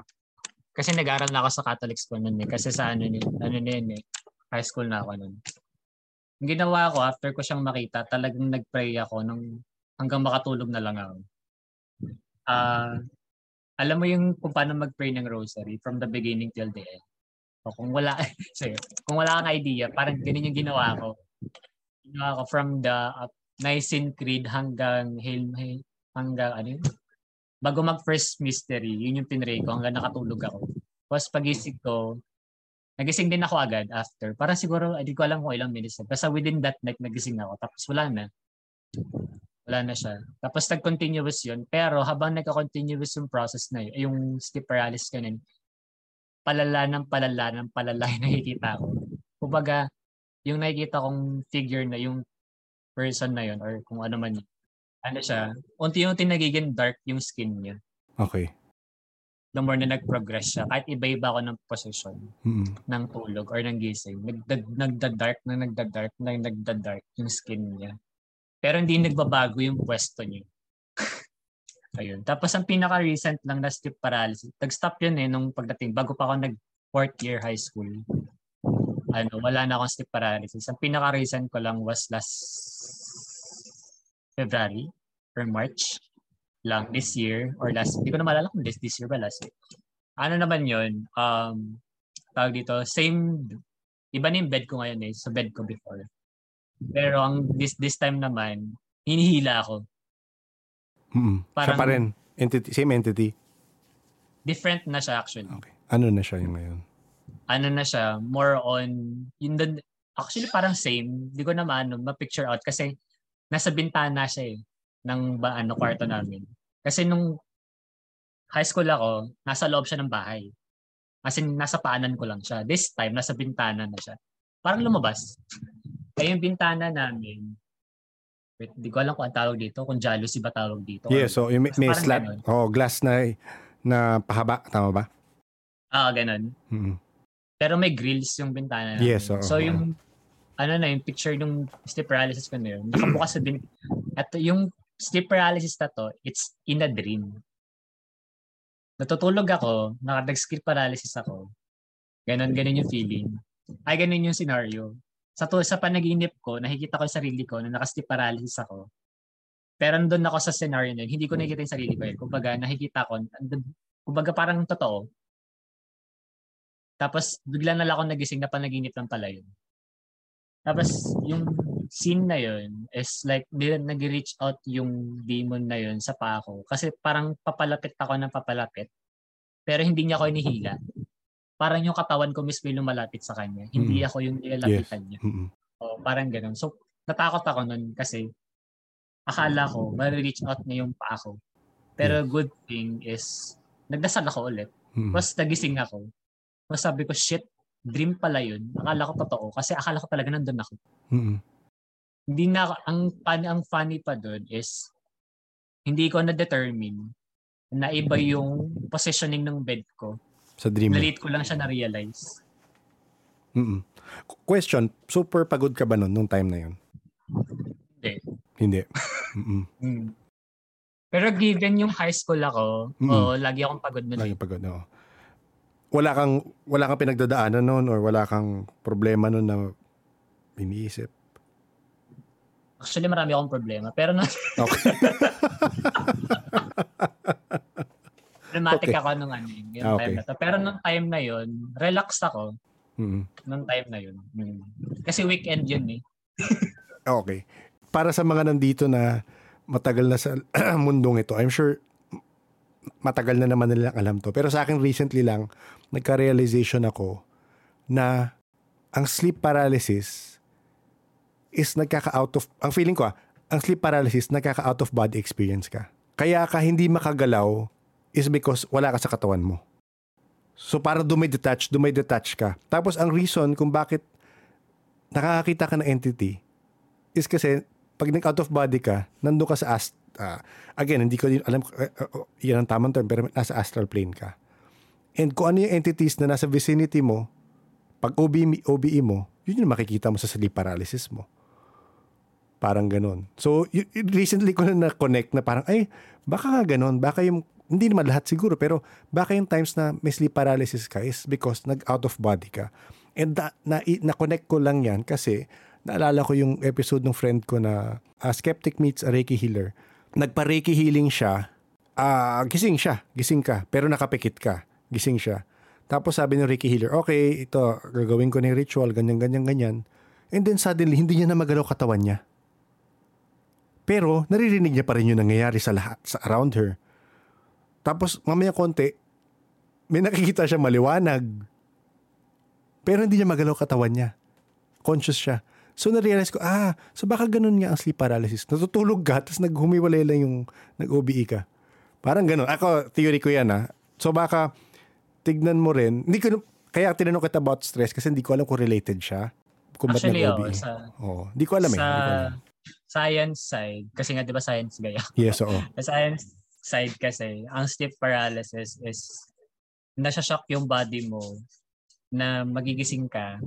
kasi nag-aaral na ako sa Catholic school nun eh. Kasi sa ano, ano na yun eh. High school na ako nun. Ang ginawa ko, after ko siyang makita, talagang nag-pray ako nung hanggang makatulog na lang ako. Uh, alam mo yung kung paano mag-pray ng rosary from the beginning till the end. O kung wala, sorry, kung wala kang idea, parang ganun yung ginawa ko. Ginawa ko from the uh, Nicene Creed hanggang Hail Mary, hanggang ano yun? Bago mag-first mystery, yun yung pinray ko hanggang nakatulog ako. Tapos pagising ko, nagising din ako agad after. Parang siguro, hindi ko alam kung ilang minutes. Basta within that night, nagising na ako. Tapos wala na. Wala na siya. Tapos nag-continuous yun. Pero habang nagka-continuous yung process na yun, yung sleep paralysis ko nun, palala ng palala ng palala yung nakikita ko. Kumbaga, yung nakikita kong figure na yung person na yun or kung ano man yun. Ano siya, unti-unti nagiging dark yung skin niya. Okay. The more na nag-progress siya, kahit iba-iba ako ng position mm-hmm. ng tulog or ng gising, nagda- nagda-dark na nagda-dark na nagda-dark yung skin niya. Pero hindi nagbabago yung pwesto niya. Ayun. Tapos ang pinaka-recent lang na sleep paralysis, nag-stop yun eh nung pagdating, bago pa ako nag-fourth year high school. Ano, wala na akong sleep paralysis. Ang pinaka-recent ko lang was last February or March lang this year or last, hindi ko na malala kung this, this year ba last year. Ano naman yun, um, tawag dito, same, iba na yung bed ko ngayon eh, sa bed ko before. Pero ang this this time naman, hinihila ako. Hmm, parang, siya pa rin, entity, same entity? Different na siya actually. Okay. Ano na siya yung ngayon? Ano na siya, more on, yun dun, actually parang same, hindi ko na maano, ma-picture out kasi nasa bintana siya eh, ng ba, ano, kwarto namin. Kasi nung high school ako, nasa loob siya ng bahay. As in, nasa paanan ko lang siya. This time, nasa bintana na siya. Parang lumabas. Kaya yung bintana namin, wait, di ko alam kung ang tawag dito, kung jealousy ba tawag dito. Yeah, so yung may, may slat, oh, glass na, na pahaba, tama ba? Oo, ganun. Mm-hmm. Pero may grills yung bintana namin. Yeah, so, so yung ano na yung picture ng sleep paralysis ko na yun. Nakabukas sa din. At yung sleep paralysis na to, it's in a dream. Natutulog ako, nag-sleep paralysis ako. Ganon, ganon yung feeling. Ay, ganon yung scenario. Sa, to, sa panaginip ko, nakikita ko yung sarili ko na naka-sleep paralysis ako. Pero nandun ako sa scenario na yun, hindi ko nakikita yung sarili ko yun. Kumbaga, nakikita ko, kumbaga parang totoo. Tapos, bigla na lang ako nagising na panaginip lang pala yun. Tapos, yung scene na yun is like, nag-reach out yung demon na yun sa paa ko. Kasi parang papalapit ako ng papalapit. Pero hindi niya ako inihila. Parang yung katawan ko mismo yung lumalapit sa kanya. Mm. Hindi ako yung nilalapitan yes. niya. Mm-hmm. O, parang ganun. So, natakot ako nun kasi akala ko, ma-reach out na yung paa ko. Pero yes. Good thing is, nagdasal ako ulit. Mm. Mas nagising ako. Mas sabi ko, shit. Dream pala yun. Akala ko totoo kasi akala ko talaga nandun ako. Mm-hmm. Hindi na ang funny, ang funny pa doon is hindi ko na determine na iba yung positioning ng bed ko. Sa dream. Late ko lang siya na-realize. Mm-hmm. Question, super pagod ka ba noon nung time na yun? Hindi. Hindi. Mm-hmm. Pero given yung high school ako, mm-hmm. oh, lagi akong pagod noon. Lagi pagod, oo. Wala kang wala kang pinagdadaanan noon or wala kang problema noon na iniisip? Actually, marami akong problema. Pero na... Okay. Dramatic okay. ako nung ano, yung okay. time na to. Pero nung time na yun, relax ako. Mm-hmm. Nung time na yun. Kasi weekend yun eh. Okay. Para sa mga nandito na matagal na sa mundong ito, I'm sure matagal na naman nilang alam to. Pero sa akin recently lang, nagka-realization ako na ang sleep paralysis is nagkaka-out of... Ang feeling ko ah, ang sleep paralysis, nagkaka-out of body experience ka. Kaya ka hindi makagalaw is because wala ka sa katawan mo. So para dumidetach, dumidetach ka. Tapos ang reason kung bakit nakakakita ka ng entity is kasi pag nag-out of body ka, nandun ka sa ast... Uh, again, hindi ko alam, uh, uh, yan ang tamang term, pero nasa astral plane ka. And kung ano yung entities na nasa vicinity mo, pag O B E mo, yun yung makikita mo sa sleep paralysis mo. Parang ganun. So, y- recently ko na na-connect na parang, ay, baka nga ganun. Baka yung, hindi naman lahat siguro, pero baka yung times na may sleep paralysis ka is because nag-out of body ka. And na- na- na-connect ko lang yan kasi naalala ko yung episode ng friend ko na uh, Skeptic Meets a Reiki Healer. Nagpa-Reiki healing siya. Uh, gising siya. Gising ka. Pero nakapikit ka. Gising siya. Tapos sabi ng Reiki Healer, okay, ito, gagawin ko ng ritual, ganyan, ganyan, ganyan. And then suddenly, hindi niya na magalaw katawan niya. Pero, naririnig niya pa rin yung nangyayari sa lahat, sa around her. Tapos, mamaya konti, may nakikita siya maliwanag. Pero hindi niya magalaw katawan niya. Conscious siya. So, narealize ko, ah, so baka ganun nga ang sleep paralysis. Natutulog ka, tapos naghumiwalay lang yung nag-O B E ka. Parang ganun. Ako, theory ko yan, ha. So, baka, tignan mo rin. Hindi ko, kaya tinanong kita about stress kasi hindi ko alam kung related siya. Kung ba't nag-O B E. Oh, hindi ko alam eh. Sa... Hindi ko alam. Science side, kasi nga diba science gaya? Yes, oo. Sa science side kasi, ang sleep paralysis is nasa-shock yung body mo na magigising ka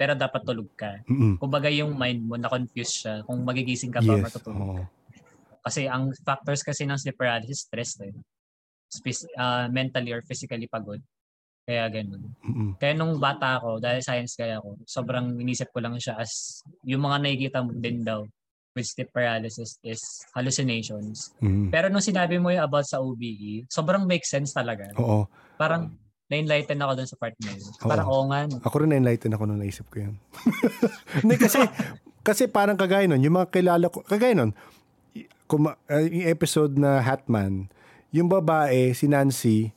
pero dapat tulog ka. Mm-hmm. Kumbaga yung mind mo na-confuse siya kung magigising ka ba yes, matutulog ka. Kasi ang factors kasi ng sleep paralysis, stress eh. Uh, mentally or physically pagod. Kaya ganun. Mm-hmm. Kaya nung bata ako, dahil science gaya ako, sobrang inisip ko lang siya as yung mga nakikita mo din daw with sleep paralysis is hallucinations. Mm. Pero nung sinabi mo yung about sa O B E, sobrang make sense talaga. Oo. Parang na-enlighten ako dun sa part na yun. Parang oo nga. No? Ako rin na-enlighten ako nung naisip ko yun. Hindi kasi, kasi parang kagaya nun, yung mga kilala ko, kagaya nun, kuma, uh, yung episode na Hatman, yung babae, si Nancy,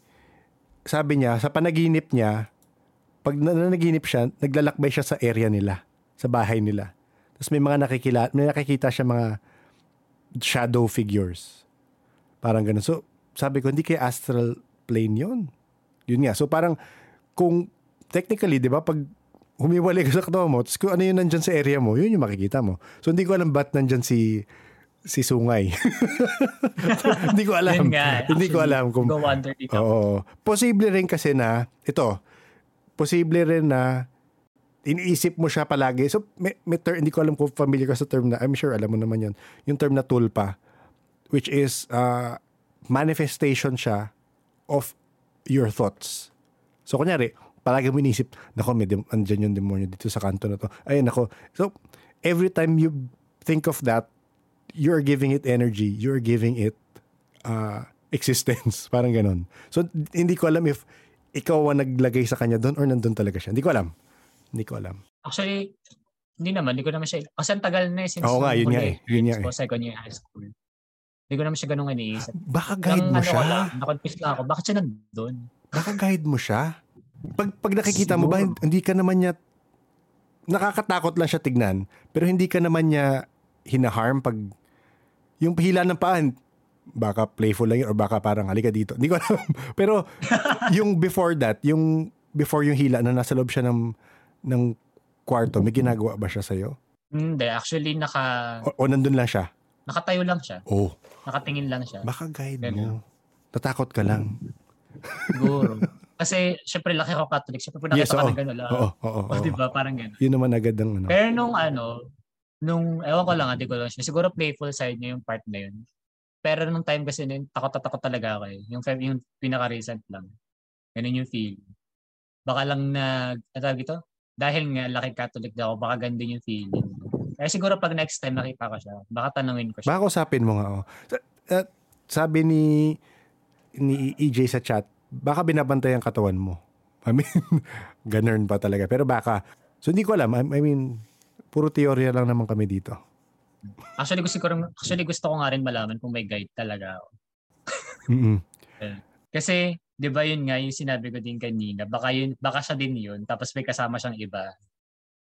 sabi niya, sa panaginip niya, pag nanaginip siya, naglalakbay siya sa area nila, sa bahay nila. Tapos may mga nakikila, may nakikita siya mga shadow figures. Parang ganun. So, sabi ko, hindi kaya astral plane yun. Yun nga. So, parang, kung technically, di ba, pag humiwalay ka sa katawan mo, tapos kung ano yun nandyan sa area mo, yun yung makikita mo. So, hindi ko alam ba't nandyan si si Sungay. Hindi ko alam. Nga, hindi ko alam. Kung, oh, posible rin kasi na, ito, posible rin na iniisip mo siya palagi. So, may, may term, hindi ko alam kung familiar ka sa term na, I'm sure alam mo naman yun, yung term na tulpa, which is uh, manifestation siya of your thoughts. So, kunyari, palagi mo iniisip, nako, may dem- andyan yung demonyo dito sa kanto na to. Ayun, nako. So, every time you think of that, you're giving it energy, you're giving it uh, existence. Parang ganun. So, hindi ko alam if ikaw ang naglagay sa kanya doon or nandun talaga siya. Hindi ko alam. Hindi ko alam. Actually, hindi naman. Hindi ko naman siya... Kasi ang tagal na eh. Oo nga, yun nga eh. Yun nga eh. Second year high school. Hindi ko naman siya ganun iniisip. Baka guide mo siya? Nakonfuse lang ako. Bakit siya nandun? Baka guide mo siya? Pag, pag nakikita mo ba, hindi ka naman niya... Nakakatakot lang siya tignan. Pero hindi ka naman niya hinaharm pag... Yung pahila ng paan, baka playful lang yun or baka parang halika dito. Hindi ko alam. Pero yung before that, yung before yung hila na nasa loob siya ng... ng kwarto, may ginagawa ba siya sa'yo? Hindi, actually naka... O, o nandun lang siya? Nakatayo lang siya. Oh. Nakatingin lang siya. Baka guide ganun mo. Tatakot ka lang. Siguro. Kasi, syempre, laki ako Catholic. Syempre, po nakita yes, ka ng gano'n lang. Oo, oo, oo. Diba, parang gano'n. Yun naman agad ang ano. Pero nung ano, nung, ewan ko lang, hindi ko lang siya. Siguro playful side niya yung part na yun. Pero nung time kasi, takot-takot talaga ako eh. Yung, yung pinaka-recent lang. Ganun yung feel. Baka lang na, atawag ito? Dahil nga, laki Catholic daw ako, baka ganda yung feeling. Kaya siguro pag next time nakita ko siya, baka tanungin ko siya. Baka usapin mo nga, oh. Sabi ni ni E J sa chat, baka binabantay ang katawan mo. I mean, ganun pa talaga. Pero baka, so hindi ko alam. I, I mean, puro teorya lang naman kami dito. Actually, gusto ko rin, actually, gusto ko nga rin malaman kung may guide talaga ako. Mm-hmm. Kasi, di ba yun nga, yung sinabi ko din kanina, baka, yun, baka siya din yun, tapos may kasama siyang iba.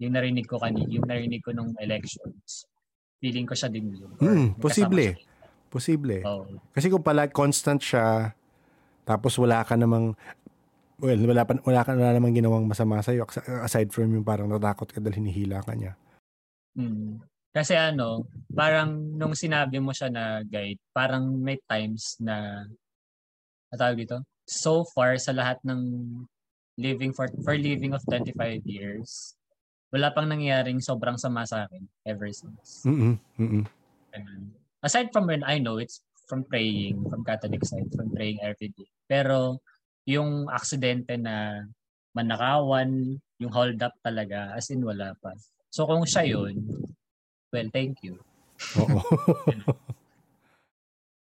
Yung narinig ko kanina, yung narinig ko nung elections. Feeling ko siya din yun. Mm, posible. Posible. Oh. Kasi kung pala constant siya, tapos wala ka namang, well, wala, pa, wala ka na namang ginawang masama sa'yo, aside from yung parang natakot ka dahil hinihila ka niya. Mm. Kasi ano, parang nung sinabi mo siya na guide, parang may times na, atawag dito, so far sa lahat ng living for, for living of twenty-five years, wala pang nangyaring sobrang sama sa akin ever since. Mm-mm, mm-mm. Aside from when I know it's from praying, from Catholic side, from praying every day. Pero yung aksidente na manakawan, yung hold up talaga, as in wala pa. So kung siya yun, well, thank you. Oo.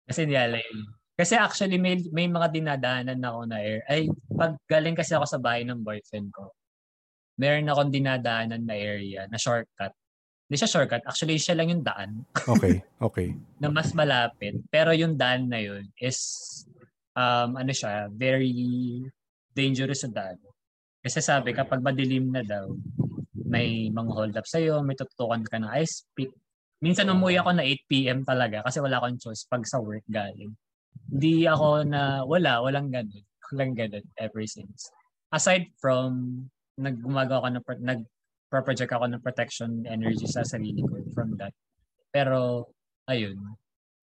Kasi niyala yun. Kasi actually may, may mga dinadaanan na ako na air. Ay, pag galing kasi ako sa bahay ng boyfriend ko, meron akong dinadaanan na area na shortcut. Hindi siya shortcut. Actually, siya lang yung daan. Okay, okay. Na mas malapit. Pero yung daan na yun is, um, ano siya, very dangerous na daan. Kasi sabi, kapag madilim na daw, may mga hold up sa'yo, may tutukan ka ng ice pick. Minsan umuwi ako na eight p.m. talaga kasi wala akong choice pag sa work galing. Hindi ako na, wala, walang ganun. Walang ganun ever since. Aside from, naggumagawa ako ng pro- nagpro-project ako ng protection energy sa sarili ko from that. Pero ayun.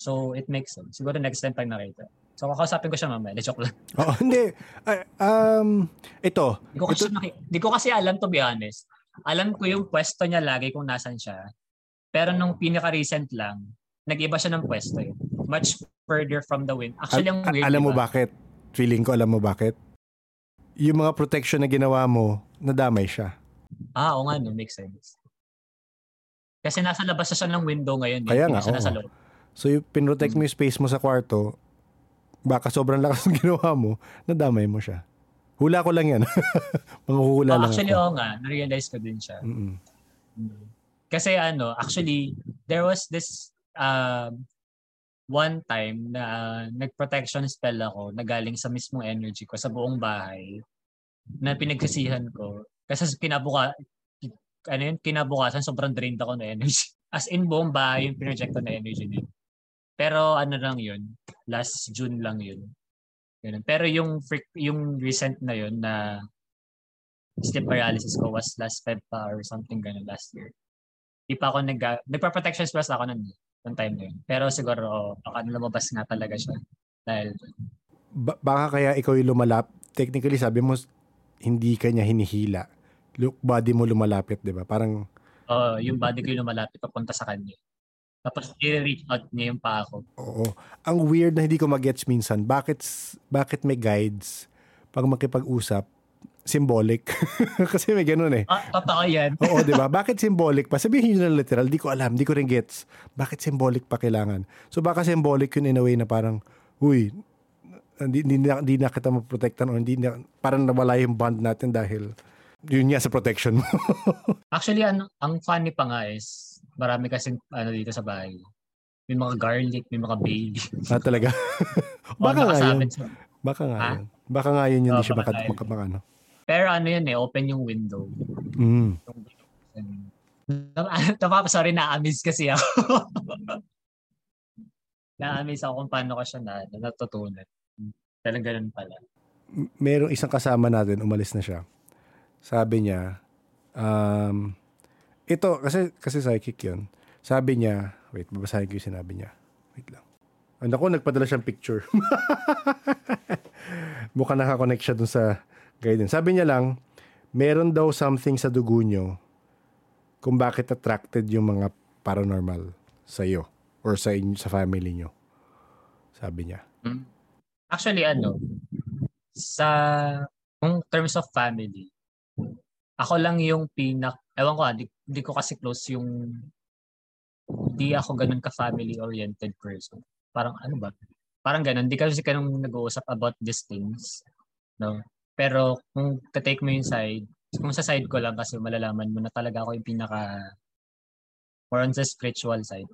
So it makes sense. Siguro next time pag nakita. So kakausapin ko siya mamaya. Joke lang. Oo, hindi. Uh, um ito, hindi ko, kasi, ito. Naki- hindi ko kasi alam to be honest. Alam ko yung pwesto niya lagi kung nasaan siya. Pero nung pinaka-recent lang, nag-iba siya ng pwesto. Eh. Much further from the wind. Actually, Al- yung weird, alam mo diba? Bakit? Feeling ko alam mo bakit. Yung mga protection na ginawa mo, nadamay siya. Ah, oo nga, no. Makes sense. Kasi nasa labas na siya ng window ngayon. Kaya eh. Nga, oo. Nasa loob. So, yung pinrotect mo yung space mo sa kwarto, baka sobrang lakas ng ginawa mo, nadamay mo siya. Hula ko lang yan. Manghuhula ah, lang actually, ako. Actually, oo nga. Narealize ko din siya. Mm-mm. Kasi ano, actually, there was this uh, one time na uh, nag-protection spell ako na galing sa mismong energy ko sa buong bahay. Na pinagsisihan ko. Kasi kinabuka, ano yun, kinabukasan, sobrang drained ako na energy. As in, buong bahay yung pinroject ko na energy din. Pero ano lang yun, last June lang yun. Yun. Pero yung yung recent na yun na sleep paralysis ko was last Feb pa or something ganun last year. Di pa ako nag- nagpa-protection plus ako nun, nung time na yun. Pero siguro, oh, baka lumabas nga talaga siya. Dahil, ba- baka kaya ikaw yung lumalap? Technically, sabi mo, hindi ka niya hinihila. Look, body mo lumalapit, di ba? Parang... Oo, uh, yung body ko yung lumalapit papunta sa kanya. Tapos i-reach out niya yung pa ako. Oo. Ang weird na hindi ko mag-gets minsan, bakit, bakit may guides pag makipag-usap, symbolic? Kasi may ganun eh. Ah, totoo yan. Oo, di ba? Bakit symbolic pa? Sabihin nyo na literal, di ko alam, di ko rin gets. Bakit symbolic pa kailangan? So baka symbolic yun in a way na parang, uy, Hindi, hindi, na, hindi na kita maprotektan o hindi na, parang nawala yung bond natin dahil yun niya sa protection mo. Actually, ano, ang funny pa nga is marami kasing ano, dito sa bahay. May mga garlic, may mga bay. Ah, talaga? baka, nga yun. baka nga ha? yun. Baka nga yun. Yun oh, siya baka nga yun. Baka, baka, ano. Pero ano yun eh, open yung window. Mm. Sorry, na-amiss kasi ako. na-amiss ako kung paano ko siya na, natutunan. Talagang ganun pala. Merong isang kasama natin, umalis na siya. Sabi niya, um, ito, kasi, kasi psychic yun. Sabi niya, wait, babasahin ko yung sinabi niya. Wait lang. And ako, nagpadala siyang picture. Mukhang nakakonect siya dun sa guidance. Sabi niya lang, meron daw something sa dugo niyo kung bakit attracted yung mga paranormal sa iyo or sa, inyo, sa family niyo. Sabi niya. Hmm? Actually, ano, sa kung terms of family, ako lang yung pinak, ewan ko, di, di ko kasi close yung, di ako ganun ka-family-oriented person. Parang ano ba? Parang ganun. Di kasi kanong nag-uusap about these things. No? Pero kung tatake mo yung side, kung sa side ko lang kasi malalaman mo na talaga ako yung pinaka more on sa spiritual side.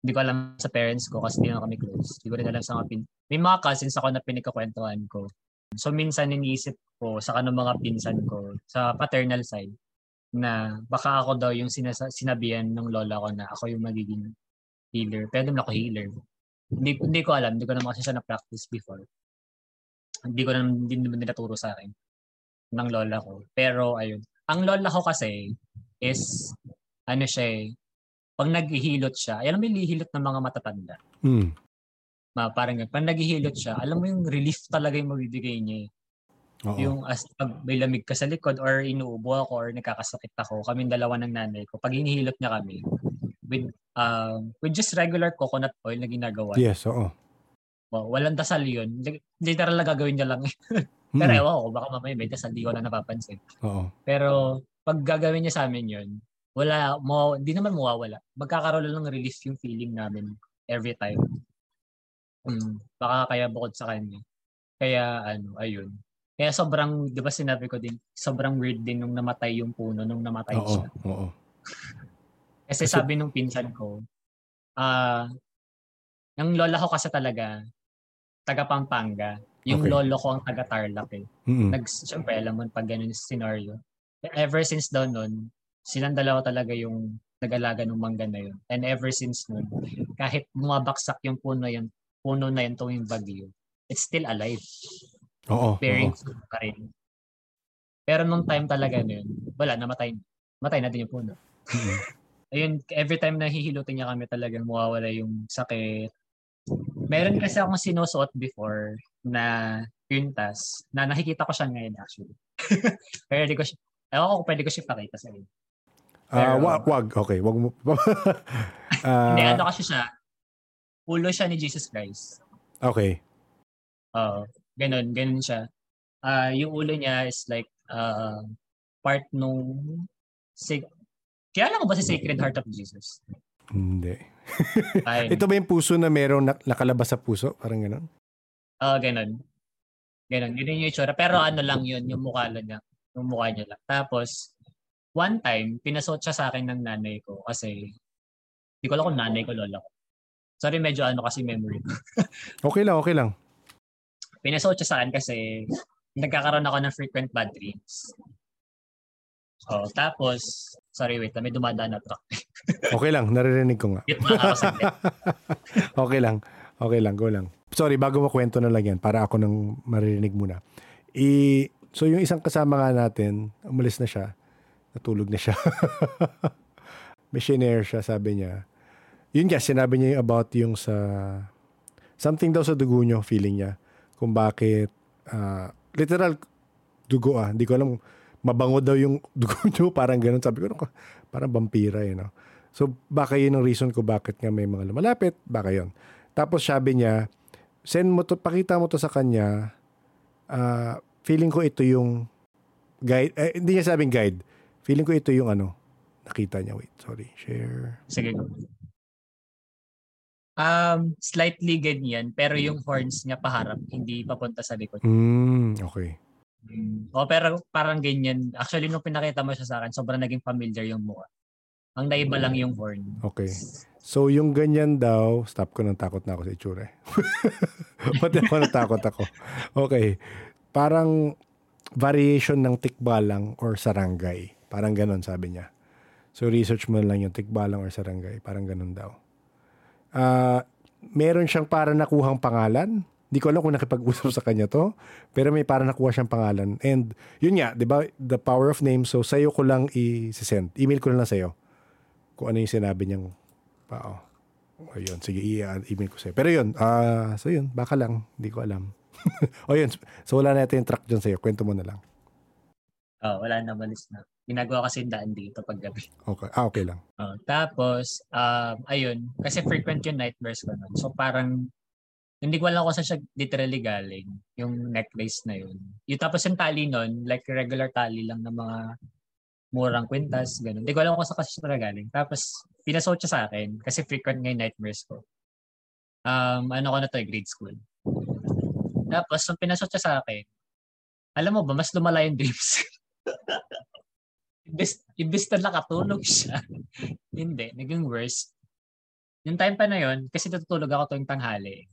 Hindi ko alam sa parents ko kasi hindi na kami close. Hindi ko rin alam sa mga pin... May mga cousins ako na pinagkakwentuhan ko. So minsan iniisip ko sa kanong mga pinsan ko sa paternal side na baka ako daw yung sinasa- sinabihan ng lola ko na ako yung magiging healer. Pwede na ako healer. Hindi, hindi ko alam. Hindi ko naman kasi siya na-practice before. Hindi ko naman din naman nila turo sa akin ng lola ko. Pero ayun. Ang lola ko kasi is ano siya eh, pag naghihilot siya, alam mo yung hihilot ng mga matatanda. Mm. Ma, parang pag naghihilot siya, alam mo yung relief talaga yung mabibigay niya eh. Oo. Yung as pag may lamig ka sa likod or inuubo ako or nakakasakit ako, kaming dalawa ng nanay ko, pag hinihilot niya kami, with uh, with just regular coconut oil na ginagawa. Yes, oo. Well, walang dasal yun. Literal na gagawin niya lang. Pero mm. ewan ko, baka mamaya may dasal, di ko na napapansin. Oo. Pero pag gagawin niya sa amin yun, wala, mo, di naman mawawala. Magkakaroon lang ng relief yung feeling namin every time. Mm, baka kaya bukod sa kanya. Kaya ano, ayun. Kaya sobrang, di ba sinabi ko din, sobrang weird din nung namatay yung puno, nung namatay oo, siya. Oo. Kasi sabi nung pinsan ko, ah, uh, ang lola ko kasi talaga, taga Pampanga. Yung okay. lolo ko ang taga Tarlac eh. Mm-hmm. Nag, siyempre, alam mo pag ganun yung scenario. Ever since daw nun, silang dalawa talaga yung nag-alaga ng mangga na yun. And ever since nun, kahit bumabaksak yung puno, yung puno na yun tuwing bagyo, it's still alive. Oo. Bearing fruit pa rin. Pero nung time talaga na yun, wala, namatay. Matay na din yung puno. Mm-hmm. Ayun, every time na hihilutin niya kami talagang mawawala yung sakit. Meron kasi akong sinusuot before na pintas na nakikita ko siya ngayon actually. Pero di ko siya, ewan ko kung pwede ko siya pakita sa inyo. Ah, uh, wag, wag, okay, wag mo. uh, Hindi, ano kasi siya, ulo siya ni Jesus Christ. Okay. Oo, uh, ganun, ganun siya. Uh, yung ulo niya is like uh, part nung... Sig- Kaya alam mo ba si Sacred Heart of Jesus? Hindi. Ito ba yung puso na meron nakalabas sa puso? Parang ganun? Oo, uh, ganun. Ganun, yun yung itsura. Pero ano lang yun, yung mukha lang niya. Yung mukha niya lang. Tapos, one time, pinasuot siya sa akin ng nanay ko kasi hindi ko alam kung nanay ko, lola ko. Sorry, medyo ano kasi memory ko. Okay lang, okay lang. Pinasuot siya sa akin kasi nagkakaroon ako ng frequent bad dreams. Oh, tapos, sorry, wait, may dumadaan na truck. Okay lang, naririnig ko nga. Okay lang, okay lang, go lang. Sorry, bago makwento na lang yan para ako nang maririnig muna. I- so yung isang kasama nga natin, umalis na siya. Natulog na siya. Missionary siya, sabi niya. Yun nga, sinabi niya yung about yung sa... Something daw sa dugo niyo, feeling niya. Kung bakit... Uh, literal, dugo ah. Hindi ko alam, mabango daw yung dugo niyo. Parang ganun. Sabi ko, parang vampira eh. No? So, baka yun ang reason ko bakit nga may mga lumalapit. Baka yun. Tapos sabi niya, send mo to, pakita mo to sa kanya. Uh, feeling ko ito yung guide. Eh, hindi niya sabing guide. Feeling ko ito yung ano, nakita niya. Wait, sorry. Share. Sige. Um, slightly ganyan, pero yung horns niya paharap, hindi papunta sa likod. Mm, okay. Mm. O, pero parang ganyan. Actually, nung pinakita mo siya sa akin, sobrang naging familiar yung mukha. Ang naiba lang yung horn. Okay. So, yung ganyan daw, stop ko, nang takot na ako sa itsura. Pati ako natakot ako. Okay. Parang variation ng tikbalang or sarangay. Parang ganun, sabi niya. So, research mo lang yung tikbalang or sarangay. Parang ganun daw. Uh, meron siyang para nakuhang pangalan. Hindi ko alam kung nakipag-usap sa kanya to. Pero may para nakuha siyang pangalan. And, yun nga, di ba? The power of name. So, sa'yo ko lang i-send. Email ko lang sa'yo. Kung ano yung sinabi niyang pao. Ayun, sige, i-email ko sa'yo. Pero yun, uh, so yun, baka lang. Hindi ko alam. O yun, so wala na ito yung track dyan sa'yo. Kwento mo na lang. Oh, wala na, malis na. Ginagawa kasi daan dito pag gabi. Okay. Ah, okay lang. Oh, tapos, um, ayun, kasi frequent yung nightmares ko nun. So parang, hindi ko alam kung saan siya literally galing, yung necklace na yun. Yung tapos yung tali nun, like regular tali lang ng mga murang kwintas, ganun. Hindi ko alam kung saan kasi siya galing. Tapos, pinasuot siya sa akin kasi frequent nga yung nightmares ko. um, ano ko na to, grade school. Tapos, nung pinasok siya sa akin, alam mo ba, mas lumala yung dreams. Imbis, imbis na nakatulog siya. Hindi, naging worse. Yung time pa na yun, kasi natutulog ako tuwing tanghali.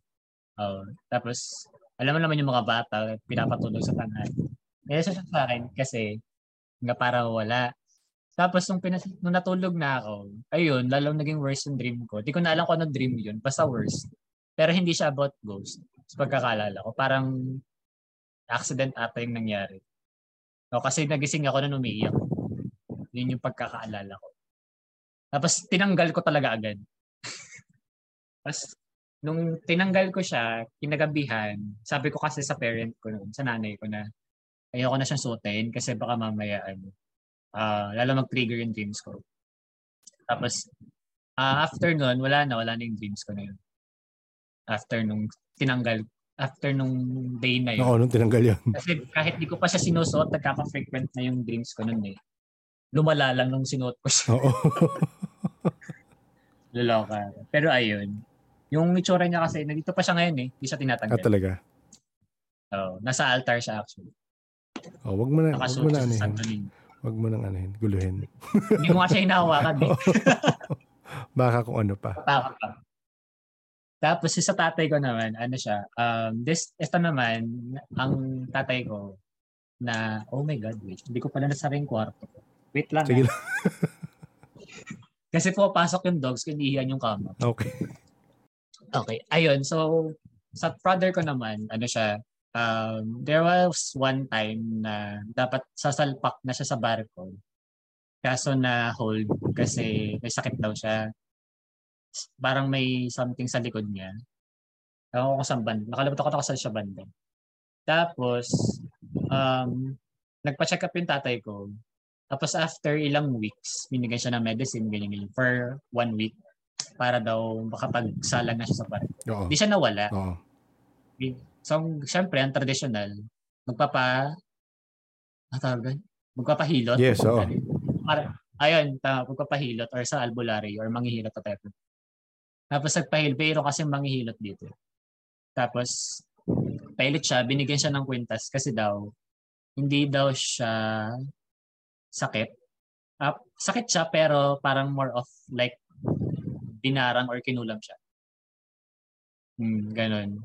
Oh, tapos, alam mo naman yung mga bata, pinapatulog sa tanghali. Kaya siya sa akin kasi nga para wala. Tapos nung, pinas- nung natulog na ako, ayun, lalong naging worse yung dream ko. Di ko na alam kung anong dream yun, basta worse. Pero hindi siya about ghost. So pagkakalala ko, parang accident ata yung nangyari. O, kasi nagising ako na umiiyak. Yun yung pagkakaalala ko. Tapos tinanggal ko talaga agad. Tapos nung tinanggal ko siya, kinagabihan, sabi ko kasi sa parent ko noon, sa nanay ko na, ayoko na siyang suotin kasi baka mamaya ano, Uh, lalo mag-trigger yung dreams ko. Tapos, uh, after nun, wala na, wala na yung dreams ko na yun. After nung tinanggal, after nung day na yun. Oo, nung tinanggal yun. Kasi kahit di ko pa siya sinusuot, nagkaka-frequent na yung dreams ko nun eh. Lumala lang nung sinuot ko siya. Oo. Luloka. Pero ayun, yung itsura niya kasi, nandito pa siya ngayon eh, di siya tinatanggal. Ah, talaga? Oo, so, nasa altar siya actually. Oo, oh, wag mo na, nakasuot wag mo na ano yun. Wag mo nang anahin, guluhin. Hindi mo nga siya hinahawakan eh. Baka kung ano pa. Baka pa. Tapos sa tatay ko naman, ano siya, um, this, ito naman, ang tatay ko, na, oh my God, wait, hindi ko pala nasara yung kwarto. Wait lang. Sige lang. Kasi po, pasok yung dogs, kinihihan yung kama. Okay. Okay, ayun, so, sa brother ko naman, ano siya, Um, there was one time na dapat sasalpak na siya sa barko. Kaso na hold kasi may sakit daw siya. Parang may something sa likod niya. Ako ko sa band. Nakalimutan ko na kasal siya band. Tapos, um, nagpa-check up yung tatay ko. Tapos after ilang weeks, binigyan siya ng medicine, ganyan, for one week. Para daw makapagsala na siya sa barko. Oo. Di siya nawala. Oo. Bin- So, siyempre, ang traditional, magpapa, matawagan? Magpapahilot? Yes, oo. Para, ayun, tama, magpapahilot or sa albularyo or manghihilot o type. Tapos, nagpahilot, pero kasi manghihilot dito. Tapos, pilot siya, binigyan siya ng kwintas kasi daw, hindi daw siya sakit. Uh, sakit siya, pero parang more of like, binarang or kinulam siya. Hmm, ganun.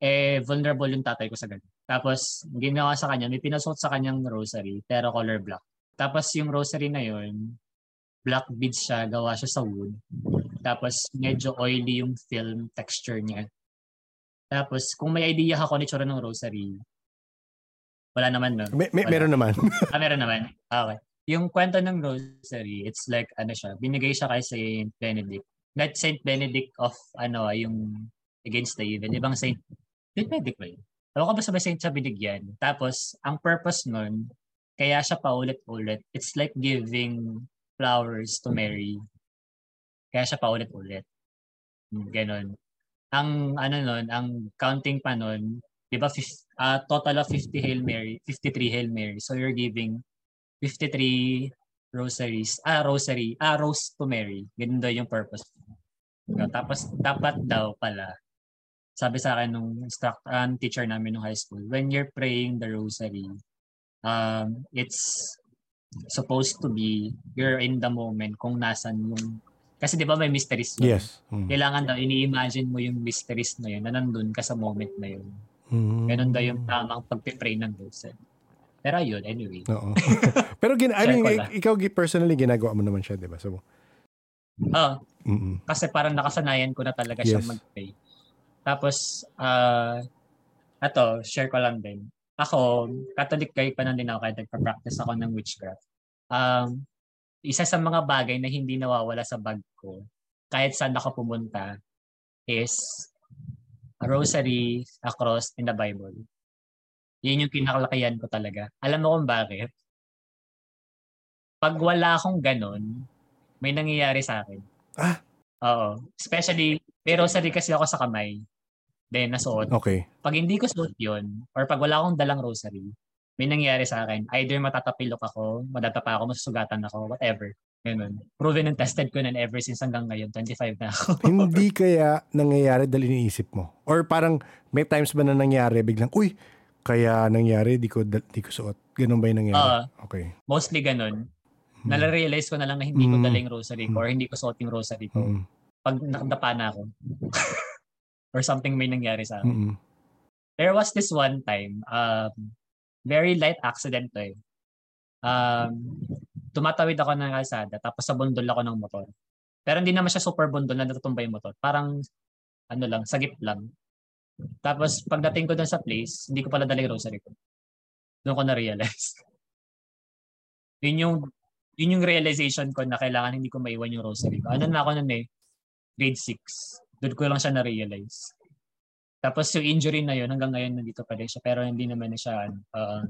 Eh, vulnerable yung tatay ko sa ganun. Tapos, ginawa sa kanya, may pinasot sa kanyang rosary, pero color black. Tapos, yung rosary na yun, black beads siya, gawa siya sa wood. Tapos, medyo oily yung film texture niya. Tapos, kung may idea ako ni tsura ng rosary, wala naman, no? May, may, wala. Meron naman. ah, meron naman. Okay. Yung kwento ng rosary, it's like, ano siya, binigay siya kay Saint Benedict. Not Saint Benedict of, ano, yung against the evil. Ibang Saint Benedict ba yun? Alam ko ba sabay saint siya binigyan? Tapos, ang purpose nun, kaya siya paulit-ulit. It's like giving flowers to Mary. Kaya siya paulit-ulit. Ganon. Ang, ano nun, ang counting pa nun, di ba, uh, total of fifty Hail Mary, fifty-three Hail Mary. So, you're giving fifty-three rosaries, ah, rosary, ah, rose to Mary. Ganon daw yung purpose. No, tapos, dapat daw pala, sabi sa akin nung instructor, uh, teacher namin nung high school, when you're praying the rosary, um, it's supposed to be, you're in the moment kung nasan yung, kasi di ba may mysteries yun? Yes. Mm. Kailangan daw, ini-imagine mo yung mysteries na yun, na nandun ka sa moment na yun. Mm. Ganun daw yung tamang pagpipray ng rosary. Pero yun, anyway. Oo. Pero gin- I mean, I- ikaw personally, ginagawa mo naman siya, di ba? So, ah, uh, kasi parang nakasanayan ko na talaga yes. Siyang mag-pray. Tapos, uh, ato, share ko lang din. Ako, Catholic kayo pa nandin ako kahit nagpa-practice ako ng witchcraft. Um, isa sa mga bagay na hindi nawawala sa bag ko, kahit saan ako pumunta, is a rosary, a cross, and a Bible. Yun yung kinakalakihan ko talaga. Alam mo kung bakit? Pag wala akong ganun, may nangyayari sa akin. Ah? Oo. Especially, pero rosary kasi ako sa kamay. Then, nasuot. Okay. Pag hindi ko suot yun, or pag wala akong dalang rosary, may nangyayari sa akin. Either matatapilok ako, madatapa ako, masusugatan ako, whatever. Ganun. Proven and tested ko nun ever since hanggang ngayon. twenty-five na ako. Hindi kaya nangyayari dahil iniisip mo? Or parang may times ba na nangyari biglang, uy, kaya nangyari, di ko, di ko suot. Ganun ba yung nangyari? Uh, okay. Mostly ganun. Hmm. Nalarealize ko na lang na hindi hmm. ko dala yung rosary ko hmm. or hindi ko suot yung rosary ko. Hmm. Pag nakadapa na ako. Or something may nangyari sa akin. Hmm. There was this one time, um, very light accident to eh. Um, tumatawid ako ng kalsada tapos sabundol ako ng motor. Pero hindi naman siya super bundol na natutumba yung motor. Parang, ano lang, sagip lang. Tapos, pagdating ko doon sa place, hindi ko pala dala yung rosary ko. Doon ko na-realize. Yun yung, yun yung realization ko na kailangan hindi ko maiwan yung rosary ko. Ano na ako nun eh? grade six. Doon ko lang siya na-realize. Tapos yung injury na yun, hanggang ngayon nandito pa rin siya. Pero hindi naman na siya, um,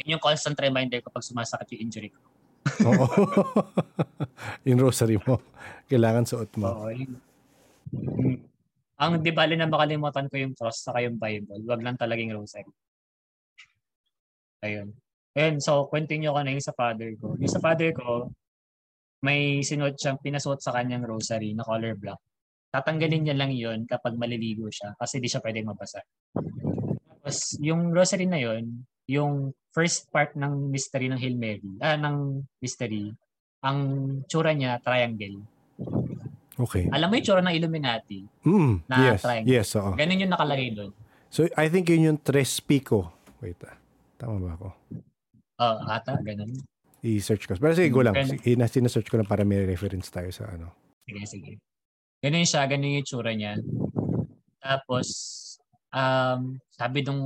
yun yung constant reminder ko pag sumasakit yung injury ko. Oo. Yung rosary mo. Kailangan suot mo. Oo. Mm. Ang di bali na makalimutan ko yung cross saka yung Bible. Wag lang talagang rosary. Ayun. Ayun. So, continue ko na yung sa father ko. Yung sa father ko, may sinuot siyang pinasuot sa kanyang rosary na color black. Tatanggalin niya lang yun kapag maliligo siya kasi di siya pwedeng mabasa. Tapos, yung rosary na yun, yung first part ng mystery ng Hail Mary, ah, ng mystery, ang tsura niya, triangle. Okay. Alam mo yung tsura ng Illuminati? Mm, na yes, triangle. Yes, oo. Ganun yung nakalagay doon. So, I think yun yung tres pico. Wait, ah. Tama ba ako? Oo, uh, ata, ganun. I-search ko. Pero sige, go lang. Sinasearch ko lang para may reference tayo sa ano. Sige, sige. Ganun siya, ganun yung tsura niya. Tapos, um, sabi nung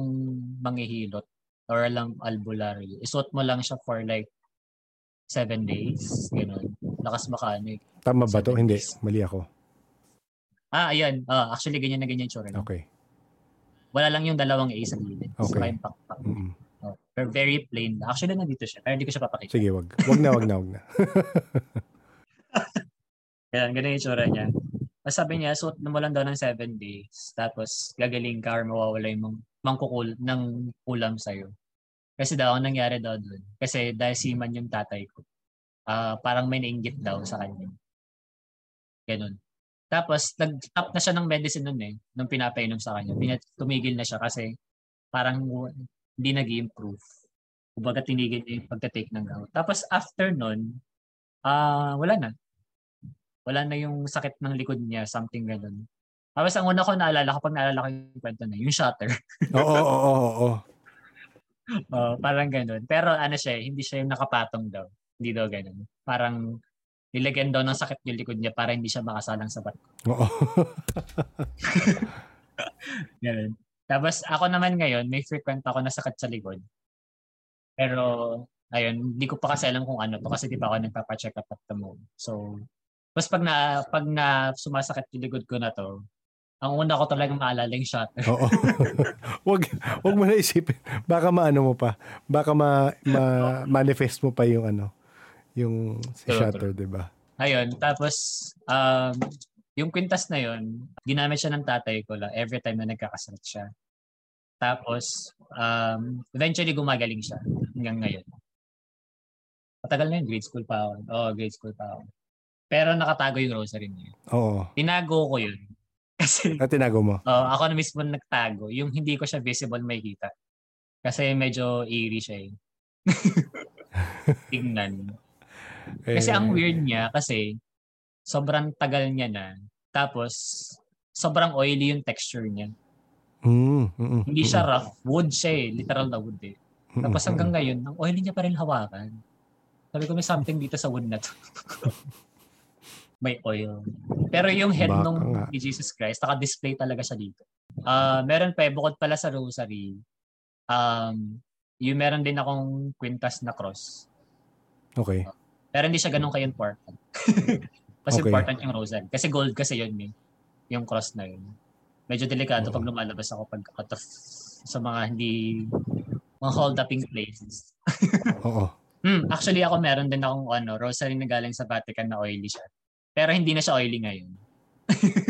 manghihilot, or lang albularyo. Isuot mo lang siya for like seven days. Ganun. Lakas mechanic. Tama ba to? Days. Hindi. Mali ako. Ah, ayan. Uh, actually, ganyan na ganyan yung tsura. Okay. Wala lang yung dalawang A sa gilid. Okay. So, pak-pak. Mm-hmm. Oh, pero very plain. Actually, nandito siya. Pero hindi ko siya papakita. Sige, wag. Wag na, wag na, wag na. Ganun, ganun yung tsura niya. Mas sabi niya, suot mo lang daw ng seven days. Tapos, gagaling ka or mawawala yung mangkukul ng ulam sa'yo. Kasi daw, ang nangyari daw dun, kasi dahil siman yung tatay ko, uh, parang may nainggit daw sa kanya. Ganun. Tapos, nag-stop na siya ng medicine nun eh, nung pinapainom sa kanya. Pinat- tumigil na siya kasi parang hindi nag-improve. Kumbaga tinigil niya yung pagta-take ng gamot. Tapos, after nun, uh, wala na. Wala na yung sakit ng likod niya, something ganun. Tapos ang una ko naalala kapag naalala ko yung kwento na, yung shutter. Oo, oo, oo. Parang ganun. Pero ano siya, hindi siya yung nakapatong daw. Hindi daw ganun. Parang nilagyan daw ng sakit yung likod niya para hindi siya makasalang sa barko. Oo. Ganun. Tapos ako naman ngayon, may frequent ako na sakit sa likod. Pero, ayun, hindi ko pa kasi alam kung ano to kasi di pa ako nagpapacheck up at the moment. So, tapos pag na, pag na sumasakit yung likod ko na to, ang una ko talagang maalala yung shutter. Oo. Wag, wag mo na isipin. Baka maano mo pa. Baka ma, ma manifest mo pa yung ano, yung si true, shutter, di ba? Ayun. Tapos, um, yung kwintas na yun, ginamit siya ng tatay ko lang every time na nagkakasakit siya. Tapos, um, eventually gumagaling siya hanggang ngayon. Matagal na yun. Grade school pa ako. Oo, grade school pa ako. Pero nakatago yung rosary niya. Oo. Tinago ko yun. Kasi, at tinago mo? Oo, ako na mismo nagtago. Yung hindi ko siya visible may kita. Kasi medyo eerie siya eh. Tingnan. Kasi eh, ang weird niya kasi sobrang tagal niya na. Tapos sobrang oily yung texture niya. Mm, mm, hindi siya mm, rough. Wood siya eh. Literal na wood eh. Mm, Tapos hanggang mm, ngayon, ang oily niya pa rin hawakan. Sabi ko may something dito sa wood na to. May oil. Pero yung head Baka nung nga. Jesus Christ, naka-display talaga siya dito. Uh, meron pa eh, bukod pala sa rosary, um, yung meron din akong quintas na cross. Okay. Uh, pero hindi siya ganun ka-important. Mas okay. Important yung rosary. Kasi gold kasi yun, eh. Yung cross na yun. Medyo delikado okay. Pag lumalabas ako pag cut-off sa mga hindi mga hold-upping places. Oo. Hmm, actually ako meron din akong ano, rosary na galing sa Vatican na oily siya. Pero hindi na siya oily ngayon.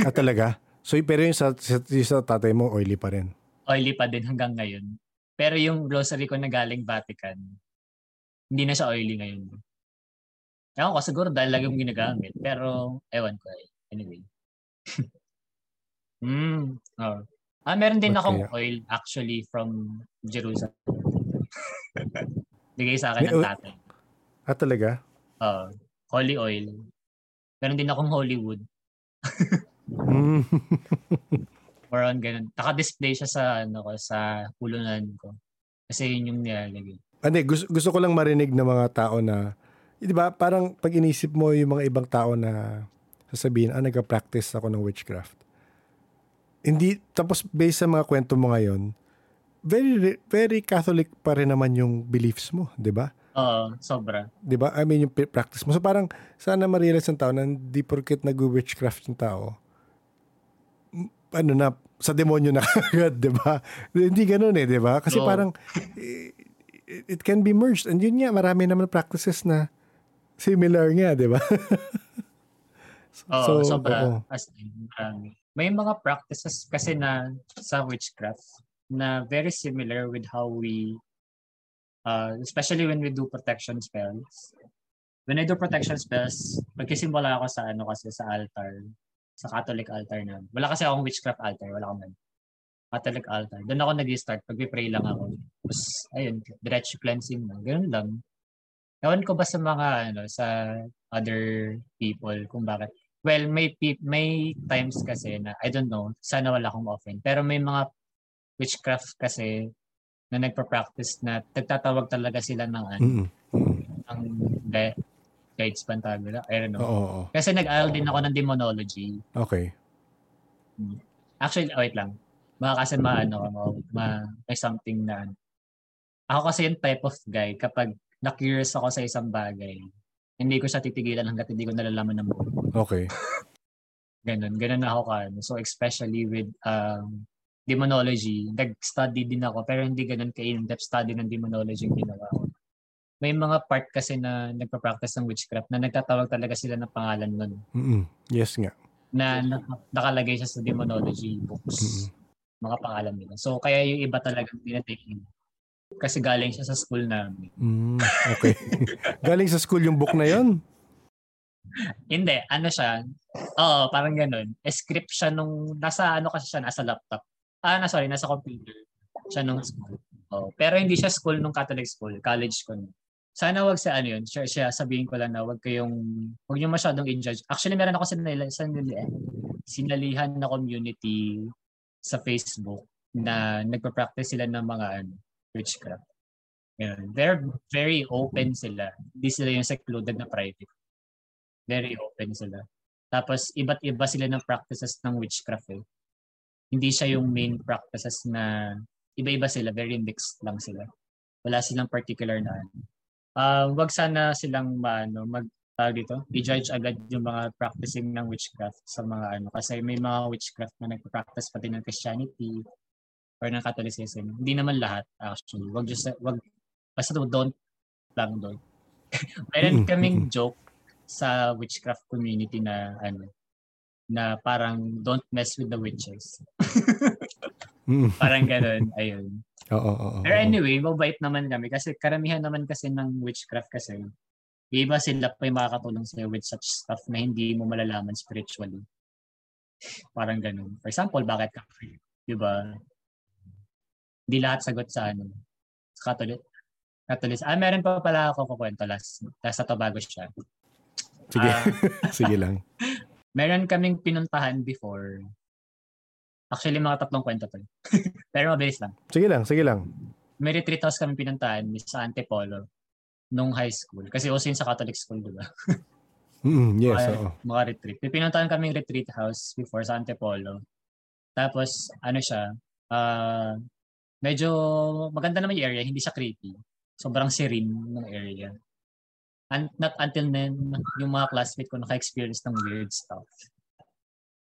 Ah, talaga? So, pero yung sa, sa, sa tatay mo, oily pa rin? Oily pa din hanggang ngayon. Pero yung rosary ko na galing Vatican, hindi na siya oily ngayon. Ako siguro dahil lagi mong ginagamit. Pero, ewan ko eh. Anyway. mm, oh. Ah, meron din okay. akong oil actually from Jerusalem. Bigay sa akin ng tatay. Ah, talaga? Oo. Uh, holy oil. Meron din akong Hollywood. mm. Or on ganun. Naka-display siya sa, ano, sa hulunan ko. Kasi yun yung nilalagay. Andi, gusto, gusto ko lang marinig ng mga tao na, di ba, parang pag inisip mo yung mga ibang tao na sasabihin, ah, nagka-practice ako ng witchcraft. Hindi, tapos based sa mga kwento mo ngayon, very very Catholic pa rin naman yung beliefs mo, di ba? Oo, uh, sobra. Di ba? I mean, yung practice mo. So parang, sana ma-realize ng tao na hindi porket nag-witchcraft yung tao, ano na, sa demonyo na agad, di ba? Hindi ganun eh, di ba? Kasi so, parang, eh, it can be merged. And yun nga, marami naman practices na similar nga, di ba? Oo, so, sobra. Oh. As in, marami. May mga practices kasi na sa witchcraft na very similar with how we, uh, especially when we do protection spells. When I do protection spells, magkisimula ako sa ano kasi sa altar, sa Catholic altar na. Wala kasi akong witchcraft altar, wala akong Catholic altar. Doon ako nag-start. Pag-pray lang ako. Tapos, ayun, diretso cleansing lang. Ganun lang. Ewan ko ba sa mga, ano, sa other people kung bakit. Well, may may times kasi na, I don't know, sana wala akong offering. Pero may mga witchcraft kasi na nagpa-practice na nagtatawag talaga sila ng, ano, mm-hmm. ng de- guides pantagula. I don't know. Oh, oh. Kasi nag-aral din ako ng demonology. Okay. Actually, wait lang. Baka kasi maano, ma, may something na. Ako kasi yung type of guy, kapag na-curious ako sa isang bagay, hindi ko siya titigilan hanggat hindi ko nalalaman ng buo. Okay. Ganun. Ganun ako ka. So especially with um, demonology, nag-study din ako, pero hindi ganun ka-in-depth study ng demonology yung ginawa ko. May mga part kasi na nagpa-practice ng witchcraft na nagtatawag talaga sila ng pangalan nun. Mm-mm. Yes nga. Na nakalagay siya sa demonology books. Mm-mm. Mga pangalan nila. So, kaya yung iba talagang tinataking. Kasi galing siya sa school namin. Mm, okay. Galing sa school yung book na yun? Hindi. Ano siya? Oo, parang ganun. E script siya nung, nasa ano kasi siya, nasa laptop. Ah, na, sorry, nasa computer. Siya nung school. Oh, pero hindi siya school nung Catholic school. College ko nun. Sana wag sa ano yun. Siya, siya sabihin ko lang na wag kayong, wag yung masyadong in-judge. Actually, meron ako sinali- sinali- sinalihan na community sa Facebook na nagpa-practice sila ng mga ano, witchcraft. Ganun. They're very open sila. Hindi sila yung secluded na private. Very open sila. Tapos, iba't iba sila ng practices ng witchcraft eh. Hindi siya yung main practices na iba-iba sila. Very mixed lang sila. Wala silang particular na ano. Uh, wag sana silang ano, mag tawag dito, i-judge agad yung mga practicing ng witchcraft sa mga ano. Kasi may mga witchcraft na nagpa-practice pati ng Christianity or ng Catholicism. Hindi naman lahat, actually. Wag just, wag, basta don't lang doon. Meron kaming joke sa witchcraft community na ano, na parang don't mess with the witches. Parang ganun, ayun. Oo, oo, oo. Pero anyway, mabait naman kami kasi karamihan naman kasi ng witchcraft kasi iba sila pa yung makakatulong sa'yo with such stuff na hindi mo malalaman spiritually. Parang ganun. For example, bakit ka free? Diba? Hindi lahat sagot sa ano. Catholic. Catholic. Ah, meron pa pala ako kukwento last. Last na Tobago siya. Sige. Uh, Sige lang. Meron kaming pinuntahan before. Actually, mga tatlong kwento to. Pero mabilis lang. Sige lang. Sige lang. May retreat house kami pinuntahan sa Antipolo nung high school. Kasi also yun sa Catholic school, diba? Mm, yes, mga, oo. Mga retreat. Pinuntahan kaming retreat house before sa Antipolo. Tapos, ano siya, uh, medyo maganda naman yung area, hindi siya creepy. Sobrang serene ng area. And not until then, yung mga classmates ko naka-experience ng weird stuff.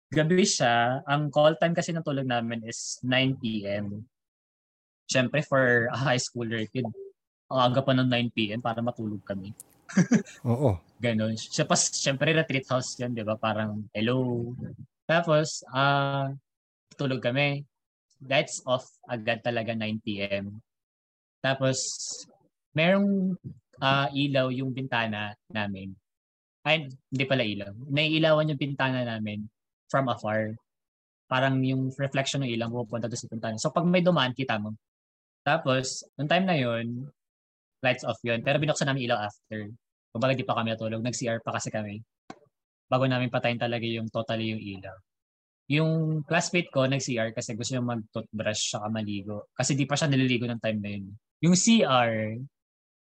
Gabi siya, ang call time kasi ng tulog namin is nine p.m. Siyempre, for a high schooler kid, ang aga pa ng nine p.m. para matulog kami. Oo. Ganon. Tapos, syempre, retreat house yan, di ba? Parang, hello. Tapos, uh, tulog kami. Lights off agad talaga nine p.m. Tapos, merong uh, ilaw yung bintana namin. Ay, hindi pala ilaw. Naiilawan yung pintana namin from afar. Parang yung reflection ng ilaw pupunta doon sa pintana. So pag may dumaan, kita mo. Tapos, noong time na yun, lights off yun. Pero binuksan namin ilaw after. Kung bakit di pa kami natulog. Nag-C R pa kasi kami. Bago namin patayin talaga yung totally yung ilaw. Yung classmate ko, nag-C R kasi gusto niya mag-toothbrush saka maligo. Kasi di pa siya naliligo ng time na yun. Yung C R,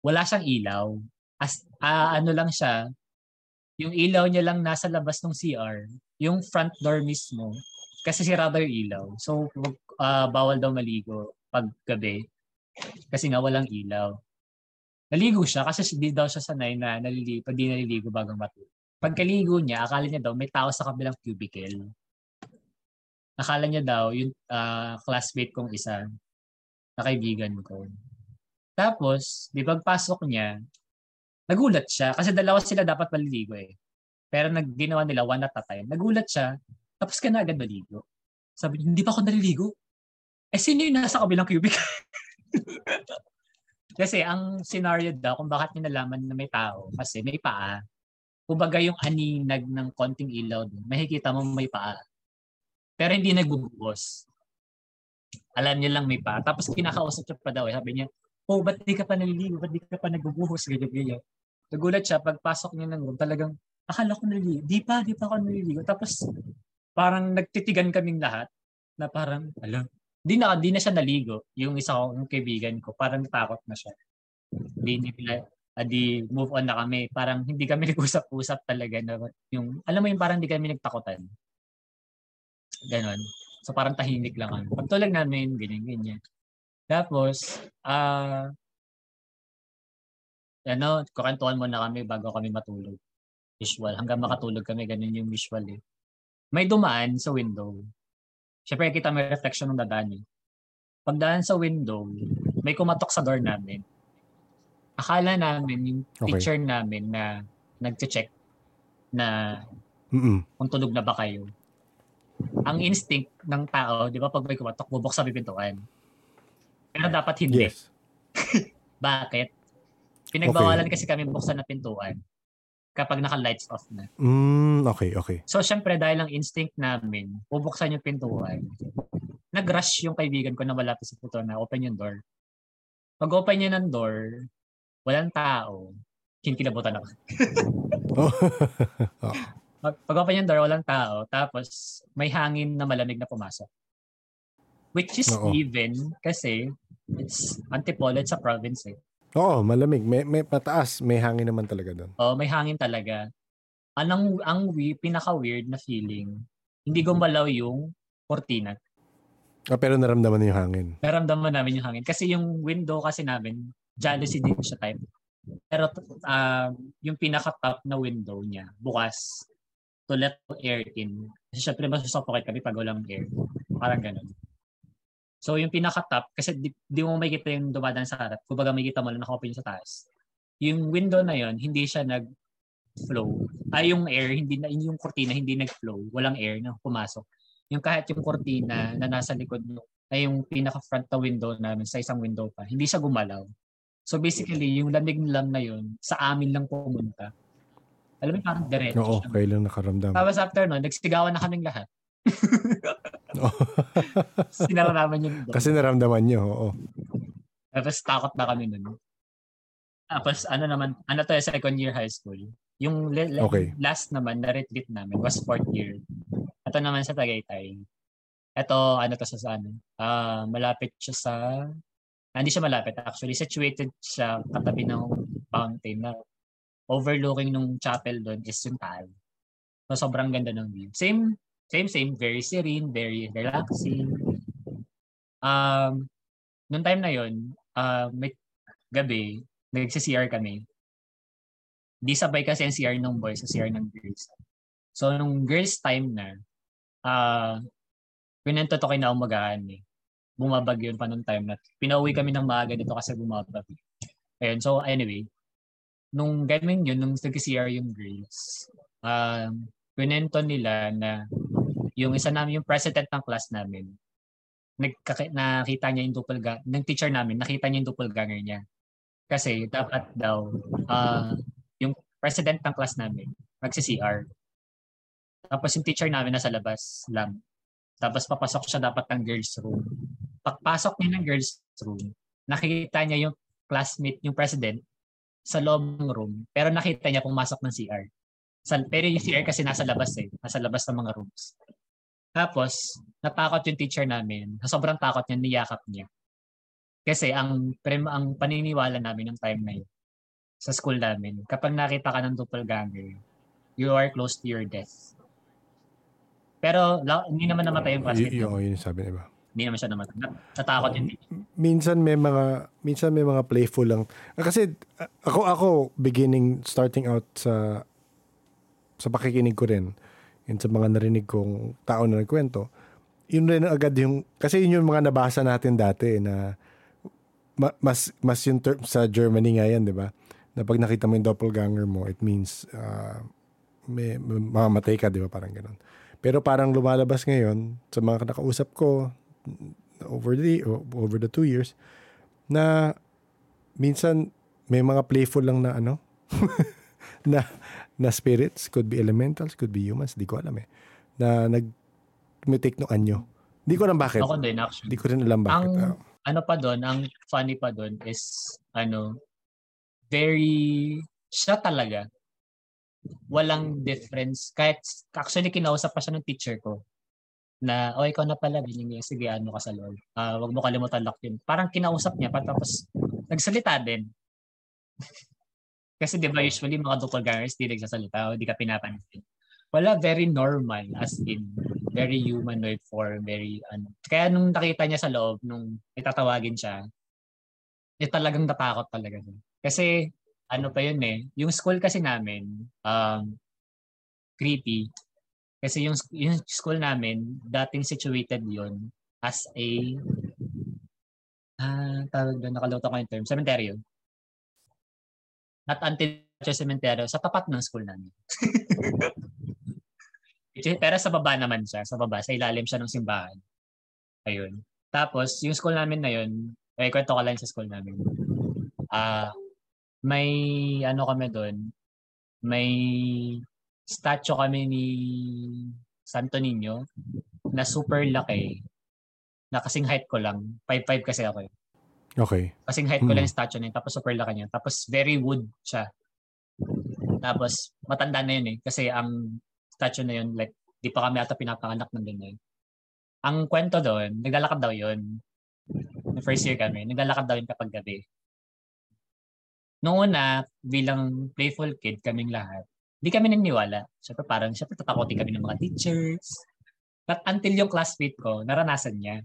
wala siyang ilaw. As, uh, ano lang siya, yung ilaw niya lang nasa labas ng C R, yung front door mismo, kasi sirado yung ilaw. So, uh, bawal daw maligo pag gabi, kasi nga walang ilaw. Naligo siya kasi hindi daw siya sanay na naliligo, di naliligo bagang matulog. Pagkaligo niya, akala niya daw may tao sa kabilang cubicle. Akala niya daw yung uh, classmate kong isa, na kaibigan ko. Tapos, di pagpasok niya, nagulat siya kasi dalawa sila dapat maliligo eh. Pero nagginawa nila one at a time. Nagulat siya, tapos ka na agad maligo. Sabi niya, hindi pa ako naliligo. Eh sino yung nasa kabilang cubicle? Kasi ang scenario daw kung bakit niya nalaman na may tao kasi may paa. Kumbaga yung aninag ng konting ilaw doon, makikita mo may paa. Pero hindi nagbubukos. Alam niya lang may paa. Tapos kinakausap siya pa daw eh. Sabi niya, oh, ba't di ka pa naliligo? Ba't di ka pa nagbubuhos? Ganyan-ganyan. Nagulat siya, pagpasok niya ng room, talagang, akala ko naliligo. Di pa, di pa ako naliligo. Tapos, parang nagtitigan kaming lahat na parang, alam, di na, di na siya naligo. Yung isa kong kaibigan ko, parang natakot na siya. Di, di, di move on na kami. Parang hindi kami nag-usap-usap talaga. Na yung, alam mo yung parang hindi kami nagtakotan. Ganon. So parang tahimik lang kami. Pagtulag namin, ganyan-ganyan. Tapos, ah, uh, ano, kukantuhan muna kami bago kami matulog. Usual. Hanggang makatulog kami, ganun yung usual eh. May dumaan sa window. Siyempre, kita may reflection ng dadaan eh. Pagdaan sa window, may kumatok sa door namin. Akala namin, yung teacher okay. namin na nag-check na Mm-mm. kung tulog na ba kayo. Ang instinct ng tao, di ba pag may kumatok, bubuksan may pintuan. Pero dapat hindi. Yes. Bakit? Pinagbawalan okay. kasi kami buksan na pintuan kapag naka-lights off na. Mm, okay, okay. So, syempre, dahil ang instinct namin, bubuksan yung pintuan, nag-rush yung kaibigan ko na malapit sa pintuan na open yung door. Pag-open niya ng door, walang tao, kinikilabutan ako. oh. oh. Pag-open yung door, walang tao, tapos may hangin na malamig na pumasok. Which is Oo. even kasi it's antipoled sa province eh. Oo, malamig. May, may pataas. May hangin naman talaga doon. Oo, may hangin talaga. Anong, ang we, pinaka-weird na feeling, hindi gumalaw yung cortina. Oh, pero naramdaman na yung hangin. Naramdaman namin yung hangin. Kasi yung window kasi namin, jealousy din siya type. Pero uh, yung pinaka-top na window niya, bukas, to let air in. Kasi syempre masusupokit kami pag walang air. Parang ganun. So, yung pinaka-top, kasi di, di mo makikita yung dumadaan sa harap. Kumbaga makikita mo lang naka-open yung sa taas. Yung window na yon hindi siya nag-flow. Ay, yung air, hindi na, yung cortina, hindi nag-flow. Walang air na pumasok. Yung kahit yung cortina na nasa likod, ay yung pinaka-front na window namin sa isang window pa, hindi siya gumalaw. So, basically, yung lamig nilang na yon sa amin lang pumunta. Alam mo, parang diretso. Oo, kailan nakaramdam. Tapos after nun, nagsigawan na kaming lahat. Sinaraman niyo doon. Kasi naramdaman niyo, oo. Tapos takot na kami noon. Tapos ano naman, ano to yung second year high school. Yung le- okay. last naman na retreat namin was fourth year. Ito naman sa Tagaytay. Ito, ano to sa saan? Ah, uh, malapit siya sa ah, hindi siya malapit actually. Situated siya katabi ng fountain na overlooking ng chapel doon is yung Taal. So sobrang ganda ng view. Same Same, same. Very serene, very relaxing. Um, noong time na yun, uh, may gabi, nagsi-C R kami. Di sabay kasi ang C R ng boys sa C R ng girls. So, nung girls time na, uh, pinento to kayo na umagaan eh. Bumabag yun pa noong time na. Pinauwi kami ng maaga dito kasi bumabag. Ayun, so anyway, nung gaming yun, nung nagsi-C R yung girls, um, pinento nila na yung isa namin, yung president ng class namin, nagkaki- nakita niya yung doppelganger, ng teacher namin, nakita niya yung doppelganger niya. Kasi dapat daw, uh, yung president ng class namin, magsi-C R. Tapos yung teacher namin nasa labas lang. Tapos papasok siya dapat ng girls' room. Pagpasok niya ng girls' room, nakita niya yung classmate, yung president, sa loob ng room. Pero nakita niya pumasok ng C R. Pero yung C R kasi nasa labas eh. Nasa labas ng mga rooms. Tapos, natakot yung teacher namin. Sobrang takot niya, niyakap niya. Kasi ang ang paniniwala namin ng time na yun sa school namin, kapag nakita ka ng doppelganger, you are close to your death. Pero la- hindi naman namatay yung classmate. Oo, y- yun yung sabi niya. Hindi naman siya namatay. Natakot um, yung teacher. Minsan may mga, minsan may mga playful lang. Kasi ako, ako beginning, starting out sa sa pakikinig ko rin, yun sa mga narinig kong tao na nagkwento, yun rin agad yung, kasi yun yung mga nabasa natin dati na mas, mas yung term sa Germany nga yan, di ba? Na pag nakita mo yung doppelganger mo, it means uh, may, may mamamatay ka, di ba? Parang ganun. Pero parang lumalabas ngayon sa mga nakausap ko over the, over the two years na minsan may mga playful lang na ano, na na spirits, could be elementals, could be humans, di ko alam eh, na nag may take no anyo. Di ko alam bakit. Ako din, actually. Di ko rin alam bakit. Ang, ano pa doon, ang funny pa doon is, ano, very, siya talaga, walang difference. Kahit, actually, kinausap pa siya ng teacher ko, na, oh, ikaw na pala, binigyan, sige, ano ka sa loob. Uh, wag mo kalimutan lock yun. Parang kinausap niya, patapos, nagsalita din. Kasi di ba usually mga doppelgangers di nagsasalita o di ka pinapansin. Wala, very normal as in very humanoid form, very ano. Kaya nung nakita niya sa loob nung itatawagin siya, eh talagang natakot talaga siya. Kasi ano pa yun eh, yung school kasi namin um creepy. Kasi yung yung school namin dating situated yun as a ah tawag doon, nakalimutan ko yung term, cementerio. At anti-church cementerio sa tapat ng school namin. Pero sa baba naman siya. Sa baba. Sa ilalim siya ng simbahan. Ayun. Tapos, yung school namin na yun, eh, kwento ka lang sa school namin. Ah, uh, may, ano kami doon, may statue kami ni Santo Niño na super laki. Na kasing height ko lang. five five kasi ako. Okay. Kasing height ko lang yung statue niya. Tapos super laki niya. Tapos very wood siya. Tapos matanda na yun eh. Kasi ang statue na yun, like, di pa kami ata pinapanganak ng ganyan. Ang kwento doon, naglalakad daw yun. The first year kami, naglalakad daw yun kapag gabi. Noong una, bilang playful kid kaming lahat, di kami naniniwala. Siyempre parang, siyempre tatakotin kami ng mga teachers. But until yung classmate ko, naranasan niya.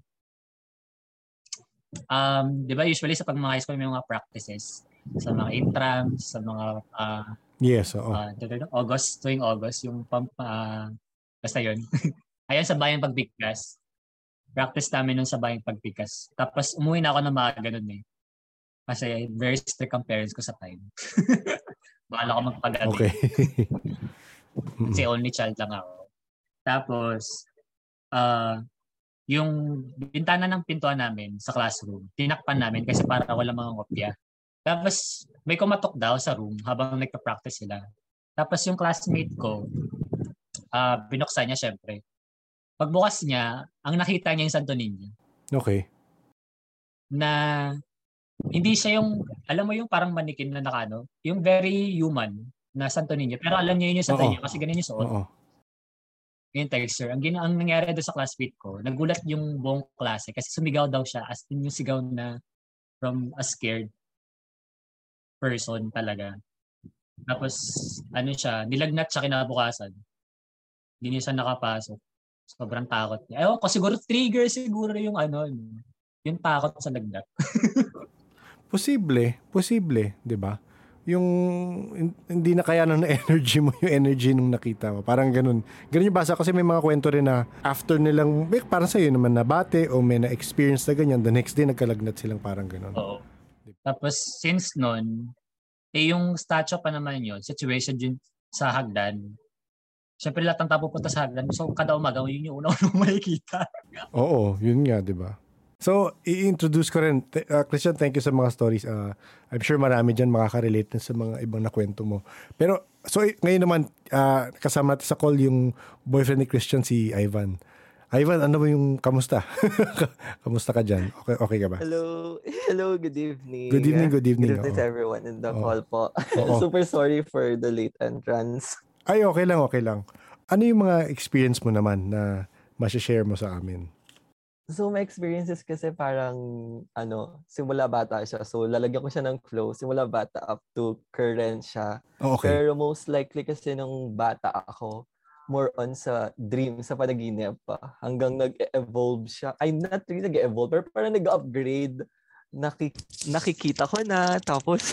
Um, di ba usually sa pag mga high school may mga practices sa mga intrams, sa mga uh, yes, oo. Uh, August, tuwing August, yung pump, uh, basta yun. Ayun sa bayang pagbigkas. Practice namin nun sa bayang pagbigkas. Tapos umuwi na ako ng mga ganun eh. Kasi very strict ang parents ko sa time. Bahala ko magpagabi. Okay. Kasi only child lang ako. Tapos, ah, uh, yung bintana ng pintuan namin sa classroom, tinakpan namin kasi para wala mga kopya. Tapos may kumatok daw sa room habang nagpa-practice sila. Tapos yung classmate ko, uh, binuksan niya syempre. Pagbukas niya, ang nakita niya yung Santo Niño. Okay. Na hindi siya yung, alam mo yung parang manikin na nakano, yung very human na Santo Niño. Pero alam niya yun yung Santo Niño kasi ganun yung suot. Oo. Yung texture. Ang, gina- ang nangyari doon sa classmate ko, nagulat yung buong klase kasi sumigaw daw siya as in yung sigaw na from a scared person talaga. Tapos, ano siya, nilagnat siya kinabukasan. Hindi niya siya nakapasok. Sobrang takot niya. Ewan ko, siguro trigger siguro yung ano, yung takot sa lagnat. Posible. Posible, di ba? Yung hindi na kaya ng energy mo, yung energy nung nakita mo. Parang ganun. Ganun yung basa kasi may mga kwento rin na after nilang, eh, parang sa'yo naman nabate o may na-experience na ganyan. The next day, nagkalagnat silang parang ganun. Oo. Tapos, since nun, eh yung statue pa naman yun, situation yun sa hagdan. Siyempre, lahat ang tapo punta sa hagdan. So, kada umaga, yun yung una-una makikita. Oo, yun nga, di ba? So, i-introduce ko rin. Uh, Christian, thank you sa mga stories. Uh, I'm sure marami dyan makaka-relate sa mga ibang nakwento mo. Pero, so ngayon naman, uh, kasama sa call yung boyfriend ni Christian, si Ivan. Ivan, ano ba yung kamusta? Kamusta ka dyan? Okay, okay ka ba? Hello. Hello, good evening. Good evening, good evening. Good evening to everyone in the oh. call po. Oh. Super sorry for the late entrance. Ay, okay lang, okay lang. Ano yung mga experience mo naman na masashare mo sa amin? So, my experiences kasi parang, ano, simula bata siya. So, lalagyan ko siya ng flow. Simula bata up to current siya. Oh, okay. Pero most likely kasi nung bata ako, more on sa dream, sa panaginip pa. Hanggang nag-evolve siya. Ay, not really nag-evolve, pero parang nag-upgrade. Nakik- nakikita ko na. Tapos,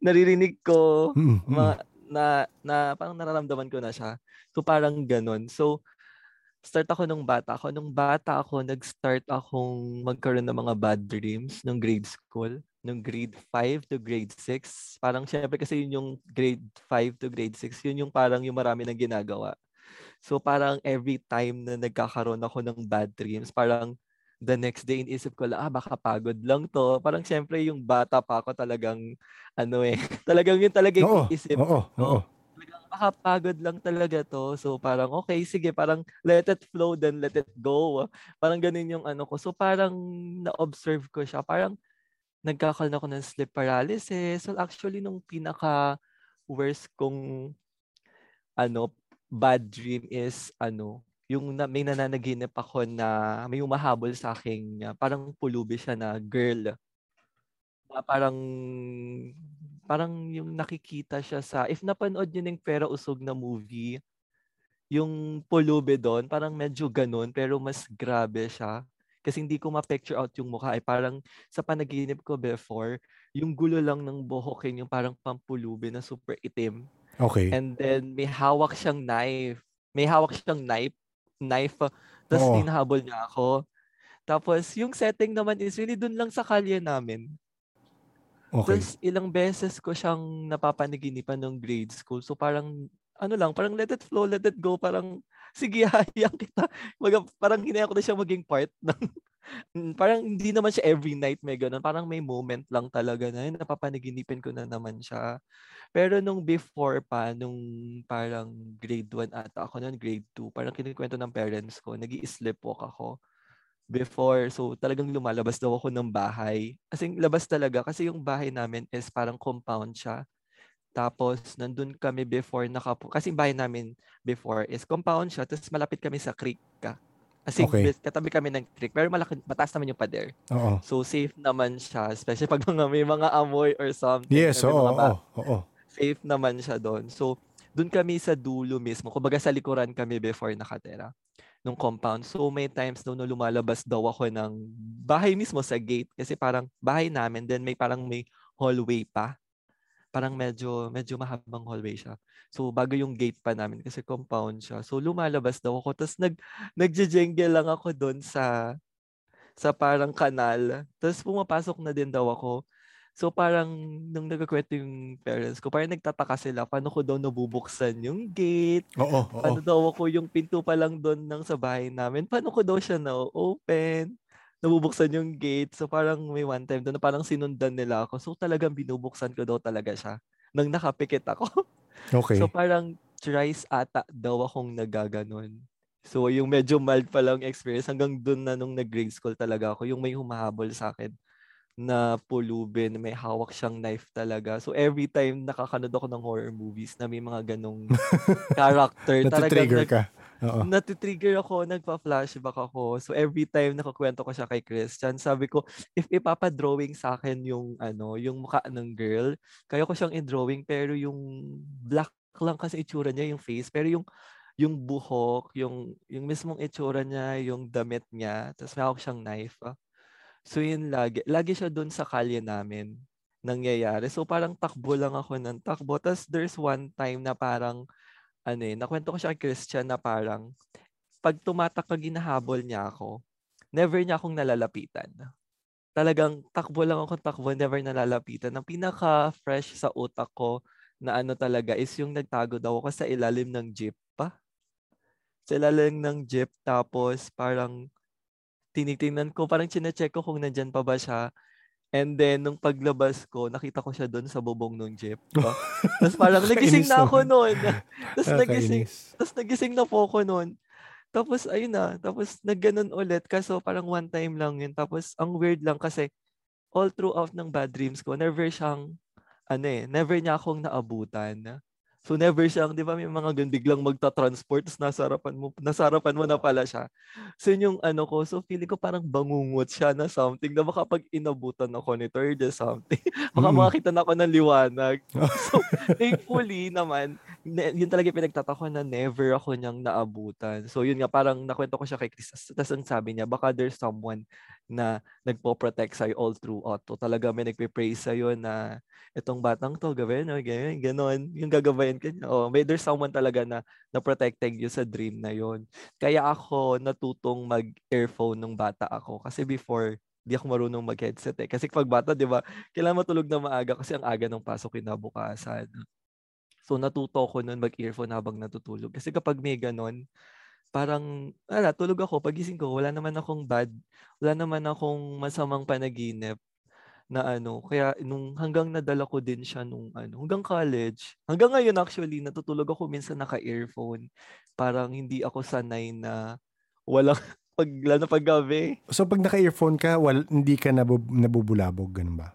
naririnig ko. Mm-hmm. Ma- na, na, parang nararamdaman ko na siya. So, parang ganun. So, start ako nung bata ako. Nung bata ako, nag-start akong magkaroon ng mga bad dreams nung grade school. Nung grade five to grade six. Parang syempre kasi yun yung grade five to grade six. Yun yung parang yung marami nang ginagawa. So parang every time na nagkakaroon ako ng bad dreams, parang the next day inisip ko lang, ah baka pagod lang to. Parang syempre yung bata pa ako talagang, ano eh, talagang yun talagang oo, iisip. Oo, oo, oo. Makapagod lang talaga to. So parang okay, sige, parang let it flow then let it go. Parang ganun yung ano ko. So parang na-observe ko siya. Parang nagkakaroon ako ng sleep paralysis. So actually nung pinaka worst kong ano bad dream is ano, yung na, may nananaginip ako na may humahabol sa akin. Parang pulubi siya na girl. Na parang parang yung nakikita siya sa, if napanood yun yung Pera Usog na movie, yung pulube doon, parang medyo ganun, pero mas grabe siya. Kasi hindi ko ma-picture out yung mukha. Ay parang sa panaginip ko before, yung gulo lang ng buhokin, yung parang pampulube na super itim. Okay. And then may hawak siyang knife. May hawak siyang knife. knife Tapos tinahabol niya ako. Tapos yung setting naman is really dun lang sa kalye namin. Okay. Tapos ilang beses ko siyang napapanaginipan nung grade school. So parang, ano lang, parang let it flow, let it go. Parang, sige, hayaan kita. Mag- parang hinaya ko na siya maging part ng, parang hindi naman siya every night may ganun. Parang may moment lang talaga na yun, napapanaginipan ko na naman siya. Pero nung before pa, nung parang grade one ata ako noon, grade two, parang kinikwento ng parents ko, nag-i-sleepwalk ako. Before, so talagang lumalabas daw ako ng bahay. Kasi labas talaga, kasi yung bahay namin is parang compound siya. Tapos, nandun kami before, nakapu- kasi bahay namin before is compound siya, tapos malapit kami sa creek ka. Kasi okay. Katabi kami ng creek, pero malaki, mataas naman yung pader. Oo. So, safe naman siya, especially pag mga, may mga amoy or something. Yes, oo, oo, oo. Safe naman siya doon. So, doon kami sa dulo mismo. Kumbaga sa likuran kami before nakatera nung compound. So may times daw na lumalabas daw ako ng bahay mismo sa gate kasi parang bahay namin then may parang may hallway pa. Parang medyo medyo mahabang hallway siya. So bago yung gate pa namin kasi compound siya. So lumalabas daw ako tapos nag nagje-jengle lang ako doon sa sa parang kanal. Tapos pumapasok na din daw ako. So parang nung nagkukwento yung parents ko, parang nagtataka sila, paano ko daw nabubuksan yung gate? Oo, oo. Paano daw ako yung pinto pa lang doon ng sa bahay namin? Paano ko daw siya na-open? Nabubuksan yung gate. So parang may one time doon na parang sinundan nila ako. So talagang binubuksan ko daw talaga siya nang nakapikit ako. Okay. So parang thrice ata daw akong nagaganon. So yung medyo mild pa lang experience hanggang doon na nung nag-grade school talaga ako, yung may humahabol sa akin na pulubin, may hawak siyang knife talaga. So every time nakakanood ako ng horror movies na may mga ganong character. Natitrigger ka. Oo. Natitrigger ako, nagpa-flashback ako. So every time nakakwento ko siya kay Christian, sabi ko, if ipapadrawing sa akin yung, ano, yung mukha ng girl, kaya ko siyang i-drawing pero yung black lang kasi itsura niya, yung face, pero yung yung buhok, yung, yung mismong itsura niya, yung damit niya, tapos may hawak siyang knife. Ah. So yun lagi. Lagi siya doon sa kalye namin nangyayari. So parang takbo lang ako ng takbo. Tapos there's one time na parang, ano eh, nakwento ko siya kay Christian na parang, pag tumatak na ginahabol niya ako, never niya akong nalalapitan. Talagang takbo lang ako, takbo, never nalalapitan. Ang pinaka-fresh sa utak ko na ano talaga is yung nagtago daw ako sa ilalim ng jeep pa. Sa ilalim ng jeep, tapos parang, tinitingnan ko, parang chinecheck ko kung nandyan pa ba siya. And then, nung paglabas ko, nakita ko siya doon sa bubong ng jeep. So, tapos parang nagising na ako noon. Tapos nagising, tapos nagising na po ako noon. Tapos, ayun na. Tapos, nagganon ulit. Kaso, parang one time lang yun. Tapos, ang weird lang kasi, all throughout ng bad dreams ko, never siyang, ano eh, never niya akong naabutan. So, never siyang, di ba, may mga ganun, biglang magta-transport, nasa harapan mo, nasa harapan mo na pala siya. So, yun yung ano ko. So, feeling ko parang bangungot siya na something na baka pag inabutan ako nito or just something, baka mm. makakita na ako ng liwanag. So, thankfully naman, yun talaga pinagtatako na never ako niyang naabutan. So, yun nga, parang nakwento ko siya kay Chris. Tapos, ang sabi niya, baka there's someone na nagpo-protect sa'yo all throughout. So, talaga may nagpe-pray sa'yo na itong batang to, gawin, gawin, gano'n. Yung gagabayan ka niya. Oh, may there's someone talaga na na-protecting you sa dream na yon. Kaya ako natutong mag-earphone nung bata ako. Kasi before, di ako marunong mag-headset eh. Kasi pag bata, di ba, kailangan matulog na maaga kasi ang aga ng pasok kinabukasan. So, natuto ko nun mag-earphone habang natutulog. Kasi kapag may ganon, parang, ala, tulog ako, pagising ko, wala naman akong bad, wala naman akong masamang panaginip na ano. Kaya nung hanggang nadala ko din siya nung ano, hanggang college, hanggang ngayon actually, natutulog ako minsan naka-earphone. Parang hindi ako sanay na walang pagla na paggabi. So, pag naka-earphone ka, wal, hindi ka nabub- nabubulabog, ganun ba?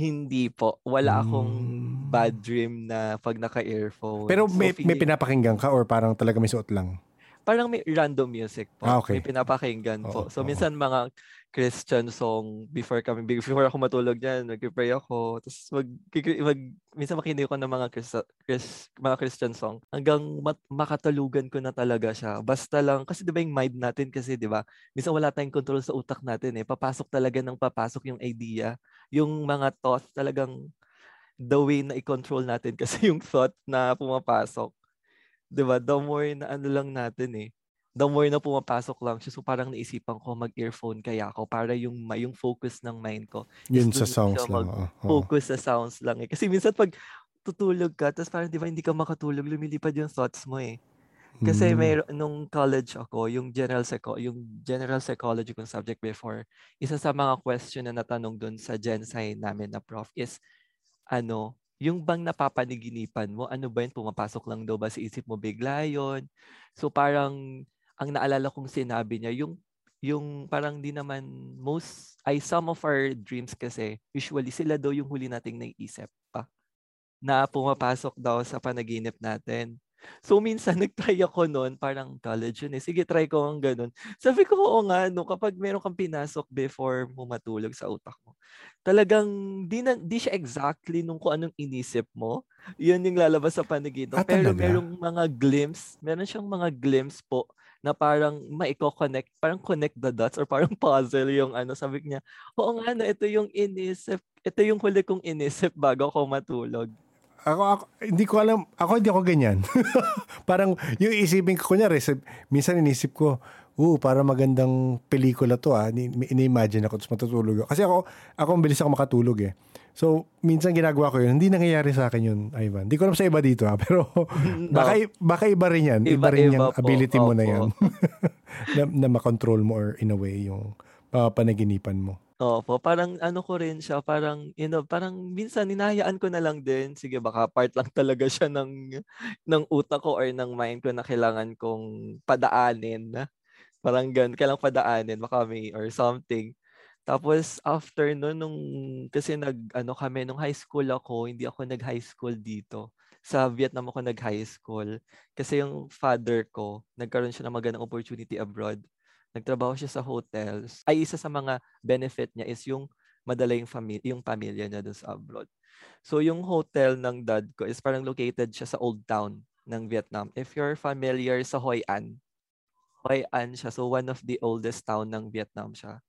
Hindi po. Wala akong hmm. bad dream na pag naka-earphone. Pero may, so, may pinapakinggan ka or parang talaga may suot lang? Parang may random music po. Ah, okay. May pinapakinggan po. Oh, so, oh. minsan mga Christian song before kami, before ako matulog dyan, nag-pray ako. Tapos, mag, mag, minsan makinig ko ng mga, Christ, Christ, mga Christian song. Hanggang mat, makatalugan ko na talaga siya. Basta lang, kasi diba yung mind natin kasi, diba? Minsan wala tayong control sa utak natin eh. Papasok talaga ng papasok yung idea. Yung mga thoughts talagang the way na i-control natin kasi yung thought na pumapasok. Diba? The more na ano lang natin eh. The more na pumapasok lang siya. So parang naisipan ko mag-earphone kaya ako para yung yung focus ng mind ko. Yun sa sounds lang. Oh, oh. Focus sa sounds lang eh. Kasi minsan pag tutulog ka, tapos parang diba hindi ka makatulog, lumilipad yung thoughts mo eh. Kasi mm. may, nung college ako, yung general, psycho, yung general psychology kong subject before, isa sa mga question na natanong dun sa gen sci namin na prof is, ano, yung bang napapaniginipan mo, ano ba yun? Pumapasok lang daw ba sa isip mo bigla yun? So parang, ang naalala kong sinabi niya, yung, yung parang di naman, most, ay some of our dreams kasi, usually sila daw yung huli nating naiisip pa, na pumapasok daw sa panaginip natin. So minsan, nagtry ako noon, parang college yun eh, sige try ko ang ganun. Sabi ko, oo nga, no, kapag meron kang pinasok before mo matulog sa utak mo, talagang di, na, di siya exactly nung kung anong inisip mo. Yun yung lalabas sa panaginip. Ah, pero merong mga glimpse, meron siyang mga glimpse po na parang maiko-connect, parang connect the dots or parang puzzle yung ano. Sabi niya, oo nga, no, ito yung inisip, ito yung huli kong inisip bago ako matulog. Ako, ako hindi ko alam, ako hindi ako ganyan. Parang yung isipin ko kunyari, minsan inisip ko, oo, para magandang pelikula to ah. Ini-imagine ako, tapos matutulog ako. Kasi ako, ako mabilis ako makatulog eh. So, minsan ginagawa ko yun. Hindi nangyayari sa akin yun, Ivan. Hindi ko alam sa iba dito ah, pero baka, baka iba rin yan. Iba, iba rin yung ability mo na yan. na, na makontrol mo or in a way yung uh, panaginipan mo. Opo, parang ano ko rin siya, parang, you know, parang minsan hinahayaan ko na lang din. Sige, baka part lang talaga siya ng, ng utak ko or ng mind ko na kailangan kong padaanin. Parang gan, kailangan padaanin, baka may or something. Tapos after nun, nung, kasi nag, ano kami, nung high school ako, hindi ako nag-high school dito. Sa Vietnam ako nag-high school. Kasi yung father ko, nagkaroon siya ng magandang opportunity abroad. Nagtrabaho siya sa hotels. Ay, isa sa mga benefit niya is yung madala yung, fami- yung pamilya niya dun sa abroad. So, yung hotel ng dad ko is parang located siya sa Old Town ng Vietnam. If you're familiar sa Hoi An, Hoi An siya. So, one of the oldest town ng Vietnam siya.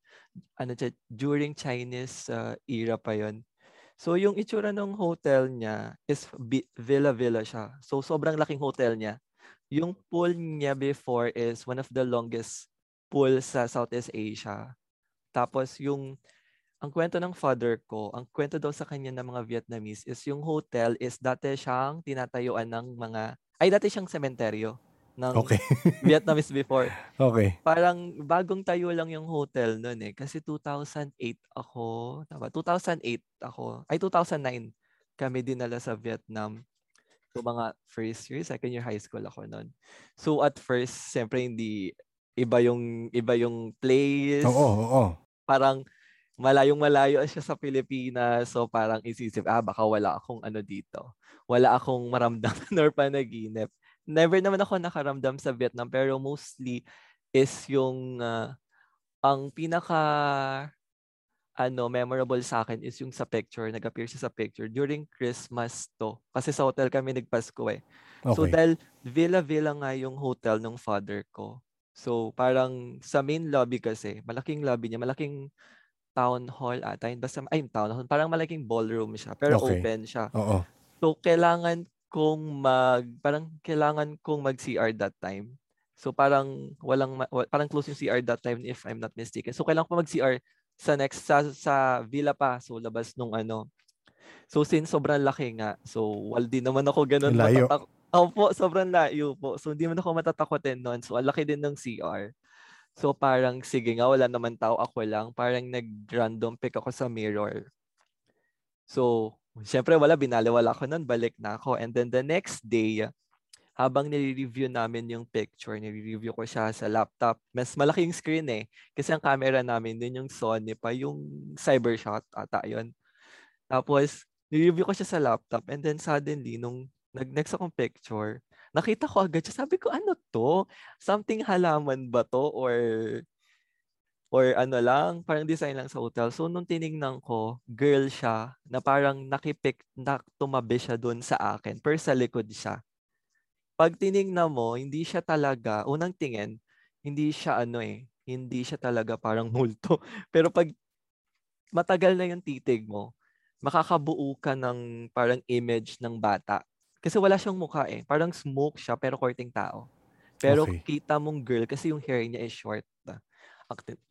Ano siya, during Chinese uh, era pa yon. So, yung itsura ng hotel niya is bi- villa-villa siya. So, sobrang laking hotel niya. Yung pool niya before is one of the longest pool sa Southeast Asia. Tapos yung, ang kwento ng father ko, ang kwento daw sa kanya ng mga Vietnamese is yung hotel is dati siyang tinatayuan ng mga, ay dati siyang sementeryo. ng okay. Vietnamese before. Okay. Parang bagong tayo lang yung hotel noon eh. Kasi two thousand eight ako, tama, two thousand eight ako, ay two thousand nine kami dinala sa Vietnam. So mga first year, second year high school ako noon. So at first, siyempre hindi iba yung iba yung place. Oo, oo, oo. Parang malayong-malayo siya sa Pilipinas. So parang isisip, ah, baka wala akong ano dito. Wala akong maramdaman or panaginip. Never naman ako nakaramdam sa Vietnam, pero mostly is yung uh, ang pinaka ano memorable sa akin is yung sa picture, nag-appear siya sa picture during Christmas to. Kasi sa hotel kami nagpasko eh. Okay. So dahil villa-villa nga yung hotel ng father ko. So parang sa main lobby kasi, malaking lobby niya, malaking town hall ata. Basta, ay, town hall. Parang malaking ballroom siya, pero okay. Open siya. Oo. So kailangan kung mag parang kailangan kong mag C R that time. So parang walang parang close yung C R that time if I'm not mistaken. So kailangan ko mag C R sa next sa, sa villa pa, so labas nung ano. So since sobrang laki nga, so wal din naman ako ganun matatakot. Opo, sobrang layo po. So hindi man ako matatakotin noon. So ang laki din ng C R. So parang sige nga wala naman tao, ako lang. Parang nag-random pick ako sa mirror. So siyempre, wala, binaliwala ko nun, balik na ako. And then the next day, habang nire-review namin yung picture, nire-review ko siya sa laptop. Mas malaki yung screen eh. Kasi ang camera namin, dun yung Sony pa, yung Cybershot ata yun. Tapos, nire-review ko siya sa laptop. And then suddenly, nung nag-next akong picture, nakita ko agad siya. Sabi ko, ano to? Something halaman ba to? Or... Or ano lang, parang design lang sa hotel. So, nung tinignan ko, girl siya, na parang nakipik, na tumabi siya doon sa akin. Pero sa likod siya. Pag tinignan mo, hindi siya talaga, unang tingin, hindi siya ano eh, hindi siya talaga parang multo. Pero pag matagal na yung titig mo, makakabuo ka ng parang image ng bata. Kasi wala siyang mukha eh. Parang smoke siya, pero korting tao. Pero okay. Kita mong girl, kasi yung hair niya is short.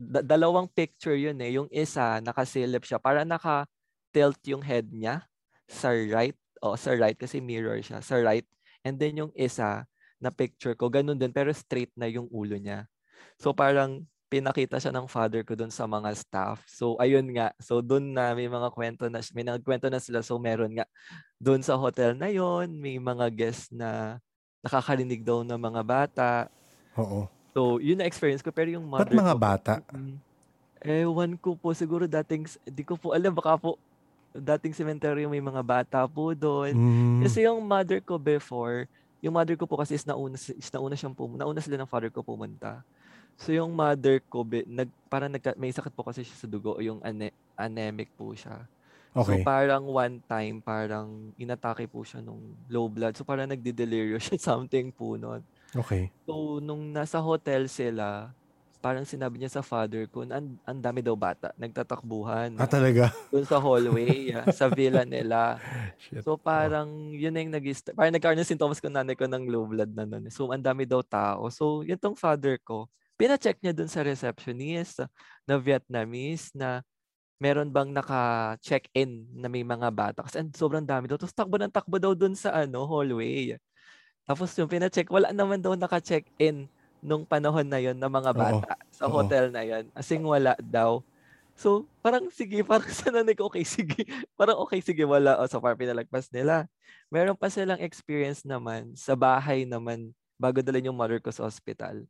Dalawang picture yun eh. Yung isa, nakasilip siya. Para naka-tilt yung head niya sa right. O, sa right kasi mirror siya. Sa right. And then yung isa na picture ko, ganun din. Pero straight na yung ulo niya. So parang pinakita siya ng father ko dun sa mga staff. So ayun nga. So dun na may mga kwento na, may nagkwento na sila. So meron nga. Dun sa hotel na yun, may mga guests na nakakarinig daw ng mga bata. Oo. So, yun na experience ko. Pero yung mother But mga ko, bata? Ewan ko po. Siguro dating, di ko po alam. Baka po, dating cemetery may mga bata po doon. Mm. Kasi yung mother ko before, yung mother ko po kasi is nauna, is nauna siyang pumunta. Nauna sila ng father ko pumunta. So, yung mother ko, be, nag, parang nag, may sakit po kasi siya sa dugo. Yung ane, anemic po siya. Okay. So, parang one time, parang inatake po siya nung low blood. So, parang nagdidelirio siya something po noon. Okay. So, nung nasa hotel sila, parang sinabi niya sa father ko, ang and, dami daw bata, nagtatakbuhan. Ah, talaga? Doon sa hallway, sa villa nila. Shit. So, parang yun na yung nag-start. Parang nagkaroon yung sintomas ko, nanay ko ng low blood na nun. So, ang dami daw tao. So, yun tong father ko, pina-check niya doon sa receptionist na Vietnamese na meron bang naka-check-in na may mga bata. Kasi sobrang dami daw. Tapos takbo ng takbo daw doon sa ano hallway. Tapos yung pina-check, wala naman daw naka-check-in nung panahon na yon ng mga bata. Oo, sa oo. Hotel na yon. Asing wala daw. So, parang sige, parang sana nag-okay, okay, sige. Parang okay, sige, wala. O, so far, pinalagpas nila. Meron pa silang experience naman sa bahay naman bago dalhin yung mother ko sa hospital.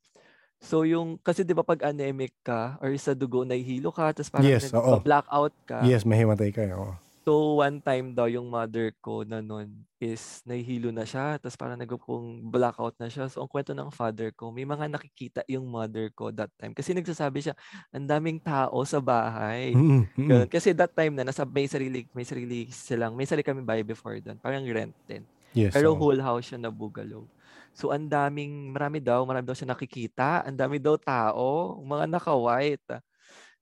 So, yung, kasi di ba pag anemic ka or sa dugo, nahihilo ka, tapos parang yes, nag-blackout ka. Yes, mahimatay ka. Oo. So, one time daw yung mother ko na nun is nahihilo na siya. Tapos parang nagkong blackout na siya. So, ang kwento ng father ko, may mga nakikita yung mother ko that time. Kasi nagsasabi siya, ang daming tao sa bahay. Mm-hmm. Kasi that time na, nasa, may, sarili, may sarili silang, may sarili kami bahay before dun. Parang rent din. Yes, pero so, whole house siya na bugalo. So, ang daming, marami daw, marami daw siya nakikita. Ang dami daw tao, mga naka-white.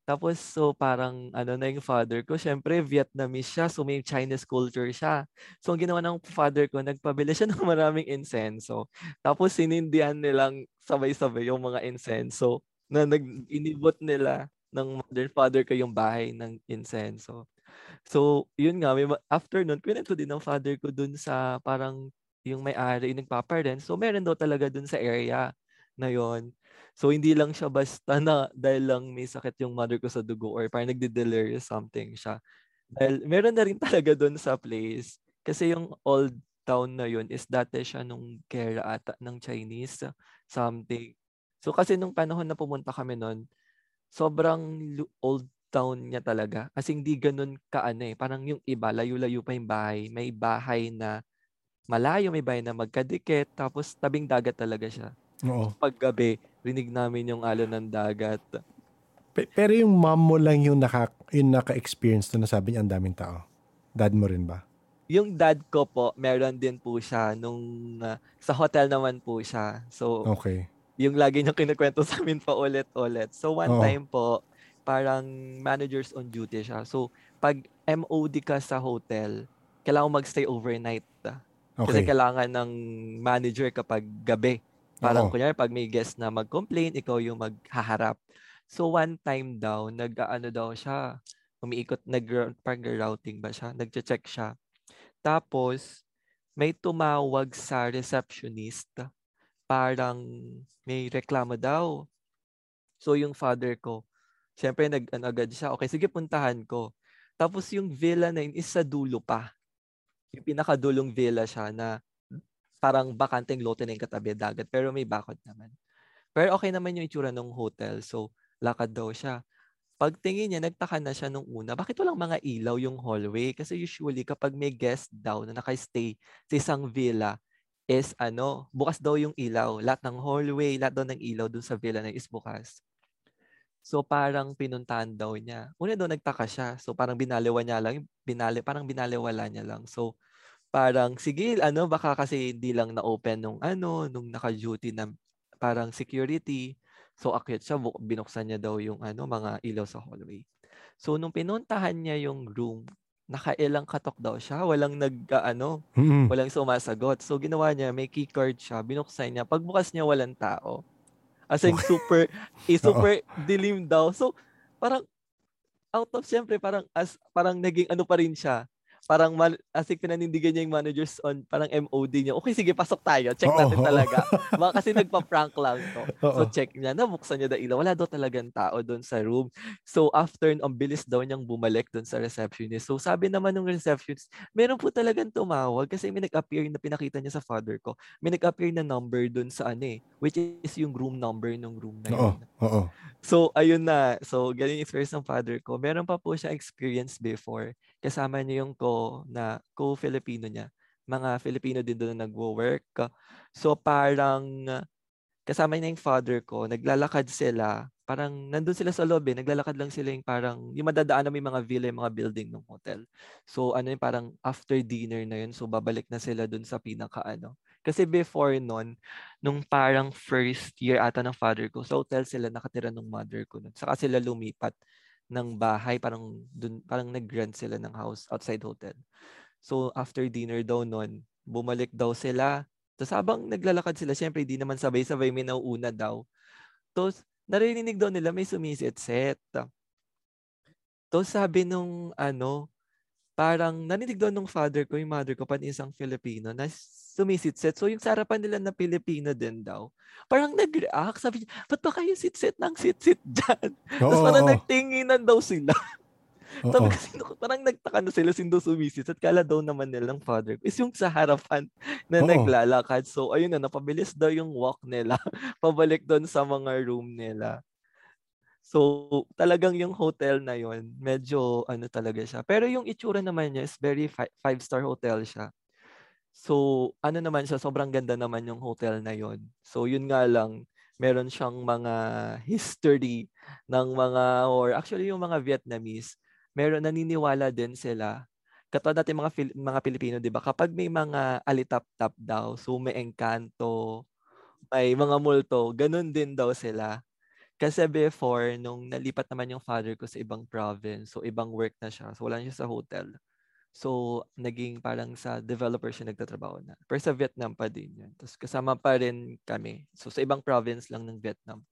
Tapos, so parang, ano na yung father ko, syempre, Vietnamese siya, so may Chinese culture siya. So, ang ginawa ng father ko, nagpabili siya ng maraming insenso. Tapos, sinindihan nilang sabay-sabay yung mga insenso na nag-inibot nila ng mother father ko yung bahay ng insenso. So, yun nga, may, after nun, pinento din ng father ko dun sa parang yung may-ari nagpa-parent. So meron daw talaga dun sa area na yon. So hindi lang siya basta na dahil lang may sakit yung mother ko sa dugo or parang nagde-delirious something siya. Dahil meron na rin talaga dun sa place. Kasi yung old town na yon is dati siya nung kera ata ng Chinese something. So kasi nung panahon na pumunta kami nun, sobrang old town niya talaga. Kasi hindi ganun kaano eh. Parang yung iba, layo-layo pa yung bahay. May bahay na malayo, may bahay na magkadikit. Tapos tabing dagat talaga siya. Oo. Paggabi, rinig namin yung alon ng dagat. Pe- pero yung mom mo lang yung, naka, yung naka-experience na nasabi niya ang daming tao. Dad mo rin ba? Yung dad ko po, meron din po siya. Nung, uh, sa hotel naman po siya. So, okay. Yung lagi niya kinukwento sa amin pa ulit-ulit. So, one Oo. time po, parang managers on duty siya. So, pag M O D ka sa hotel, kailangan mag-stay overnight. Kasi okay. kailangan ng manager kapag gabi. Parang Oo. kunyari, pag may guest na mag-complain, ikaw yung maghaharap. So, one time daw, nag-ano daw siya, umiikot, nag-routing ba siya? Nag-check siya. Tapos, may tumawag sa receptionist. Parang may reklamo daw. So, yung father ko, siyempre, nag-agad siya. Okay, sige, puntahan ko. Tapos yung villa na yun is sa dulo pa. Yung pinakadulong villa siya na parang bakanteng lote na yung katabi dagat. Pero may bakod naman. Pero okay naman yung itsura ng hotel. So, lakad daw siya. Pagtingin niya, nagtaka na siya nung una. Bakit walang mga ilaw yung hallway? Kasi usually, kapag may guest daw na nakastay sa isang villa, is ano, bukas daw yung ilaw. Lahat ng hallway, lahat daw ng ilaw dun sa villa na is bukas. So parang pinuntahan daw niya. Una daw nagtaka siya. So parang binaliwa niya lang. Binali, parang binaliwala niya lang. So parang sige, ano, baka kasi hindi lang na-open nung ano, nung naka-duty na parang security. So akyat siya, binuksan niya daw yung ano, mga ilaw sa hallway. So nung pinuntahan niya yung room, nakailang katok daw siya. Walang nag, uh, ano, mm-hmm. walang sumasagot. So ginawa niya, may keycard siya. Binuksan niya. Pagbukas niya, walang tao. As in, super, eh, super dilim daw. So, parang, out of, syempre, parang, as, parang naging ano pa rin siya. Parang, man, as in, pinanindigan niya yung managers on, parang M O D niya. Okay, sige, pasok tayo. Check Uh-oh. natin talaga. Baka kasi nagpa-prank lang to. Uh-oh. So, check niya. Nabuksan niya na ilaw. Wala daw talagang tao doon sa room. So, after, ang bilis daw niyang bumalik doon sa receptionist. So, sabi naman ng receptionist, meron po talagang tumawag kasi may nag-appear na pinakita niya sa father ko. May nag-appear na number doon sa ano eh, which is yung room number ng room na yun. Uh-oh. So, ayun na. So, ganyan yung experience ng father ko. Meron pa po siya experience before. Kasama niya yung ko na ko-Filipino niya. Mga Filipino din doon na nagwo-work. So parang kasama niya yung father ko, naglalakad sila. Parang nandun sila sa lobby, naglalakad lang sila yung parang yung madadaan na may mga villa, yung mga building ng hotel. So ano yung parang after dinner na yun, so babalik na sila doon sa pinakaano. Kasi before nun, nung parang first year ata ng father ko, sa hotel sila nakatira ng mother ko nun. Saka sila lumipat ng bahay, parang dun, parang nag-rent sila ng house outside hotel. So after dinner daw noon, bumalik daw sila. Tapos habang naglalakad sila, syempre hindi naman sabay-sabay, may nauuna daw. Tapos narinig daw nila may sumisit-set. Tapos sabi nung ano, parang narinig daw nung father ko, yung mother ko, pan isang Filipino na sumisit-set. So yung sarapan nila na Pilipino din daw, parang nag-react. Sabi niya, ba't ba kayo sit-sit ng sit-sit dyan? Oh, tapos parang oh, nagtinginan daw sila. Oh, Sabi oh. kasi parang nagtaka na sila sino sumisit-set. Kala daw naman nila ng father ko is yung sa harapan na oh, naglalakad. So ayun na, napabilis daw yung walk nila. Pabalik doon sa mga room nila. So talagang yung hotel na yun, medyo ano talaga siya. Pero yung itsura naman niya is very fi- five-star hotel siya. So, ano naman siya, sobrang ganda naman yung hotel na yon. So, yun nga lang, meron siyang mga history ng mga, or actually yung mga Vietnamese, meron, naniniwala din sila. Katulad natin mga, Fil- mga Pilipino, di ba? Kapag may mga alitap-tap daw, so may engkanto, may mga multo, ganun din daw sila. Kasi before, nung nalipat naman yung father ko sa ibang province, so ibang work na siya, so wala siya sa hotel. So, naging parang sa developer siya nagtatrabaho na. Pero sa Vietnam pa din yan. Tapos kasama pa rin kami. So, sa ibang province lang ng Vietnam.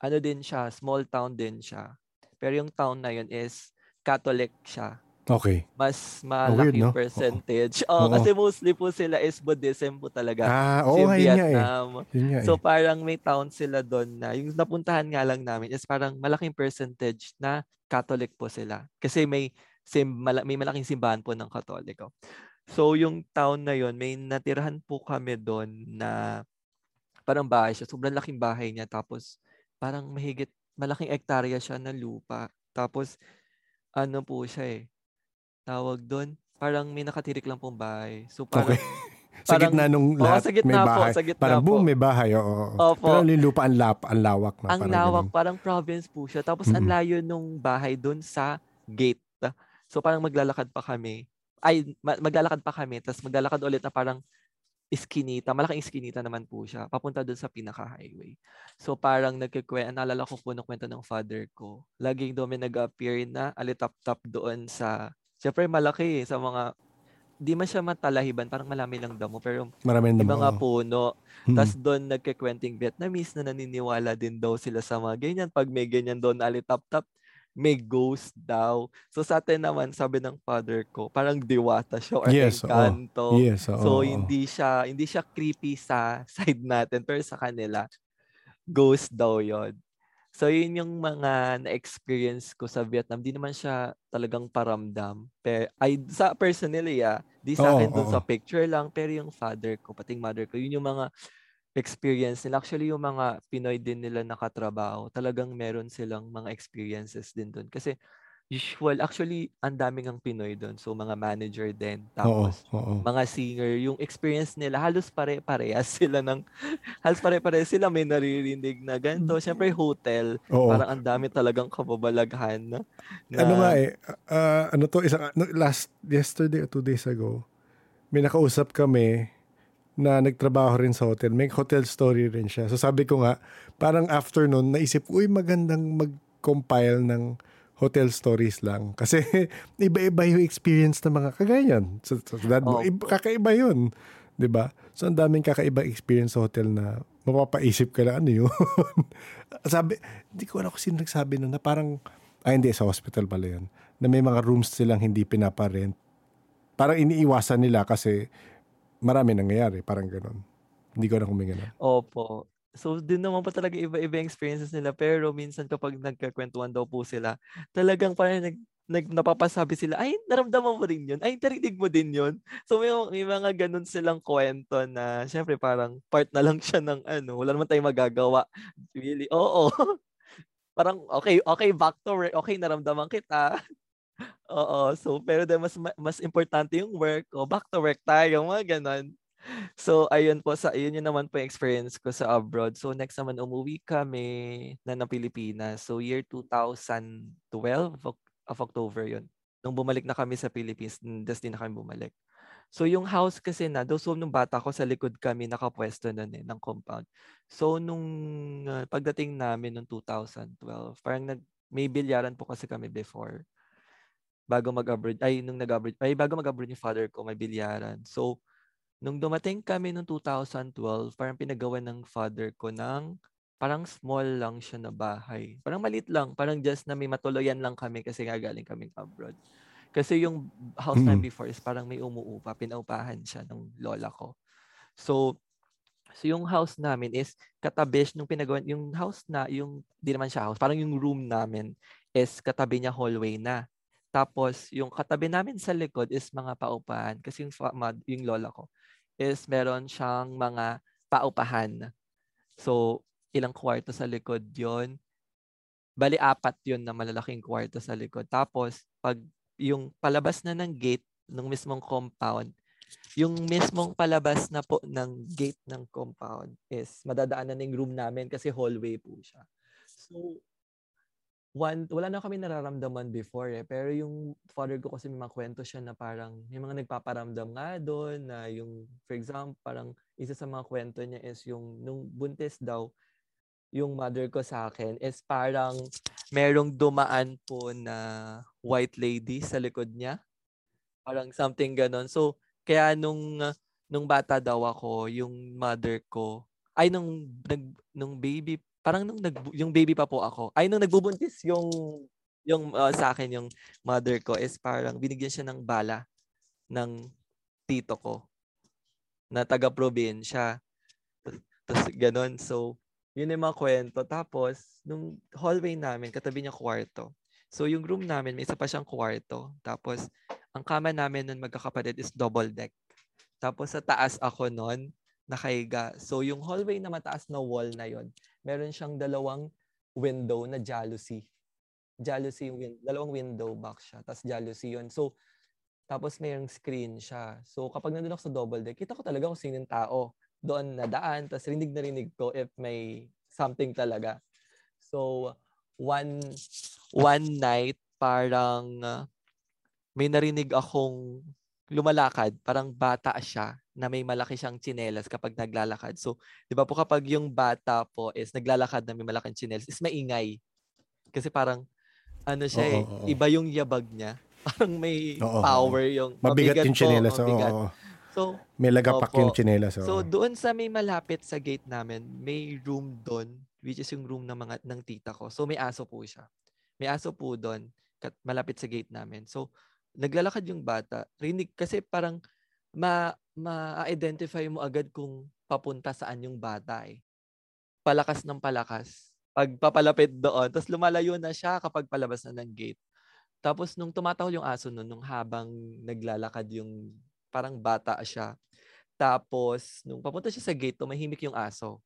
Ano din siya, small town din siya. Pero yung town na yun is Catholic siya. Okay. Mas malaki oh, no? percentage. Oh, oh, kasi mostly po sila is Buddhism po talaga. Ah, oo, oh, yun Vietnam. Eh. Yun so eh. Parang may town sila doon na yung napuntahan nga lang namin is parang malaking percentage na Catholic po sila. Kasi may sim- may malaking simbahan po ng Katoliko. So yung town na yon, may natirahan po kami doon na parang bahay siya. Sobrang laking bahay niya. Tapos parang mahigit, malaking ektarya siya ng lupa. Tapos ano po siya eh. Tawag doon. Parang may nakatirik lang pong bahay. So parang... Okay. Sa parang, gitna nung lahat, oh, sa gitna may bahay. Po, sa gitna parang boom, po. May bahay. Oo, oo. Pero yung lupa, ang, lap, ang lawak. Na, ang parang lawak. Ganun. Parang province po siya. Tapos mm-hmm. ang layo nung bahay doon sa gate. So parang maglalakad pa kami. Ay, maglalakad pa kami, tapos maglalakad ulit na parang iskinita. Malaking iskinita naman po siya. Papunta doon sa pinaka-highway. So parang nagkikwento, naalala ko po nung kwento ng father ko. Laging doon may nag-appear na alitap-tap doon sa, syempre malaki eh, sa mga, di man siya matalahiban, parang malami lang damo. Pero maraming damo, mga puno. Hmm. Tapos doon nagkikwenting Vietnamese na naniniwala din daw sila sa mga ganyan. Pag may ganyan doon alitap-tap, may ghost daw. So sa atin naman, sabi ng father ko, parang diwata siya or yes, kanto. Oh. Yes, oh, so oh, hindi siya hindi siya creepy sa side natin pero sa kanila ghost daw 'yon. So yun yung mga na-experience ko sa Vietnam. Di naman siya talagang paramdam. Pero I sa personally ah, di sa oh, akin dun oh, sa picture lang pero yung father ko, pati mother ko, yun yung mga experience nila. Actually, yung mga Pinoy din nila nakatrabaho, talagang meron silang mga experiences din doon. Kasi usual, actually, ang daming ang Pinoy doon. So, mga manager din. Tapos, oo, oo, mga singer. Yung experience nila, halos pare-parehas sila ng, halos pare-parehas sila. May naririnig na ganito. Siyempre, hotel. Oo. Parang ang dami talagang kababalaghan. Na, na, ano nga eh, uh, ano to, isang, last, yesterday or two days ago, may nakausap kami na nagtrabaho rin sa hotel. May hotel story rin siya. So sabi ko nga, parang after nun, naisip, uy, magandang mag-compile ng hotel stories lang. Kasi iba-iba yung experience ng mga kagayan. So, so dad mo, oh, kakaiba yun. Diba? So ang daming kakaiba experience sa hotel na mapapaisip ka na ano yun. Sabi, hindi ko alam kung sino nagsabi nun na parang, ay hindi, sa hospital pala yun. Na may mga rooms silang hindi pinaparent. Parang iniiwasan nila kasi marami nangyayari, parang gano'n. Hindi ko na kumingin. Opo. So, din naman pa talaga iba-iba experiences nila. Pero minsan kapag nagkakwentuhan daw po sila, talagang parang nag, nag, napapasabi sila, ay, naramdaman mo rin yun. Ay, narinig mo din yun. So, may, may mga ganun silang kwento na, syempre, parang part na lang siya ng ano, wala naman tayong magagawa. Really? Oo. Parang, okay, okay, back to work. Okay, naramdaman kita. Oo, so pero dahil mas mas importante yung work, o oh, back to work tayo, mga ganun. So ayun po, sa ayun yun naman po yung experience ko sa abroad. So next naman umuwi kami na ng Pilipinas. So year twenty twelve of October yun. Nung bumalik na kami sa Philippines, just din na kami bumalik. So yung house kasi na, doon so nung bata ko sa likod kami nakapwesto nun eh, ng compound. So nung uh, pagdating namin nung twenty twelve, parang nag, may bilyaran po kasi kami before. Bago mag-abroad, ay nung nag-abroad, ay bago mag-abroad yung father ko, may bilyaran. So, nung dumating kami nung twenty twelve, parang pinagawa ng father ko ng, parang small lang siya na bahay. Parang maliit lang, parang just na may matuloyan lang kami kasi nga galing kaming abroad. Kasi yung house hmm. na before is parang may umuupa, pinaupahan siya ng lola ko. So, so yung house namin is katabi nung pinagawa, yung house na, yung, di naman siya house, parang yung room namin is katabi niya hallway na. Tapos, yung katabi namin sa likod is mga paupahan. Kasi yung, yung lola ko is meron siyang mga paupahan. So, ilang kwarto sa likod yon. Bali, apat yon na malalaking kwarto sa likod. Tapos, pag yung palabas na ng gate ng mismong compound, yung mismong palabas na po ng gate ng compound is madadaanan ng room namin kasi hallway po siya. So, One, wala na kami nararamdaman before eh. Pero yung father ko kasi may mga kwento siya na parang may mga nagpaparamdam nga doon na yung, for example, parang isa sa mga kwento niya is yung nung buntis daw, yung mother ko sa akin is parang merong dumaan po na white lady sa likod niya. Parang something ganon. So, kaya nung, nung bata daw ako, yung mother ko, ay nung, nung, nung baby Parang nung nag, yung baby pa po ako. Ay, nung nagbubuntis yung yung uh, sa akin, yung mother ko is parang binigyan siya ng bala ng tito ko na taga-probinsya. Tapos ganun. So, yun yung mga kwento. Tapos, nung hallway namin, katabi niya kwarto. So, yung room namin, may isa pa siyang kwarto. Tapos, ang kama namin nun magkakapatid is double deck. Tapos, sa taas ako nun, nakahiga. So, yung hallway na mataas na wall na yon, meron siyang dalawang window na jealousy. Jealousy yung win- dalawang window box siya. Tapos, jealousy yon. So, tapos mayroong screen siya. So, kapag nandun ako sa double deck, kita ko talaga kung sino yung tao doon nadaan. Tapos, rinig na rinig ko if may something talaga. So, one one night, parang uh, may narinig akong lumalakad. Parang bata siya na may malaki siyang tsinelas kapag naglalakad. So, di ba po kapag yung bata po is naglalakad na may malaking tsinelas, is maingay. Kasi parang, ano siya oh, eh, oh, oh. iba yung yabag niya. Parang may oh, power oh, oh. yung mabigat, mabigat yung tsinelas. Oh, mabigat. Oh, oh. So, may lagapak opo. Yung tsinelas. Oh. So, doon sa may malapit sa gate namin, may room doon, which is yung room ng mga ng tita ko. So, may aso po siya. May aso po doon, malapit sa gate namin. So, naglalakad yung bata. Rinig, kasi parang ma, ma-identify mo agad kung papunta saan yung bata eh. Palakas ng palakas. Pagpapalapit doon. Tapos lumalayo na siya kapag palabas na ng gate. Tapos, nung tumatahol yung aso noon, nung habang naglalakad yung parang bata siya. Tapos, nung papunta siya sa gate, tumahimik yung aso.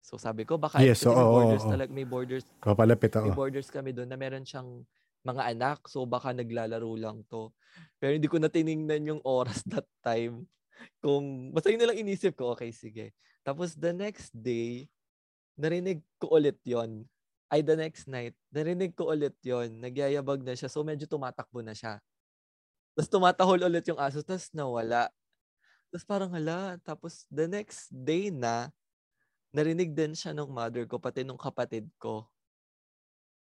So, sabi ko, baka yes, so, may, oh, borders, oh, talag, may borders papalapit ako. May borders kami doon na meron siyang mga anak. So, baka naglalaro lang to. Pero hindi ko na tinignan yung oras that time. Kung, basta yun na lang inisip ko, okay, sige. Tapos, the next day, narinig ko ulit yon. Ay, the next night, narinig ko ulit yon. Nagyayabag na siya. So, medyo tumatakbo na siya. Tapos tumatahol ulit yung aso, tapos nawala. Tapos parang hala, tapos the next day na, narinig din siya ng mother ko, pati nung kapatid ko.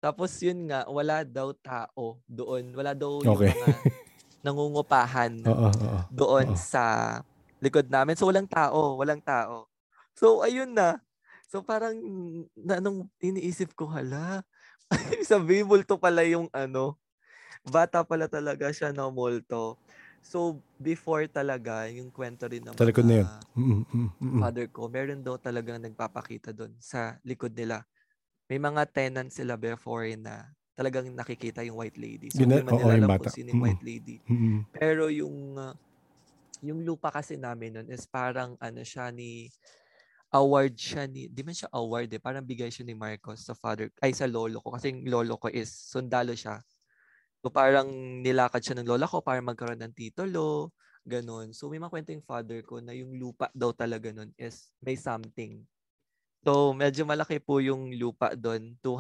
Tapos yun nga, wala daw tao doon. Wala daw yung okay. mga nangungupahan oh, oh, oh, doon oh. sa likod namin. So walang tao, walang tao. So ayun na. So parang na, nung iniisip ko, hala, sabi, multo pala yung ano, bata pala talaga siya na multo. So, before talaga, yung kwento rin ng mga na yun. Mm-hmm. Mm-hmm. Father ko, meron daw talagang nagpapakita doon sa likod nila. May mga tenants sila before na talagang nakikita yung white lady. So, hindi man nila alam kung sino yung white lady. Mm-hmm. Pero yung uh, yung lupa kasi namin nun is parang ano siya ni award siya ni, di man siya award eh, parang bigay siya ni Marcos sa father, ay sa lolo ko. Kasi yung lolo ko is sundalo siya. So parang nilakad siya ng lola ko para magkaroon ng titulo, ganun. So may makwento yung father ko na yung lupa daw talaga nun is may something. So medyo malaki po yung lupa doon, two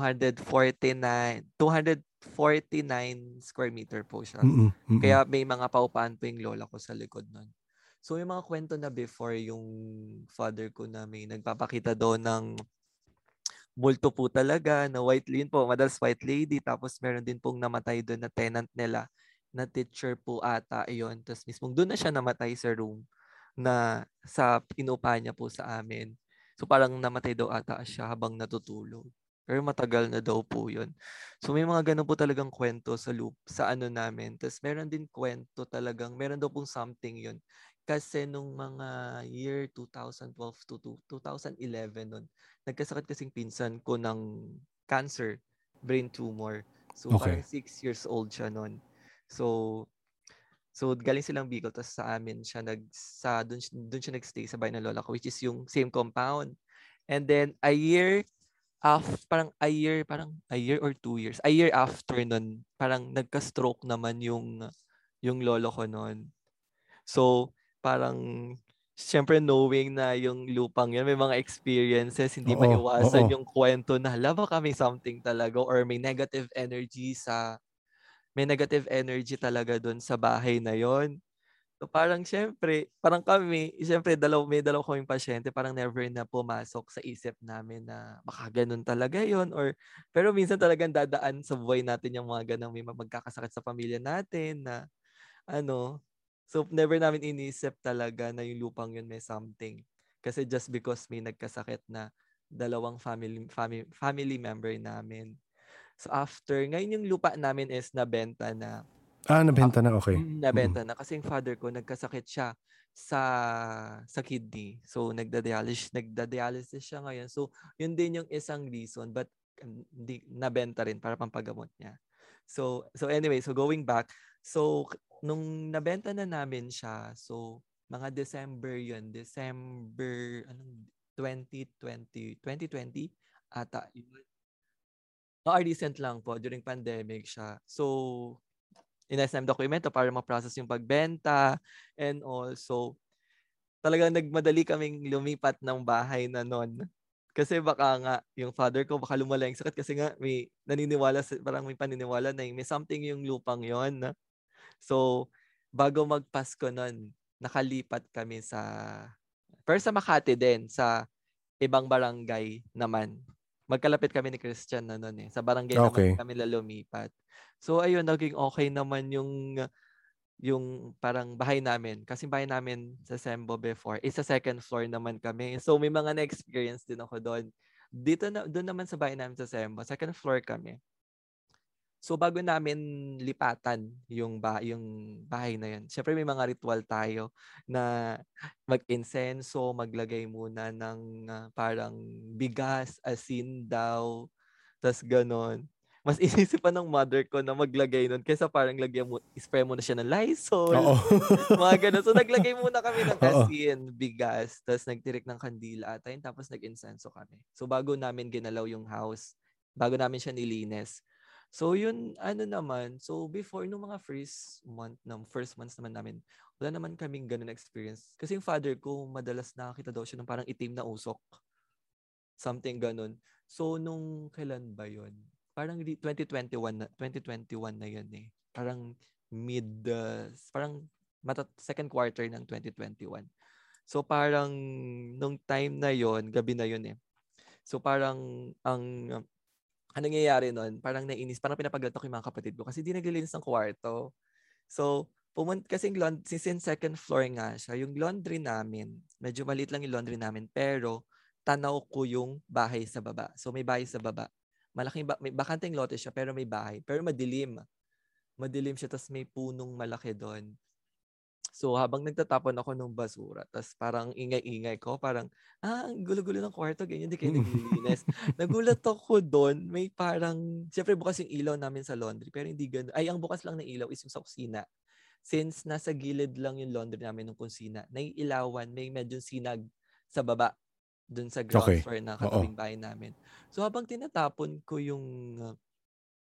forty-nine square meter po siya. Mm-mm, mm-mm. Kaya may mga paupaan po yung lola ko sa likod nun. So may mga kwento na before yung father ko na may nagpapakita daw ng multo po talaga, na white lady po, madalas white lady, tapos meron din pong namatay doon na tenant nila, na teacher po ata, ayun. Tapos mismo doon na siya namatay sa room na sa inupa niya po sa amin. So parang namatay daw ata siya habang natutulog. Pero matagal na daw po yun. So may mga ganun po talagang kwento sa loop, sa ano namin. Tapos meron din kwento talagang, meron daw pong something yun. Kasi nung mga year twenty twelve to twenty eleven nun, nagkasakit kasing pinsan ko ng cancer, brain tumor. So okay. Parang six years old siya nun. So, so galing silang Bicol, tapos sa amin siya, nag, sa, dun, dun siya nagstay sa bahay ng lola ko, which is yung same compound. And then a year, after, parang a year, parang a year or two years, a year after nun, parang nagka-stroke naman yung, yung lolo ko nun. So, parang, siyempre knowing na yung lupang yun, may mga experiences, hindi oo, maiwasan oo. Yung kwento na, hala baka may something talaga or may negative energy sa, may negative energy talaga dun sa bahay na yon. So parang siyempre, parang kami, siyempre dalaw, may dalaw kaming pasyente, parang never na pumasok sa isip namin na baka ganun talaga yon or, pero minsan talagang dadaan sa buhay natin yung mga ganang may magkakasakit sa pamilya natin na, ano, so, never namin inisip talaga na yung lupang yun may something. Kasi just because may nagkasakit na dalawang family family, family member namin. So after, ngayon yung lupa namin is nabenta na. Ah, nabenta na, okay. Nabenta mm. na kasi yung father ko nagkasakit siya sa sa kidney. So nagda-dialysis, nagda-dialysis siya ngayon. So yun din yung isang reason, but hindi um, nabenta rin para pampagamot niya. So so anyway, so going back, so nung nabenta na namin siya, so mga December yun, December anong twenty twenty, twenty twenty ata yun. No, recent lang po, during pandemic siya. So, inayos namin dokumento para ma-process yung pagbenta and also, talagang nagmadali kaming lumipat ng bahay na noon. Kasi baka nga, yung father ko, baka lumala yung sakit kasi nga may naniniwala, parang may paniniwala na may something yung lupang yon. So, bago magpasko noon, nakalipat kami sa, first sa Makati din, sa ibang barangay naman. Magkalapit kami ni Christian na noon eh. Sa barangay okay. naman kami lalumipat. So ayun, naging okay naman yung yung parang bahay namin. Kasi bahay namin sa Sembo before, eh, sa second floor naman kami. So may mga na-experience din ako doon. Dito na, doon naman sa bahay namin sa Sembo, second floor kami. So bago namin lipatan yung, bah- yung bahay na yun, syempre may mga ritual tayo na mag-insenso, maglagay muna ng uh, parang bigas, asin daw, tas ganon. Mas inisipan ng mother ko na maglagay nun kaysa parang lagyan mo, ispray muna siya ng Lysol. Mga ganon. So naglagay muna kami ng asin, bigas, tas nagtirik ng kandila atin, tapos nag-insenso kami. So bago namin ginalaw yung house, bago namin siya nilinis. So yun, ano naman, so before nung mga first month, nung first months naman namin, wala naman kaming ganun experience. Kasi yung father ko, madalas nakakita daw siya ng parang itim na usok. Something ganun. So nung kailan ba yun? Parang twenty twenty-one na, twenty twenty-one na yun eh. Parang mid, uh, parang matat- second quarter ng twenty twenty-one. So parang nung time na yun, gabi na yun eh. So parang ang... Um, Ano nangyayari nun? Parang nainis. Parang pinapaglato ko yung mga kapatid ko kasi di naglilinis ng kwarto. So, pumunta kasing laundry, since second floor nga siya, yung laundry namin, medyo maliit lang yung laundry namin, pero tanaw ko yung bahay sa baba. So, may bahay sa baba. Malaking, ba- may bakanteng lote siya, pero may bahay. Pero madilim. Madilim siya, tas may punong malaki doon. So, habang nagtatapon ako ng basura, tas parang ingay-ingay ko, parang, ah, gulo-gulo ng kwarto, ganyan, di kayo naglilinis. Nagulat ako doon, may parang, syempre bukas yung ilaw namin sa laundry, pero hindi gano'n. Ay, ang bukas lang na ilaw is yung sa kusina. Since nasa gilid lang yung laundry namin ng kusina, naiilawan, may medyo sinag sa baba, doon sa ground okay. floor na katabing bahay namin. So, habang tinatapon ko yung... Uh,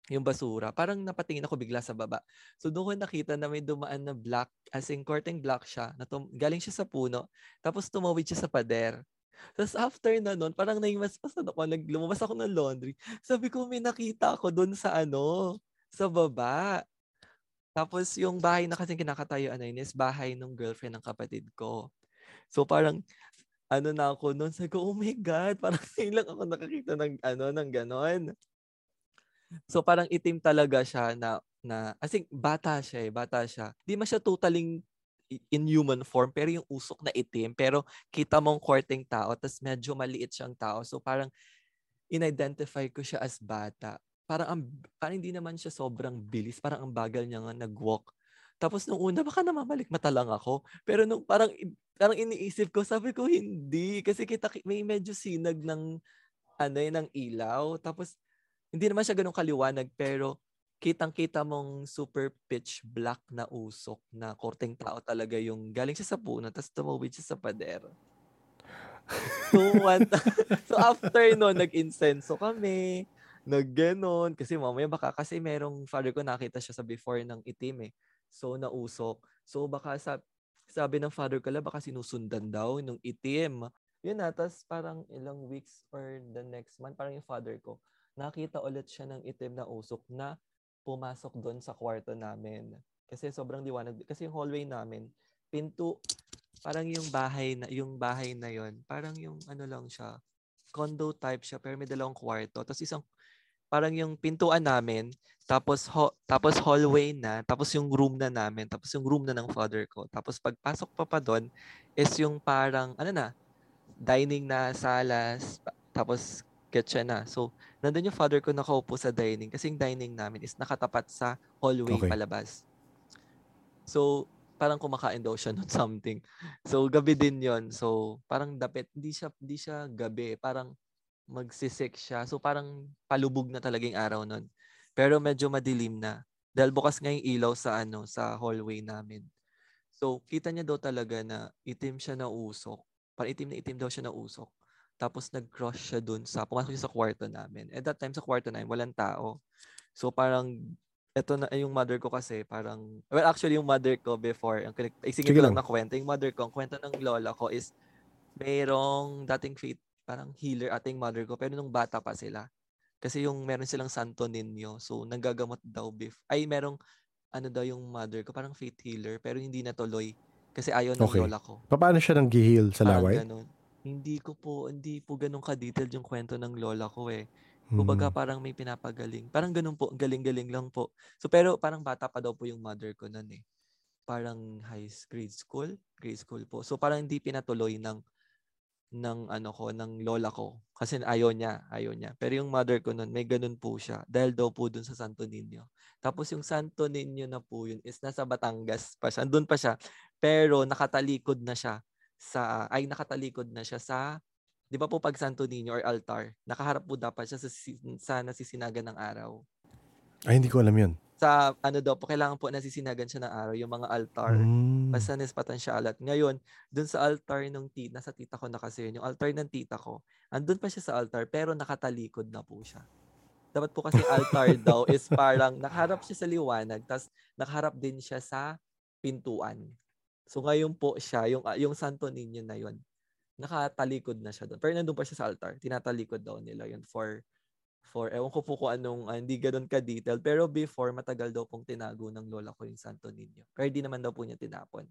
yung basura, parang napatingin ako bigla sa baba. So doon ko nakita na may dumaan na black, as in curtain black siya, na tum- galing siya sa puno, tapos tumawid siya sa pader. Tapos after na nun, parang naimaspasan ako, lumabas ako ng laundry. Sabi ko, may nakita ako doon sa ano, sa baba. Tapos yung bahay na kasing kinakatayuan na yun is bahay ng girlfriend ng kapatid ko. So parang, ano na ako nun, sabi ko, oh my God, parang ilang ako nakakita ng ano, ng ganon. So parang itim talaga siya na, na I think bata siya eh, bata siya. Di man siya totaling inhuman form, pero yung usok na itim. Pero kita mong korteng tao, tas medyo maliit siyang tao. So parang in-identify ko siya as bata. Parang, ang, parang hindi naman siya sobrang bilis. Parang ang bagal niya nga nag-walk. Tapos nung una, baka namamalik mata lang ako. Pero nung parang, parang iniisip ko, sabi ko hindi. Kasi kita, may medyo sinag ng, ano yun, ng ilaw. Tapos, hindi naman siya ganun kaliwanag, pero kitang-kita mong super pitch black na usok na korteng tao talaga yung galing siya sa puno tapos tumawid siya sa pader. So, so after no, nag-insenso kami, nag-ganon. Kasi mamaya baka, kasi merong father ko nakita siya sa before ng itim eh. So, nausok. So, baka sa, sabi ng father ko, baka sinusundan daw nung itim. Yun na, tapos parang ilang weeks or the next month, parang yung father ko, nakita ulit siya ng itim na usok na pumasok doon sa kwarto namin. Kasi sobrang liwanag. Kasi yung hallway namin, pinto, parang yung bahay na, yung bahay na yon, parang yung ano lang siya, condo type siya, pero may dalawang kwarto. Tapos isang, parang yung pintuan namin, tapos, ho, tapos hallway na, tapos yung room na namin, tapos yung room na ng father ko. Tapos pagpasok pa pa doon, is yung parang, ano na, dining na, salas, tapos kitchen na. So, nandun yung father ko nakaupo sa dining kasi yung dining namin is nakatapat sa hallway okay. palabas. So, parang kumakain daw siya nun something. So, gabi din yon. So, parang dapet. Hindi siya, hindi siya gabi. Parang magsisik siya. So, parang palubog na talagang araw nun. Pero medyo madilim na. Dahil bukas nga yung ilaw sa, ano, sa hallway namin. So, kita niya daw talaga na itim siya na usok. Parang itim na itim daw siya na usok. Tapos, nag-cross siya dun sa, pumasok siya sa kwarto namin. At that time, sa kwarto namin, walang tao. So, parang, eto na yung mother ko kasi parang well actually yung mother ko before ang isingin ko lang na kwento yung mother ko ang kwento ng lola ko is merong dating faith parang healer ating mother ko pero nung bata pa sila kasi yung meron silang Santo Niño so nanggagamot daw beef ay merong ano daw yung mother ko parang faith healer pero hindi natuloy kasi ayaw ng okay. lola ko. Paano siya nang-heal sa laway? Hindi ko po hindi po ganun ka-detail yung kwento ng lola ko eh. Kumbaga parang may pinapagaling. Parang ganun po, galing-galing lang po. So pero parang bata pa daw po yung mother ko noon eh. Parang high grade school, grade school po. So parang hindi pinatuloy ng ng ano ko, ng lola ko kasi ayaw niya, ayaw niya. Pero yung mother ko noon, may ganun po siya dahil daw po dun sa Santo Niño. Tapos yung Santo Niño na po yun is nasa Batangas pa siya. Andun pa siya. Pero nakatalikod na siya sa ay nakatalikod na siya sa di ba po pag Santo Niño or altar, nakaharap po dapat siya sa, sa nasisinagan ng araw. Ay, hindi ko alam yun. Sa ano daw po, kailangan po nasisinagan siya ng araw, yung mga altar. Mm. Basta nispatan siya alat. Ngayon, dun sa altar ng tita, nasa tita ko na kasi yun, yung altar ng tita ko, andun pa siya sa altar pero nakatalikod na po siya. Dapat po kasi altar daw is parang nakaharap siya sa liwanag, tapos nakaharap din siya sa pintuan. So ngayon po siya, yung, yung Santo Niño na yun, nakatalikod na siya doon. Pero nandun pa siya sa altar. Tinatalikod daw nila yun for, for ewan ko po kung anong, ah, hindi ganun ka-detail. Pero before, matagal daw pong tinago ng lola ko yung Santo Niño. Pero di naman daw po niya tinapon.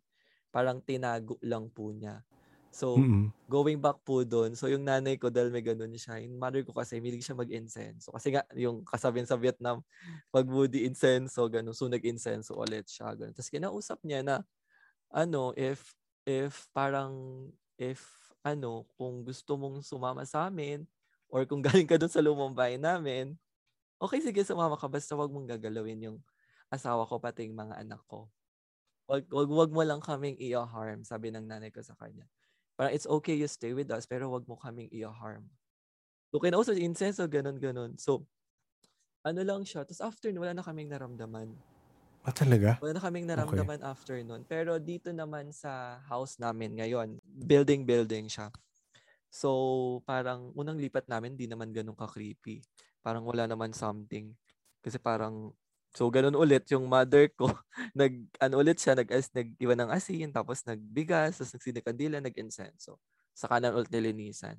Parang tinago lang po niya. So, mm-hmm. going back po doon, so yung nanay ko, dahil may ganun siya, yung mother ko kasi, milig siya mag-incense. So, kasi nga, yung kasabihan sa Vietnam, pag moody incense, so ganun. So, nag-incense so, ulit siya. Ganun. Tapos kinausap niya na, ano, if, if parang, if, ano, kung gusto mong sumama sa amin or kung galing ka doon sa lumang bahay namin, okay, sige, sumama ka. Basta wag mong gagalawin yung asawa ko pati yung mga anak ko. Wag, wag, wag mo lang kaming i-harm, sabi ng nanay ko sa kanya. Parang it's okay, you stay with us, pero wag mo kaming i-harm. So, kinausap yung incense o ganun, ganun. So, ano lang siya. Tapos after nun, wala na kaming naramdaman. Ah, talaga? Wala na kaming naramdaman okay. after nun. Pero dito naman sa house namin ngayon, building-building siya. So, parang unang lipat namin, di naman ganun ka-creepy. Parang wala naman something. Kasi parang, so ganun ulit yung mother ko. nag, ano ulit siya, nag-as, nag-iwan ng asin, tapos nagbigas, tapos nagsinikandila, nag-incense. So, sa kanan ulit nilinisan.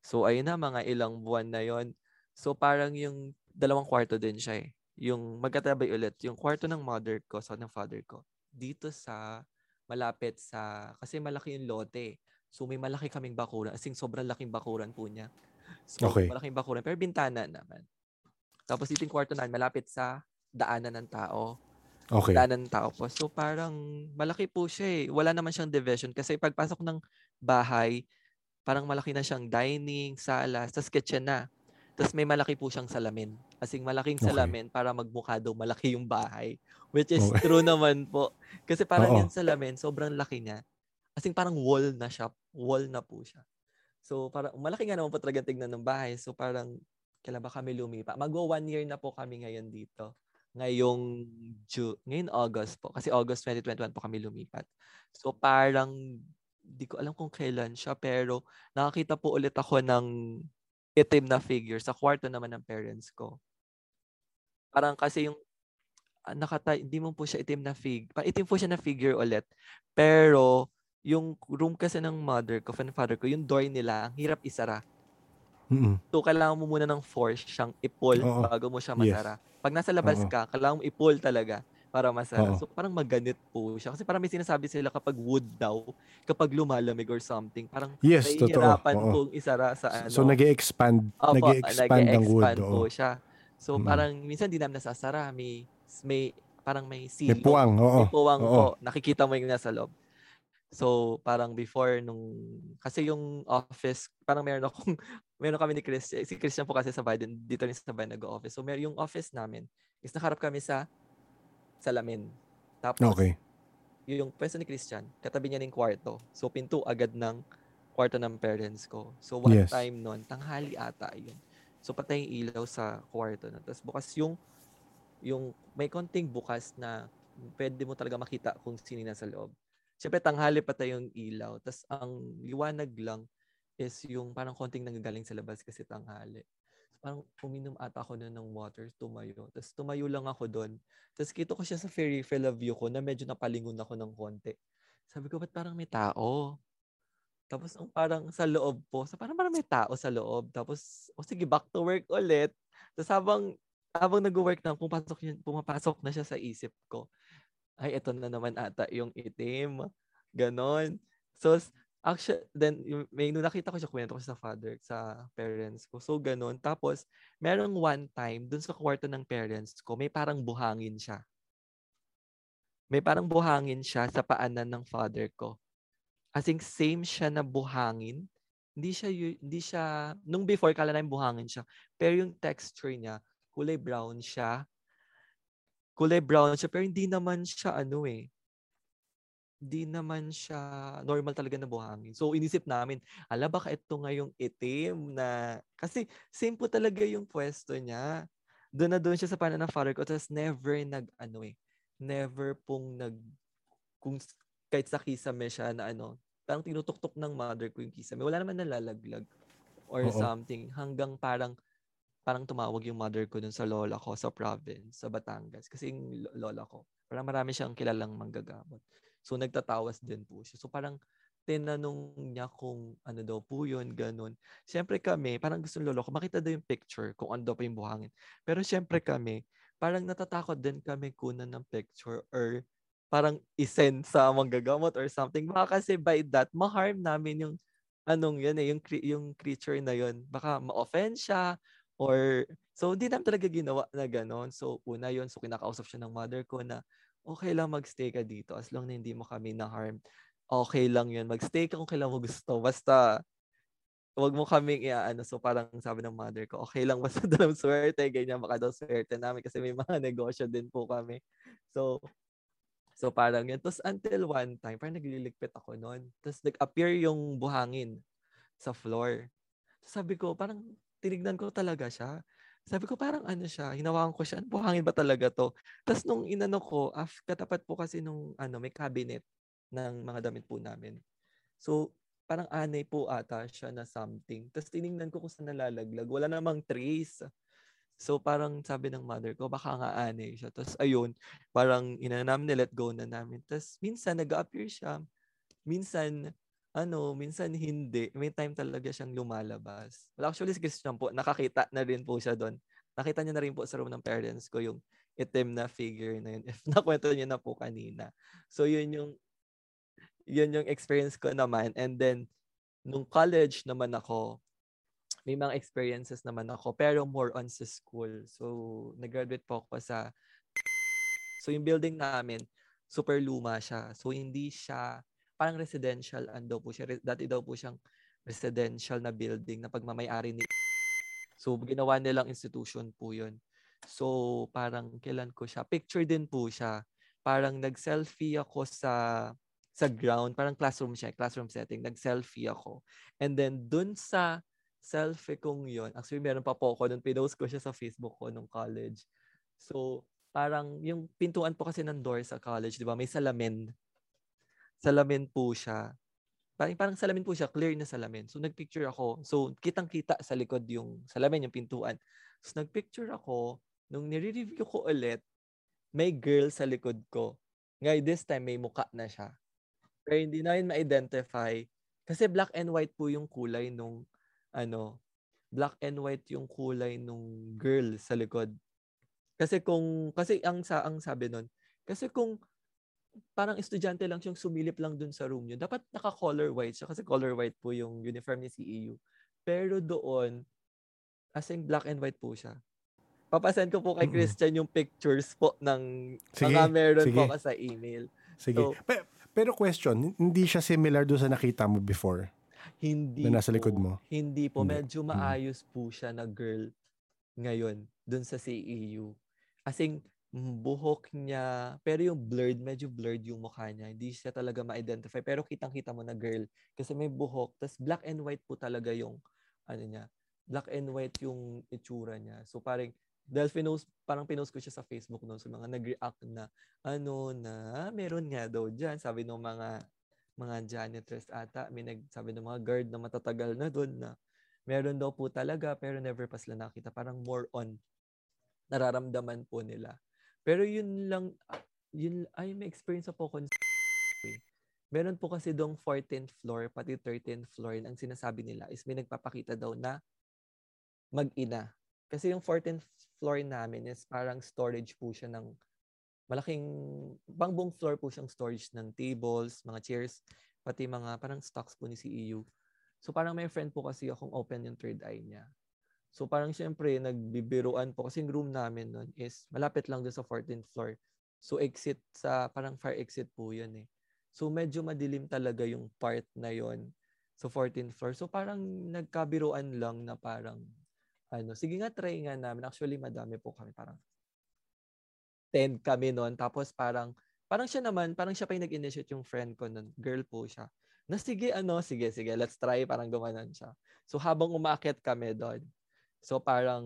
So, ayun na, mga ilang buwan na yon. So, parang yung dalawang kwarto din siya eh. Yung magkatabay ulit, yung kwarto ng mother ko sa so ng father ko, dito sa, malapit sa, kasi malaki yung lote. So, may malaki kaming bakuran. As in, sobrang laking bakuran po niya. So, okay. malaking bakuran. Pero bintana naman. Tapos, dito yung kwarto na, malapit sa daanan ng tao. Okay. Daanan ng tao po. So, parang malaki po siya eh. Wala naman siyang division. Kasi pagpasok ng bahay, parang malaki na siyang dining, sala, tas kitchen na. Tapos may malaki po siyang salamin. As in, malaking salamin okay. para magmukha daw malaki yung bahay. Which is okay. true naman po. Kasi parang Oo. yung salamin, sobrang laki niya. As in, parang wall na siya. Wall na po siya. So, parang malaki nga naman po talagang tignan ng bahay. So, parang kailan ba kami lumipa? Mag-o one year na po kami ngayon dito. Ngayong June, ngayon August po. Kasi August twenty twenty-one po kami lumipat. So, parang di ko alam kung kailan siya. Pero nakakita po ulit ako ng itim na figure sa kwarto naman ng parents ko. Parang kasi yung ah, nakata hindi mo po siya itim na fig. Parang itim po siya na figure ulit. Pero yung room kasi ng mother ko, fan father ko, yung door nila, ang hirap isara. Mm-hmm. So kailangan mo muna ng force siyang i-pull Uh-oh. bago mo siya masara. Yes. Pag nasa labas Uh-oh. ka, kailangan mo i-pull talaga para masara. Uh-oh. So parang maganit po siya. Kasi parang may sinasabi sila kapag wood daw, kapag lumalamig or something, parang yes, nahihirapan pong isara sa ano. So, so nag-expand, oh, nag-expand ng wood. Po siya. So mm-hmm. parang minsan di namin nasasara. May, may, parang may silo. May puwang. Oo. May puwang po. Nakikita mo yung nasa loob. So, parang before nung, kasi yung office, parang meron akong meron kami ni Christian. Si Christian po kasi sa bahay din, dito rin sa bahay nag-office. So meron yung office namin is nakarap kami sa salamin. Tapos okay. Yung pwesto ni Christian, katabi niya ng kwarto. So pinto agad ng kwarto ng parents ko. So one yes. time noon, tanghali ata yun. So patay yung ilaw sa kwarto na. Tapos bukas yung yung may konting bukas na pwede mo talaga makita kung sino nasa loob. Siyempre tanghali patay yung ilaw. Tapos ang liwanag lang is yung parang konting nanggagaling sa labas kasi tanghali. So, parang uminom ata ako noon ng water, tumayo. Tapos tumayo lang ako doon. Tapos kita ko siya sa peripheral view ko na medyo napalingon ako ng konti. Sabi ko, ba't parang may tao? Tapos ang parang sa loob po, sa parang parang may tao sa loob. Tapos, o oh, sige, back to work ulit. Tapos habang, habang nag-work na, pumapasok, yun, pumapasok na siya sa isip ko. Ay, eto na naman ata yung itim. Ganon. So, actually, then, may nung nakita ko siya, kwento ko siya sa father, sa parents ko. So, ganon. Tapos, merong one time, dun sa kwarto ng parents ko, may parang buhangin siya. May parang buhangin siya sa paanan ng father ko. As in, same siya na buhangin. Hindi siya, hindi siya, nung before, kala na yung buhangin siya. Pero yung texture niya, kulay brown siya. Kulay brown siya, pero hindi naman siya ano eh. Hindi naman siya normal talaga na buhangin. So, inisip namin, ala baka ito ngayong itim na... Kasi, same po talaga yung pwesto niya. Doon na doon siya sa panan ng father ko. Tapos, never nag ano eh. Never pong nag... Kung kahit sa kisame siya na ano. Parang tinutuktok ng mother ko yung kisame. Wala naman nalalaglag or Uh-oh. something. Hanggang parang... parang tumawag yung mother ko dun sa lola ko sa province, sa Batangas. Kasi yung lola ko, parang marami siyang kilalang manggagamot. So, nagtatawas din po siya. So, parang tinanong niya kung ano daw po yun, ganun. Siyempre kami, parang gusto ng lolo ko, makita daw yung picture kung ano daw po yung buhangin. Pero siyempre kami, parang natatakot din kami kunan ng picture or parang isend sa manggagamot or something. Baka kasi by that, ma-harm namin yung anong yun eh, yung, yung creature na yun. Baka ma-offend siya. Or, so, hindi naman talaga ginawa na gano'n. So, una yun, so, kinakausap siya ng mother ko na, okay lang magstay ka dito as long na hindi mo kami na-harm. Okay lang yun. Magstay ka kung kailan mo gusto. Basta, wag mo kaming iaano. So, parang sabi ng mother ko, okay lang, basta dalang swerte. Ganyan, baka daw swerte namin kasi may mga negosyo din po kami. So, so parang yun. Tapos, until one time, parang nagliligpit ako noon. Tapos, nag-appear yung buhangin sa floor. So, sabi ko, parang, tinignan ko talaga siya. Sabi ko, parang ano siya, hinawakan ko siya, ano buhangin ba talaga to? Tapos nung inano ko, af, katapat po kasi nung ano, may cabinet ng mga damit po namin. So, parang anay po ata siya na something. Tapos tinignan ko kung saan nalalaglag. Wala namang trace. So, parang sabi ng mother ko, baka nga anay siya. Tapos ayun, parang inano namin, let go na namin. Tapos minsan nag-appear siya. Minsan, ano, minsan hindi. May time talaga siyang lumalabas. Well, actually, si Christian po, nakakita na rin po siya doon. Nakita niya na rin po sa room ng parents ko yung itim na figure na yun. If nakwento niya na po kanina. So, yun yung, yun yung experience ko naman. And then, nung college naman ako, may mga experiences naman ako, pero more on sa school. So, nag-graduate po ako sa... So, yung building namin, super luma siya. So, hindi siya... parang residential ando po siya. Dati daw po siyang residential na building na pagmamay-ari ni... So, ginawa nilang institution po yun. So, parang kailan ko siya. Picture din po siya. Parang nag-selfie ako sa sa ground. Parang classroom siya. Classroom setting. Nag-selfie ako. And then, dun sa selfie kong yun, actually, meron pa po ako. Nung pinost ko siya sa Facebook ko nung college. So, parang yung pintuan po kasi ng door sa college, di ba? May salamin. Salamin po siya. Parang, parang salamin po siya, clear na salamin. So, nagpicture ako. So, kitang-kita sa likod yung salamin, yung pintuan. So, nagpicture ako. Nung nire-review ko ulit, may girl sa likod ko. Ngayon, this time, may mukha na siya. Pero hindi na yun ma-identify. Kasi black and white po yung kulay nung, ano, black and white yung kulay nung girl sa likod. Kasi kung, kasi ang, ang sabi nun, kasi kung, parang estudyante lang siyang sumilip lang dun sa room niyo. Dapat naka-color white siya kasi color white po yung uniform ni C E U. Pero doon, as in black and white po siya. Papasend ko po kay Christian yung pictures po ng sige, mga meron sige. po ka sa email. Sige. So, pero, pero question, hindi siya similar doon sa nakita mo before? Hindi na nasa likod mo? Po, hindi po. Medyo maayos po siya na girl ngayon dun sa C E U. As in, buhok niya, pero yung blurred, medyo blurred yung mukha niya. Hindi siya talaga ma-identify. Pero kitang-kita mo na girl. Kasi may buhok. Tapos black and white po talaga yung, ano niya, black and white yung itsura niya. So parang, dahil pinost, parang pinost ko siya sa Facebook noon sa so mga nag-react na ano na meron nga daw dyan. Sabi ng mga mga janitress ata, may nagsabi ng mga guard na matatagal na doon na meron daw po talaga pero never pa sila nakita. Parang more on nararamdaman po nila. Pero yun lang, yun, ay may experience po ako. Meron po kasi doong fourteenth floor pati thirteenth floor ang sinasabi nila is may nagpapakita daw na mag-ina. Kasi yung fourteenth floor namin is parang storage po siya ng malaking, buong floor po siyang storage ng tables, mga chairs, pati mga parang stocks po ni C E U. So parang may friend po kasi akong open yung third eye niya. So parang siyempre nagbibiruan po kasi yung room namin nun is malapit lang doon sa fourteenth floor. So exit sa, parang fire exit po yun eh. So medyo madilim talaga yung part na yun sa so fourteenth floor. So parang nagkabiruan lang na parang ano, sige nga, try nga namin. Actually, madami po kami. Parang ten kami noon. Tapos parang, parang siya naman, parang siya pa yung nag-initiate yung friend ko noon. Girl po siya. Na sige, ano, sige, sige, let's try. Parang gumanan siya. So habang umakyat kami doon, so parang,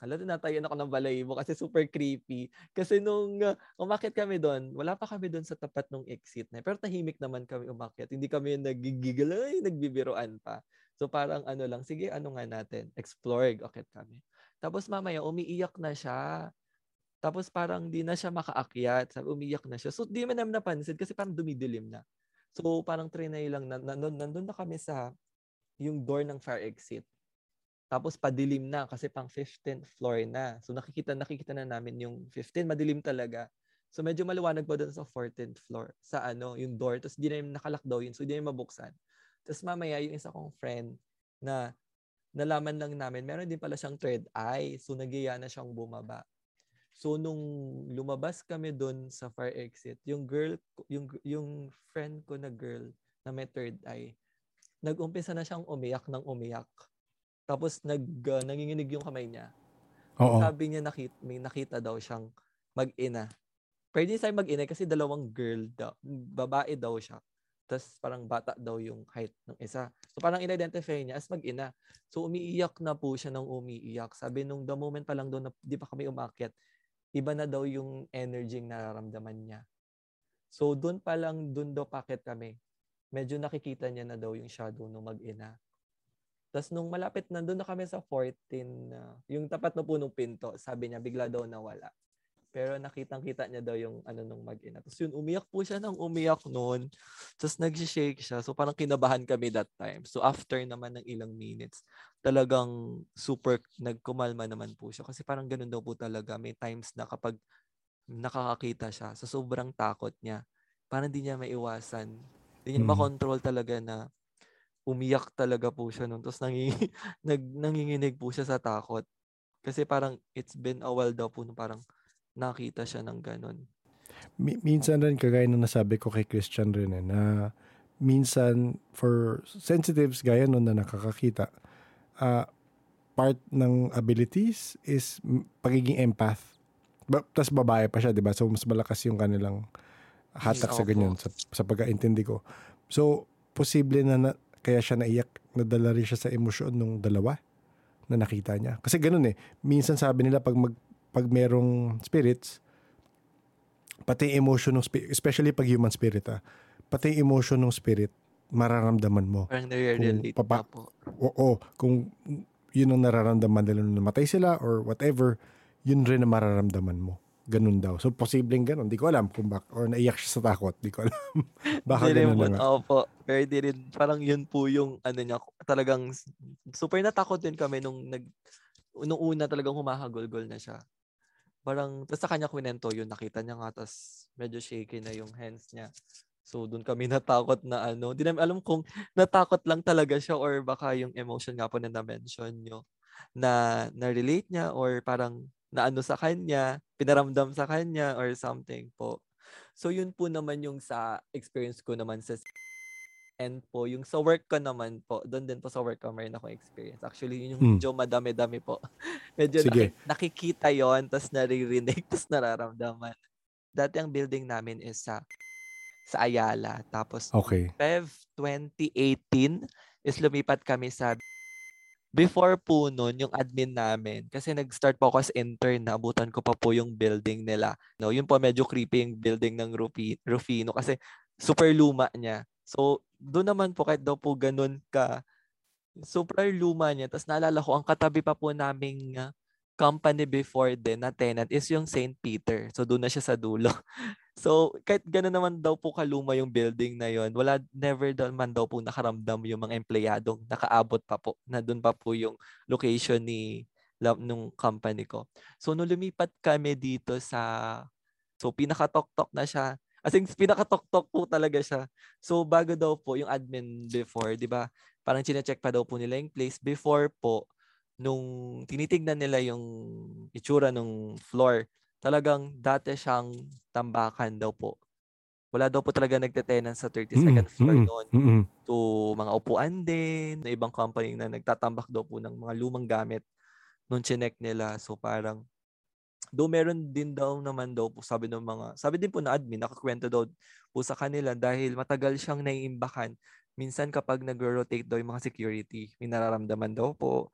hala, tinatayan ako ng balahibo kasi super creepy. Kasi nung uh, umakyat kami doon, wala pa kami doon sa tapat ng exit na. Pero tahimik naman kami umakyat. Hindi kami nagigigil, ay, nagbibiroan pa. So parang ano lang, sige, ano nga natin? Explore, umakyat kami. Tapos mamaya, umiiyak na siya. Tapos parang di na siya makaakyat. Sabi, umiiyak na siya. So di man namin napansin kasi parang dumidilim na. So parang trinay lang, nandun, nandun na kami sa yung door ng fire exit. Tapos padilim na kasi pang fifteenth floor na. So nakikita nakikita na namin yung fifteen, madilim talaga. So medyo maliwanag pa doon sa fourteenth floor sa ano, yung door. Tapos di na nakalock daw yun. So di na mabuksan. Tapos mamaya yung isa kong friend na nalaman lang namin, meron din pala siyang third eye. So nagiya na siyang bumaba. So nung lumabas kami doon sa fire exit, yung girl yung yung friend ko na girl na may third eye, nag-umpisa na siyang umiyak ng umiyak. Tapos nag uh, nanginginig yung kamay niya. Oo. Sabi niya nakita, may nakita daw siyang mag-ina. Pwede siya mag-ina kasi dalawang girl daw, babae daw siya. Tapos parang bata daw yung height ng isa. So parang in-identify niya as mag-ina. So umiiyak na po siya nang umiiyak. Sabi nung the moment pa lang doon na di pa kami umakyat, iba na daw yung energy na nararamdaman niya. So doon pa lang doon daw paket kami. Medyo nakikita niya na daw yung shadow ng mag-ina. Tapos nung malapit na doon na kami sa fourteen, uh, yung tapat na po nung pinto, sabi niya bigla daw nawala. Pero nakitang-kita niya daw yung ano nung mag-ina. Tapos yun, umiyak po siya nang umiyak noon. Tapos nag-shake siya. So parang kinabahan kami that time. So after naman ng ilang minutes, talagang super nagkumalma naman po siya. Kasi parang ganun daw po talaga. May times na kapag nakakakita siya, sa sobrang takot niya, parang di niya maiwasan. Di niya hmm. makontrol talaga na umiyak talaga po siya noon. Tapos nanginginig, nanginginig po siya sa takot. Kasi parang it's been a while daw po nung parang nakita siya ng ganun. Mi- minsan rin, kagaya na nasabi ko kay Christian rin eh, na minsan for sensitives gaya noon na nakakakita, uh, part ng abilities is pagiging empath. Ba- Tapos babae pa siya, diba? So mas malakas yung kanilang hatak sa ganyan sa, sa pagkaintindi ko. So, posible na na kaya siya naiyak, nadala rin siya sa emosyon nung dalawa na nakita niya. Kasi ganun eh, minsan sabi nila pag, mag, pag merong spirits, pati emotion ng spirit, especially pag human spirit ah, pati emotion ng spirit, mararamdaman mo. Parang nare-relate na po. Oo, kung yun ang nararamdaman nila nung namatay sila or whatever, yun rin na mararamdaman mo. Ganun daw. So, posibleng ganun. Di ko alam kung bak or naiyak siya sa takot. Di ko alam. Baka ganun lang. Opo. Pero di rin. Parang yun po yung ano niya. Talagang super natakot din kami nung nag nung una talagang humahagol-gol na siya. Parang, tapos sa kanya kwento yun. Nakita niya nga. Tapos medyo shaky na yung hands niya. So, dun kami natakot na ano. Di namin alam kung natakot lang talaga siya or baka yung emotion nga po na na-mention nyo na na-relate niya or parang na ano sa kanya, pinaramdam sa kanya or something po. So yun po naman yung sa experience ko naman sa And po, yung sa work ko naman po, doon din po sa work ko, mayroon akong experience. Actually, yun yung medyo hmm. madami-dami po. Medyo naki- nakikita yon, tapos naririnig, tapos nararamdaman. Dati ang building namin is sa sa Ayala. Tapos, okay. February twenty eighteen is lumipat kami sa... Before po nun, yung admin namin, kasi nag-start po ako as intern, naabutan ko pa po yung building nila. No, yun po, medyo creepy yung building ng Rufino kasi super luma niya. So, doon naman po, kahit daw po ganun ka, super luma niya. Tapos naalala ko, ang katabi pa po naming uh, company before din na tenant is yung Saint Peter. So, doon na siya sa dulo. So, kahit ganun naman daw po kaluma yung building na yon, wala, never naman daw po nakaramdam yung mga empleyadong nakaabot pa po, na doon pa po yung location ni nung company ko. So, nung lumipat kami dito sa, so, pinakatoktok na siya. As in, pinakatoktok po talaga siya. So, bago daw po yung admin before, di ba? Parang chinecheck pa daw po nila yung place. Before po, nung tinitignan nila yung itsura ng floor, talagang dati siyang tambakan daw po. Wala daw po talaga nagte-tenant sa thirty-second floor noon. Mm-hmm. So, mga upuan din, na ibang company na nagtatambak daw po ng mga lumang gamit nung chineck nila. So, parang do meron din daw naman daw po, sabi ng mga, sabi din po na admin, nakakwento daw po sa kanila dahil matagal siyang naiimbakan. Minsan kapag nag-rotate daw yung mga security, may nararamdaman daw po.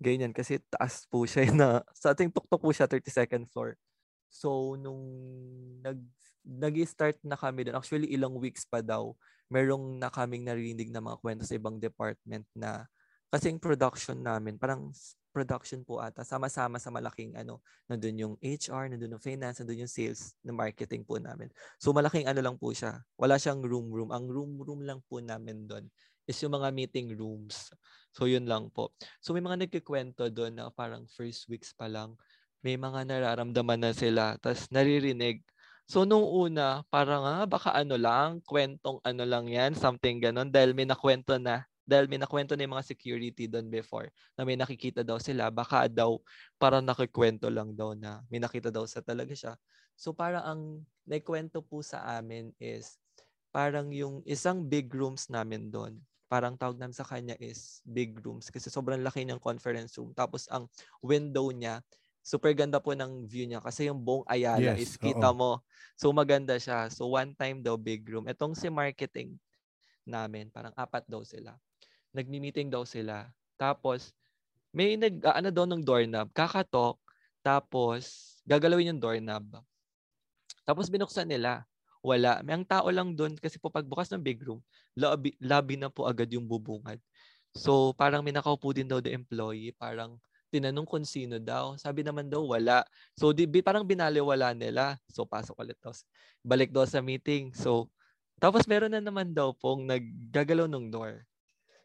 Ganyan, kasi taas po siya na, sa ating tuktok po siya, thirty-second floor. So, nung nag, nag-start na kami doon, actually ilang weeks pa daw, merong na kaming narinig na mga kwento sa ibang department na, kasi yung production namin, parang, production po ata, sama-sama sa malaking ano, nandun yung H R, nandun yung finance, nandun yung sales, na marketing po namin. So malaking ano lang po siya. Wala siyang room-room. Ang room-room lang po namin doon is yung mga meeting rooms. So yun lang po. So may mga nagkikwento doon na parang first weeks pa lang, may mga nararamdaman na sila, tapos naririnig. So nung una, parang ah, baka ano lang, kwentong ano lang yan, something ganon, dahil may nakwento na. Dahil may nakwento na yung mga security doon before na may nakikita daw sila, baka daw parang nakikwento lang daw na may nakita daw sa talaga siya. So parang ang naikwento po sa amin is parang yung isang big rooms namin doon. Parang tawag namin sa kanya is big rooms kasi sobrang laki ng conference room. Tapos ang window niya, super ganda po ng view niya kasi yung buong Ayala yes, is kita uh-oh. mo. So maganda siya. So one time daw big room. Etong si marketing namin, parang apat daw sila. Nagmi-meeting daw sila. Tapos, may nag-ano daw ng doorknob. Kakatok. Tapos, gagalawin yung doorknob. Tapos, binuksan nila. Wala. May ang tao lang doon kasi po pagbukas ng big room, labi, labi na po agad yung bubungad. So, parang may nakaupo din daw the employee. Parang tinanong kung sino daw. Sabi naman daw, wala. So, di, parang binaliwala nila. So, pasok ulit daw. Balik daw sa meeting. So, tapos meron na naman daw pong naggagalaw ng door.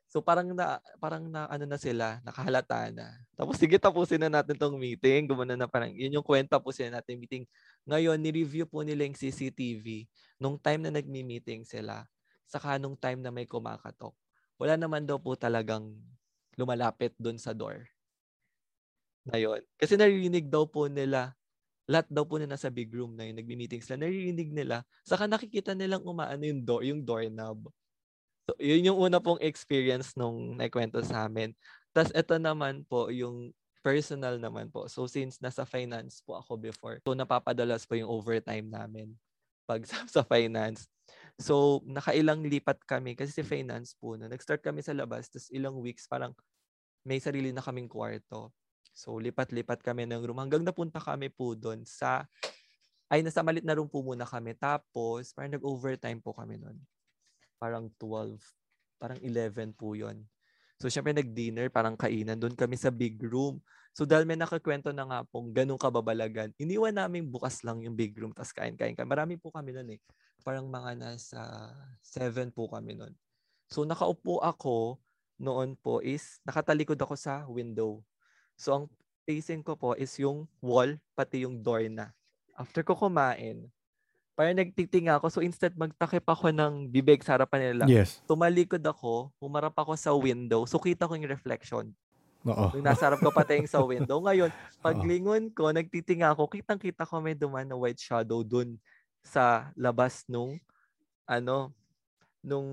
So parang na parang na ano na sila, nakahalata na. Tapos sige, tapusin na natin tong meeting. Gumana na parang yun yung kwenta po sila natin meeting. Ngayon ni-review po nila yung C C T V nung time na nagmi-meeting sila. Saka nung time na may kumakatok. Wala naman daw po talagang lumalapit doon sa door. Ngayon, kasi narinig daw po nila, lahat daw po na nasa big room na yun, nagmi-meeting sila, narinig nila. Saka nakikita nilang umaano yung door, yung doorknob. So, yun yung una pong experience nung naikwento sa amin. Tapos, ito naman po, yung personal naman po. So, since nasa finance po ako before, so, napapadalas po yung overtime namin pag sa finance. So, nakailang lipat kami kasi si finance po na. Nag-start kami sa labas, tapos ilang weeks, parang may sarili na kaming kwarto. So, lipat-lipat kami ng room. Hanggang napunta kami po doon sa, ay, nasa malit na room po muna kami. Tapos, parang nag-overtime po kami noon. Parang twelve, parang eleven po yun. So, syempre nag-dinner, parang kainan. Doon kami sa big room. So, dahil may nakakwento na nga pong ganun kababalagan, iniwan namin bukas lang yung big room, tas kain-kain ka. Marami po kami nun eh. Parang mga nasa seven po kami nun. So, nakaupo ako noon po is, nakatalikod ako sa window. So, ang facing ko po is yung wall, pati yung door na. After ko kumain, parang nagtitinga ako. So, instead, magtakip ako ng bibig sa harapan nila. Yes. Tumalikod ako, humarap ako sa window. So, kita ko yung reflection. Oo. Yung nasa harap ko patayang sa window. Ngayon, paglingon ko, nagtitinga ako, kitang-kita ko may duman na white shadow dun sa labas nung, ano, nung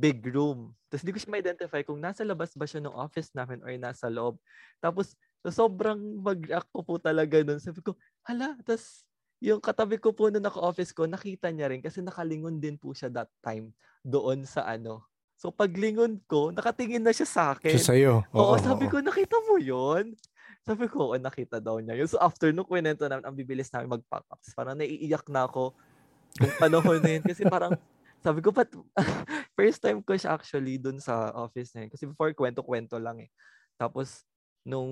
big room. Tapos di ko siya ma-identify kung nasa labas ba siya ng office namin or nasa loob. Tapos so, sobrang mag-react ko po talaga nun. Sabi ko, hala, tapos yung katabi ko po nung naka-office ko, nakita niya rin kasi nakalingon din po siya that time doon sa ano. So paglingon ko, nakatingin na siya sa akin. Siya sa'yo. Oo, oo, sabi oo. ko, nakita mo yun? Sabi ko, oo, nakita daw niya yun. So after nung kwento namin, ang bibilis namin mag-pack up. Parang naiiyak na ako yung panahon na yun kasi parang sabi ko, but first time ko siya actually dun sa office na yun. Kasi before, kwento-kwento lang eh. Tapos, nung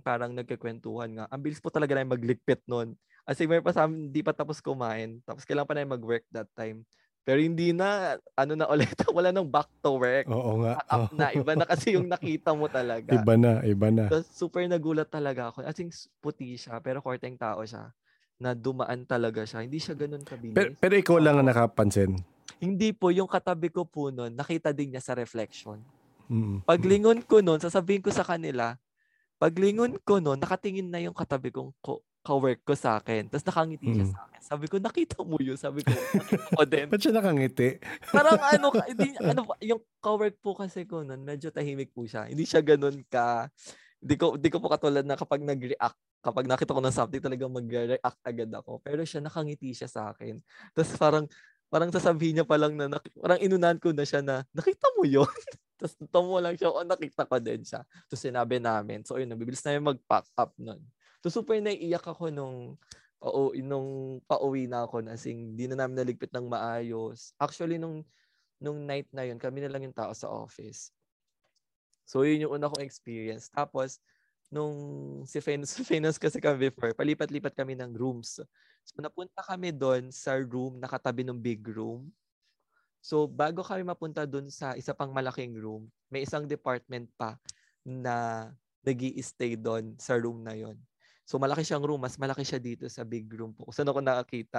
parang nagkakwentuhan nga, ang bilis po talaga na yung magligpit nun. As in, may pa sa amin, hindi pa tapos kumain. Tapos, kailangan pa na yung mag-work that time. Pero hindi na, ano na ulit, wala nang back to work. Oo nga. Oh. Up na, iba na kasi yung nakita mo talaga. Iba na, iba na. So, super nagulat talaga ako. As in, puti siya, pero korteng tao siya. Na dumaan talaga siya. Hindi siya ganun kabilis. Pero, pero ikaw lang na nakapansin. Hindi po, yung katabi ko po nun, nakita din niya sa reflection. Mm. Paglingon ko nun, sasabihin ko sa kanila, paglingon ko nun, nakatingin na yung katabi kong ko, kawork ko sa akin. Tapos nakangiti mm. siya sa akin. Sabi ko, nakita mo yun. Sabi ko, nakita ko din. Ba't siya nakangiti? Parang ano, hindi, ano, yung kawork po kasi ko nun, medyo tahimik po siya. Hindi siya ganun ka, hindi ko, hindi ko po katulad na kapag nag-react, kapag nakita ko ng something, talagang mag-react agad ako. Pero siya, nakangiti siya sa akin. Tapos parang, parang sasabihin niya pa lang na, parang inunan ko na siya na, nakita mo yun? Tapos tumo lang siya, o nakita ko din siya. Tapos sinabi namin. So yun, nabibilis na yung mag-pack up nun. Tapos super naiiyak ako nung, oo, nung pauwi na ako. As in, di na namin naligpit ng maayos. Actually, nung, nung night na yun, kami na lang yung tao sa office. So yun yung una kong experience. Tapos, nung si Fenos, Fenos kasi kami before, palipat-lipat kami ng rooms. So napunta kami doon sa room na katabi ng big room. So bago kami mapunta doon sa isa pang malaking room, may isang department pa na nag-i-stay doon sa room na yon. So malaki siyang room, mas malaki siya dito sa big room po. Saan ako nakakita?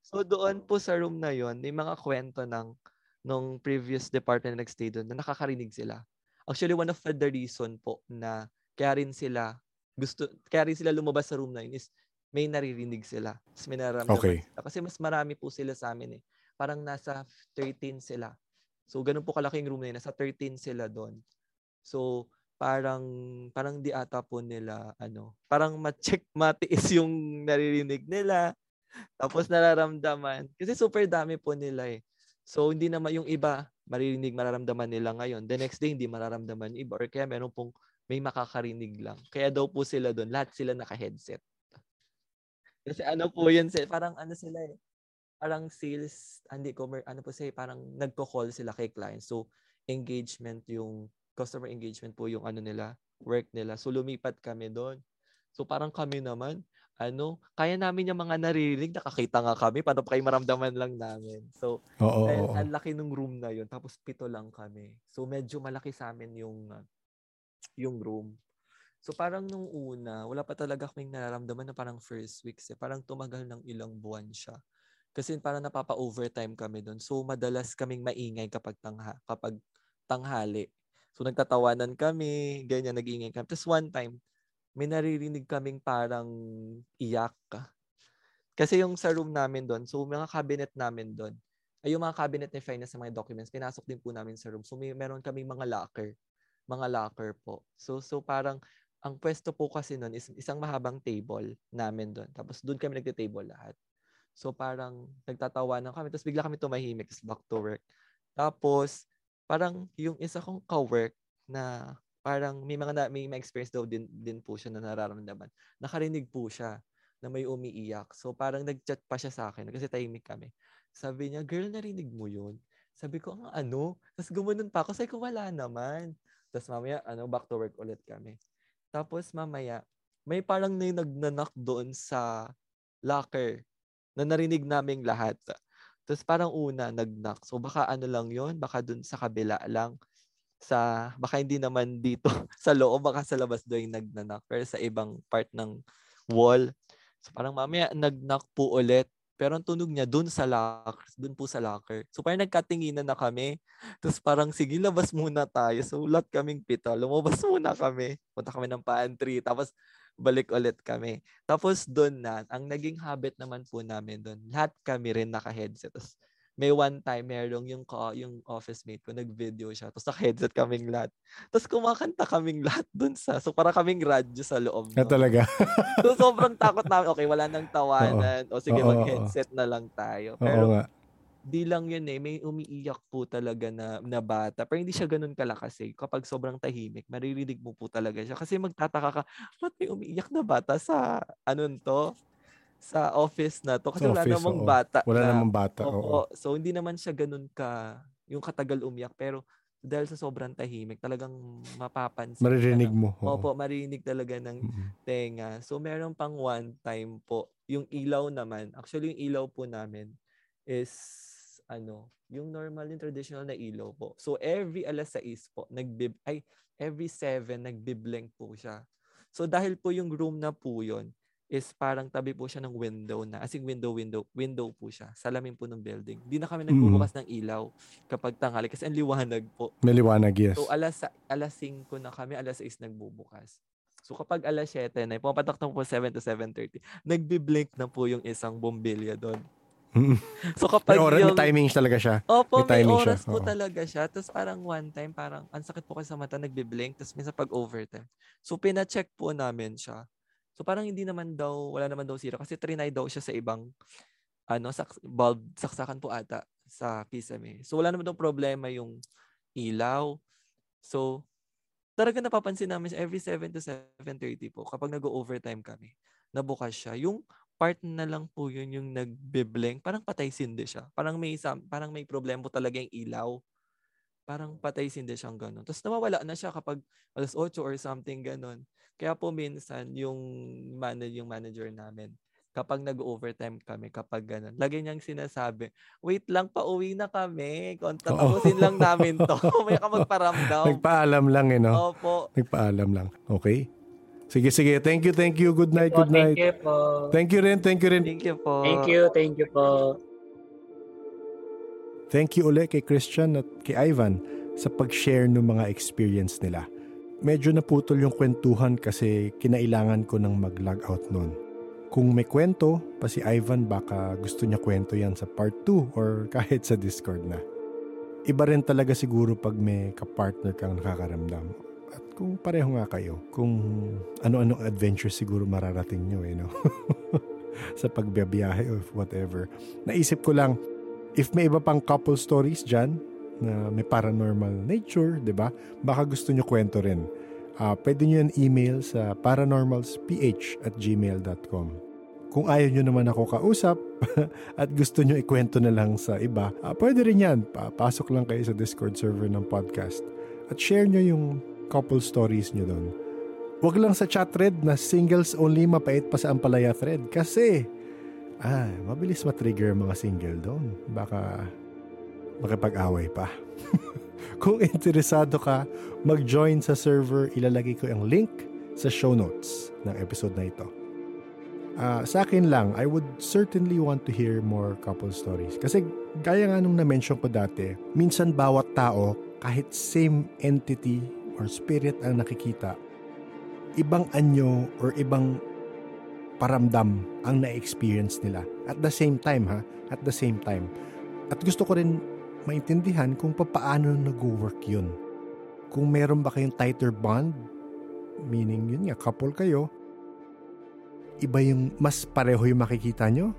So doon po sa room na yon, may mga kwento ng nung previous department na nag-stay doon na nakakarinig sila. Actually, one of the reason po na kaya rin sila gusto kaya rin sila lumabas sa room na yun is may naririnig sila. Mas may nararamdaman okay. sila. Kasi mas marami po sila sa amin eh. Parang nasa thirteen sila. So ganun po kalaking room na yun. Nasa thirteen sila doon. So parang parang di ata po nila ano, parang ma-check matiis yung naririnig nila. Tapos nararamdaman. Kasi super dami po nila eh. So hindi naman yung iba maririnig, mararamdaman nila ngayon. The next day hindi mararamdaman iba. Or kaya meron pong may makakarinig lang. Kaya daw po sila doon, lahat sila naka-headset. Kasi ano po yun, parang ano sila eh, parang sales, hindi ko, ano po sila, parang nagko-call sila kay clients. So, engagement yung, customer engagement po yung ano nila, work nila. So, lumipat kami doon. So, parang kami naman, ano, kaya namin yung mga naririnig, nakakita nga kami, paano pa kayo maramdaman lang namin. So, oh, oh, oh. ang laki ng room na yun, tapos pito lang kami. So, medyo malaki sa amin yung, uh, yung room. So parang nung una, wala pa talaga kaming nararamdaman na parang first weeks eh. Parang tumagal ng ilang buwan siya. Kasi parang napapa-overtime kami doon. So madalas kaming maingay kapag, tangha, kapag tanghali. So nagtatawanan kami, ganyan, nag-iingay kami. Tapos one time, may naririnig kaming parang iyak. Kasi yung sa room namin doon, so mga cabinet namin doon, ay yung mga cabinet ni Fina sa mga documents, pinasok din po namin sa room. So may, meron kaming mga locker. Mga locker po. So, so parang, ang pwesto po kasi nun is isang mahabang table namin doon. Tapos doon kami nagte-table lahat. So parang nagtatawanan kami. Tapos bigla kami tumahimik. Tapos back to work. Tapos parang yung isa kong cowork na parang may mga na, may ma-experience daw din, din po siya na nararamdaman. Nakarinig po siya na may umiiyak. So parang nag-chat pa siya sa akin kasi tahimik kami. Sabi niya, girl, narinig mo yun? Sabi ko, ang ano? Tapos gumanon pa ako. Sabi ko, wala naman. Tapos mamaya, ano, back to work ulit kami. Tapos mamaya, may parang na nagnanak doon sa locker na narinig naming lahat. Tapos parang una, nagnak. So baka ano lang yon, baka doon sa kabila lang. Sa, baka hindi naman dito sa loob, baka sa labas doon yung nagnanak. Pero sa ibang part ng wall. So parang mamaya, nagnak po ulit. Pero ang tunog niya doon sa locker, doon po sa locker. So parang nagkatinginan na kami. Tapos parang sige, labas muna tayo. So lahat kaming pito, lumabas muna kami. Punta kami ng pantry, tapos balik ulit kami. Tapos doon na, ang naging habit naman po namin doon, lahat kami rin naka-headset. Tapos may one time, merong yung, yung office mate ko, nag-video siya. Tapos naka-headset kaming lahat. Tapos kumakanta kaming lahat dun sa, so para kaming radyo sa loob. No? Na talaga? So sobrang takot namin, okay, wala nang tawanan. Oo. O sige, oo, mag-headset oo. na lang tayo. Pero di lang yun eh, may umiiyak po talaga na, na bata. Pero hindi siya ganun kalakas eh. Kapag sobrang tahimik, maririnig mo po talaga siya. Kasi magtataka ka, ba't may umiiyak na bata sa, anun to? Sa office na to. Kasi office, wala namang oo. bata. Wala na, namang bata. Oo. Oo. So hindi naman siya ganun ka, yung katagal umiyak. Pero dahil sa sobrang tahimik, talagang mapapansin. Maririnig na, mo. Oo. Opo, maririnig talaga ng mm-hmm. tenga. So meron pang one time po, yung ilaw naman. Actually, yung ilaw po namin is ano, yung normal, yung traditional na ilaw po. So, every alas sais po, nagbib, ay, every seven, nagbiblank po siya. So, dahil po yung room na po yun, is parang tabi po siya ng window na, as in window, window, window po siya, salamin po ng building. Hindi na kami nagbubukas mm. ng ilaw kapag tanghali, kasi ang liwanag po. May liwanag, yes. So, alas, alas singko na kami, alas sais nagbubukas. So, kapag alas siyete na, pumapatak na po seven to seven thirty, nagbiblank na po yung isang bombilya doon. So kapag oras, yung timing talaga siya. Opo, may, may oras siya. po Oo. talaga siya. Tapos parang one time, parang ang sakit po kasi sa mata, nagbiblink. Tapos minsan pag overtime. So pina-check po namin siya. So parang hindi naman daw, wala naman daw zero. Kasi trinay daw siya sa ibang ano, sak- bulb, saksakan po ata sa P S M A. So wala naman daw problema yung ilaw. So talaga napapansin namin siya every seven to seven thirty po. Kapag nag-overtime kami, nabukas siya. Yung part na lang po yun yung nagbiblink. Parang patay sindi siya. Parang may, parang may problem po talaga yung ilaw. Parang patay sindi siyang ganun. Tapos nawawala na siya kapag alas otso or something ganun. Kaya po minsan yung, man- yung manager namin, kapag nag-overtime kami, kapag ganun, lagi niyang sinasabi, wait lang, pauwi na kami. Kontakusin lang namin to. May ka magparamdaw. Nagpaalam lang eh, no? Opo. Nagpaalam lang. Okay. Sige, sige. Thank you, thank you. Good night, good night. Thank you po. Thank you rin, thank you rin. Thank you po. Thank you, thank you po. Thank you ulit kay Christian at kay Ivan sa pag-share ng mga experience nila. Medyo naputol yung kwentuhan kasi kinailangan ko ng mag-log out noon. Kung may kwento pa si Ivan, baka gusto niya kwento yan sa part two or kahit sa Discord na. Iba rin talaga siguro pag may kapartner kang nakakaramdam. At kung pareho nga kayo, kung ano-anong adventure siguro mararating nyo eh, no? Sa pagbiyahe or whatever. Naisip ko lang, if may iba pang couple stories dyan, na may paranormal nature, di ba? Baka gusto nyo kwento rin. Uh, pwede nyo yan email sa paranormalsph at gmail dot com. Kung ayaw nyo naman ako kausap at gusto nyo ikwento na lang sa iba, uh, pwede rin yan. Pasok lang kayo sa Discord server ng podcast at share nyo yung couple stories nyo doon. Huwag lang sa chat thread na singles only, mapait pa sa Ampalaya thread kasi ah, mabilis matrigger mga single doon. Baka makipag-away pa. Kung interesado ka, mag-join sa server. Ilalagay ko ang link sa show notes ng episode na ito. Uh, sa akin lang, I would certainly want to hear more couple stories. Kasi gaya nga nung na-mention ko dati, minsan bawat tao, kahit same entity or spirit ang nakikita, ibang anyo or ibang paramdam ang na-experience nila. At the same time, ha? At the same time. At gusto ko rin maintindihan kung paano nag-work yun. Kung meron ba kayong tighter bond, meaning yun nga, couple kayo, iba yung mas pareho yung makikita nyo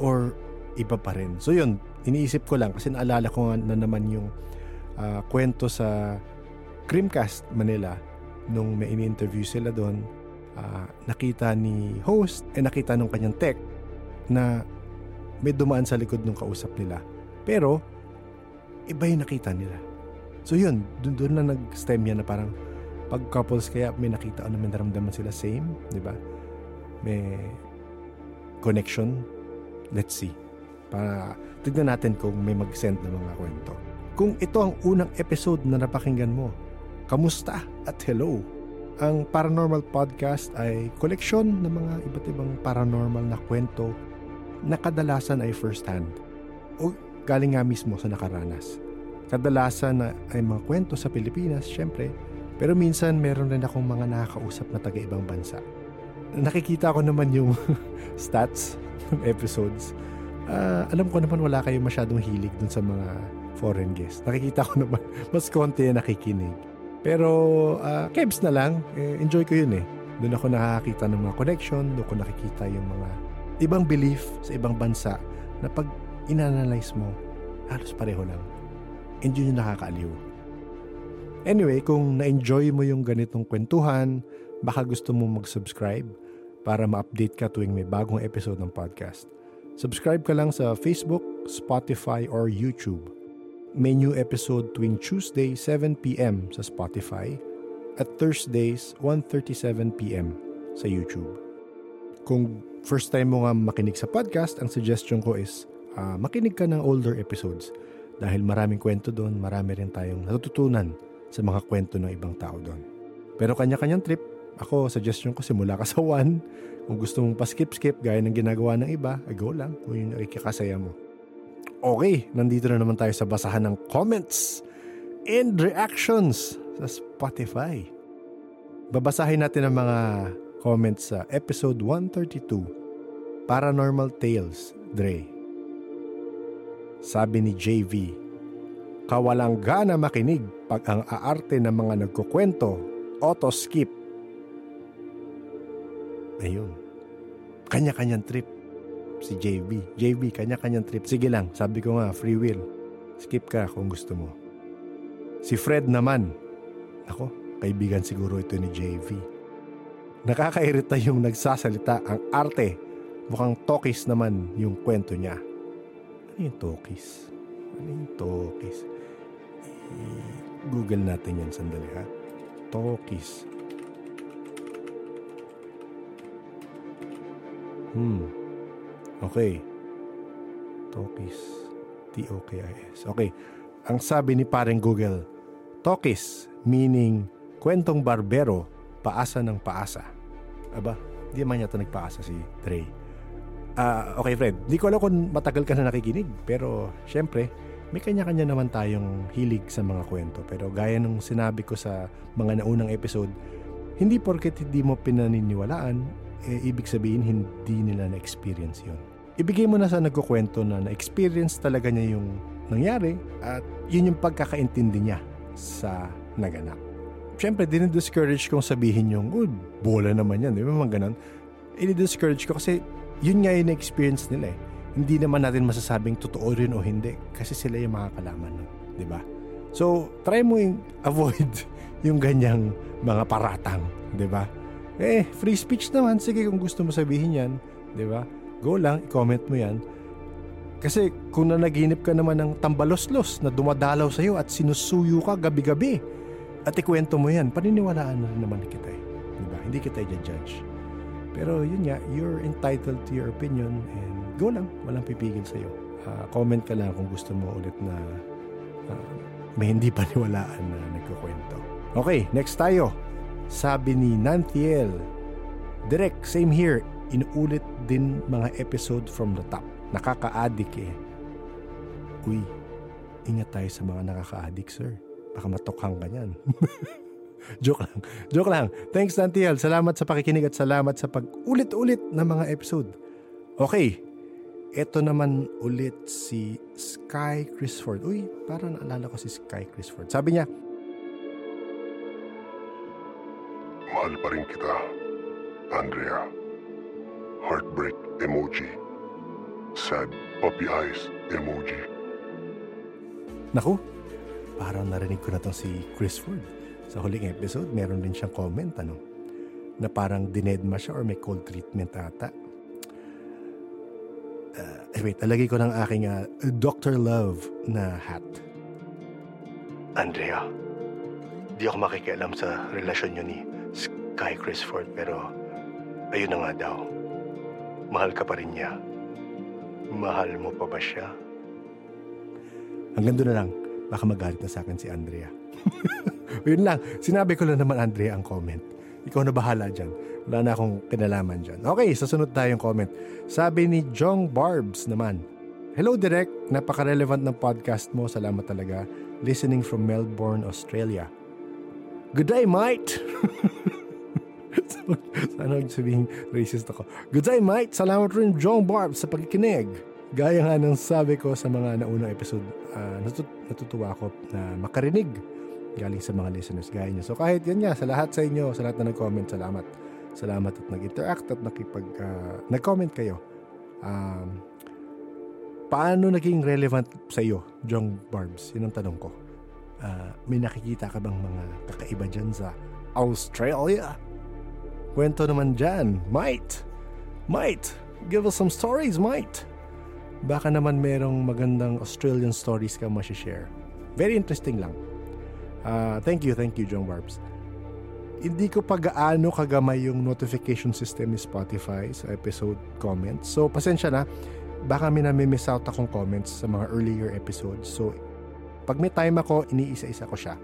or iba pa rin. So yun, iniisip ko lang kasi naalala ko na naman yung uh, kwento sa Creamcast Manila nung may in-interview sila doon, uh, nakita ni host eh nakita nung kanyang tech na may dumaan sa likod nung kausap nila pero iba yung nakita nila. So yun, doon doon na nag-stem yan na parang pag couples kaya may nakita o ano, may naramdaman sila same, di ba? May connection. Let's see. Para tignan natin kung may mag-send ng mga kwento. Kung ito ang unang episode na napakinggan mo, kamusta at hello! Ang Paranormal Podcast ay koleksyon ng mga iba't ibang paranormal na kwento na kadalasan ay first hand o galing nga mismo sa nakaranas. Kadalasan ay mga kwento sa Pilipinas, syempre, pero minsan meron rin akong mga nakakausap na taga-ibang bansa. Nakikita ko naman yung stats ng episodes uh, alam ko naman wala kayong masyadong hilig dun sa mga foreign guests. Nakikita ko naman, mas konti na nakikinig. Pero, uh, kebs na lang, eh, enjoy ko yun eh. Doon ako nakakita ng mga connection, doon ko nakikita yung mga ibang belief sa ibang bansa na pag inanalyze mo, halos pareho lang. And yun yung nakakaaliw. Anyway, kung na-enjoy mo yung ganitong kwentuhan, baka gusto mo mag-subscribe para ma-update ka tuwing may bagong episode ng podcast. Subscribe ka lang sa Facebook, Spotify, or YouTube. May new episode tuwing Tuesday, seven p.m. sa Spotify at Thursdays, one thirty-seven p.m. sa YouTube. Kung first time mo nga makinig sa podcast, ang suggestion ko is uh, makinig ka ng older episodes dahil maraming kwento doon, marami rin tayong natututunan sa mga kwento ng ibang tao doon. Pero kanya-kanyang trip. Ako, suggestion ko, simula ka sa one. Kung gusto mong paskip-skip, gaya ng ginagawa ng iba, go lang kung yun nakikikasaya mo. Okay, nandito na naman tayo sa basahan ng comments and reactions sa Spotify. Babasahin natin ang mga comments sa episode one thirty-two, Paranormal Tales, Dre. Sabi ni J V, kawalangga na makinig pag ang aarte ng mga nagkukwento, auto-skip. Ayun. Kanya-kanyang trip. Si J B. J B, kanya-kanyang trip. Sige lang, sabi ko nga, free will. Skip ka kung gusto mo. Si Fred naman. Ako, kaibigan siguro ito ni J V. Nakakairita yung nagsasalita, ang arte. Mukhang tokis naman yung kwento niya. Ano yung tokis? Ano yung tokis? Google natin yan sandali ha. Tokis. Hmm. Okay. Tokis. T O K I S. Okay. Ang sabi ni pareng Google, tokis, meaning kwentong barbero, paasa ng paasa. Aba, di man yata nagpaasa si Dre. Ah, uh, okay Fred. Di ko alam kung matagal ka na nakikinig, pero syempre, may kanya-kanya naman tayong hilig sa mga kwento. Pero gaya nung sinabi ko sa mga naunang episode, hindi porket hindi mo pinaniniwalaan, eh, ibig sabihin hindi nila na-experience yun. Ibigay mo na sa nagkukwento na na-experience talaga niya yung nangyari at yun yung pagkakaintindi niya sa naganap. Siyempre, dinidiscourage kong sabihin yung, oh, bola naman yan, di ba mga ganon? Dinidiscourage ko kasi yun nga yung na-experience nila eh. Hindi naman natin masasabing totoo rin o hindi kasi sila yung makakalaman, di ba? So, try mo yung avoid yung ganyang mga paratang, di ba? Eh, free speech naman. Sige, kung gusto mo sabihin yan, di ba? Go lang, i-comment mo yan. Kasi kung nanaginip ka naman ng tambaloslos na dumadalaw sa'yo at sinusuyo ka gabi-gabi at ikwento mo yan, paniniwalaan na naman kita eh. Di ba? Hindi kita i-judge. Pero yun nga, you're entitled to your opinion and go lang. Walang pipigil sa'yo. Uh, comment ka lang kung gusto mo ulit na uh, may hindi paniwalaan na nagkukwento. Okay, next tayo. Sabi ni Nantiel, direct, same here. Inuulit din mga episode from the top. Nakaka-addict eh. Uy, ingat tayo sa mga nakaka-addict, sir. Baka matokhang ka niyan. Joke lang. Joke lang. Thanks, Nantiel. Salamat sa pakikinig at salamat sa pag-ulit-ulit ng mga episode. Okay. Ito naman ulit si Sky Crisford. Uy, parang naalala ko si Sky Crisford. Sabi niya, mahal pa rin kita, Andrea. Heartbreak emoji. Sad puppy eyes emoji. Naku, parang narinig ko na itong si Chris Ford. Sa huling episode, meron din siyang comment, ano? Na parang dinedma siya or may cold treatment ata. Uh, wait, alagay ko ng aking uh, Doctor Love na hat. Andrea, di ako makikialam sa relasyon niyo ni Sky Crisford, pero ayun na nga daw. Mahal ka pa rin niya. Mahal mo pa ba siya? Hanggang doon na lang, baka magalit na sa akin si Andrea. Yun lang, sinabi ko lang naman Andrea ang comment. Ikaw na bahala dyan. Wala na akong kinalaman dyan. Okay, sasunod tayong comment. Sabi ni Jong Barbs naman, hello Direk, napaka-relevant ng podcast mo. Salamat talaga. Listening from Melbourne, Australia. Good day, mate! Sana sabihin racist ako. Good day, mate! Salamat rin, John Barb, sa pagkikinig. Gaya nga ng sabi ko sa mga naunang episode, uh, natut- natutuwa ako na makarinig galing sa mga listeners gaya nyo. So kahit yun nga, sa lahat sa inyo, sa lahat na nag-comment, salamat. Salamat at nag-interact at nakipag, uh, nag-comment kayo. Um, paano naging relevant sa iyo, Jong Barbs? Yun ang tanong ko. Uh, may nakikita ka bang mga kakaiba dyan sa Australia? Kwento naman dyan, mate! Mate! Give us some stories, mate! Baka naman merong magandang Australian stories ka masishare. Very interesting lang. Uh, thank you, thank you, John Barbs. Hindi ko pa gaano kagamay yung notification system ni Spotify sa episode comments. So, pasensya na. Baka may nami-miss out akong comments sa mga earlier episodes. So, pag may time ako, iniisa-isa ko siya.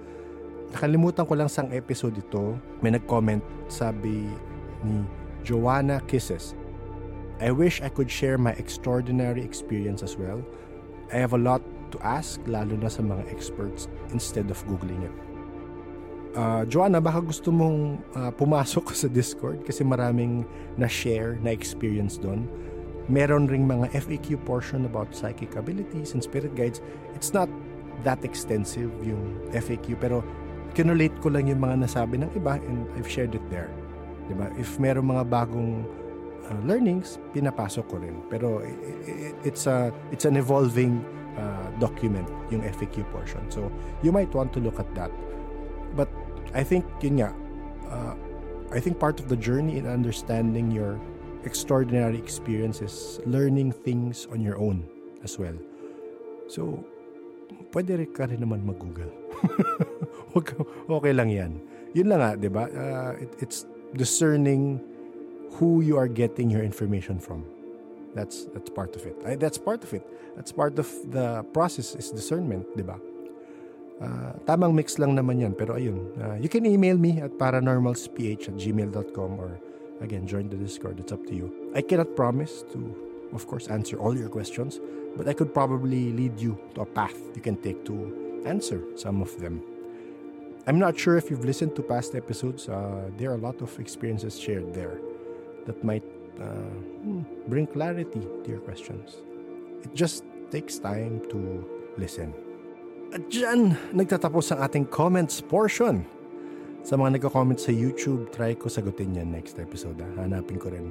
Nakalimutan ko lang sang episode ito. May nag-comment, sabi ni Joanna Kisses. I wish I could share my extraordinary experience as well. I have a lot to ask, lalo na sa mga experts, instead of googling it. Uh, Joanna, baka gusto mong uh, pumasok sa Discord kasi maraming na-share, na-experience doon. Meron ring mga F A Q portion about psychic abilities and spirit guides. It's not that extensive yung F A Q, pero kinulate ko lang yung mga nasabi ng iba and I've shared it there. Diba? If meron mga bagong Uh, learnings, pinapasok ko rin. Pero it, it, it's a it's an evolving uh, document, yung F A Q portion. So, you might want to look at that. But I think, yun nga, uh, I think part of the journey in understanding your extraordinary experience is learning things on your own as well. So, pwede rin ka rin naman mag-Google. okay, okay lang yan. Yun lang nga, diba? Uh, it, it's discerning who you are getting your information from. That's that's part of it. I, that's part of it. That's part of the process is discernment, di ba? Uh, tamang mix lang naman yan. Pero ayun, uh, you can email me at paranormalsph at gmail dot com or again, join the Discord. It's up to you. I cannot promise to, of course, answer all your questions, but I could probably lead you to a path you can take to answer some of them. I'm not sure if you've listened to past episodes. Uh, there are a lot of experiences shared there that might uh, bring clarity to your questions. It just takes time to listen. At dyan, nagtatapos ang ating comments portion. Sa mga nagko-comment sa YouTube, try ko sagutin yan next episode. Ha? Hanapin ko rin.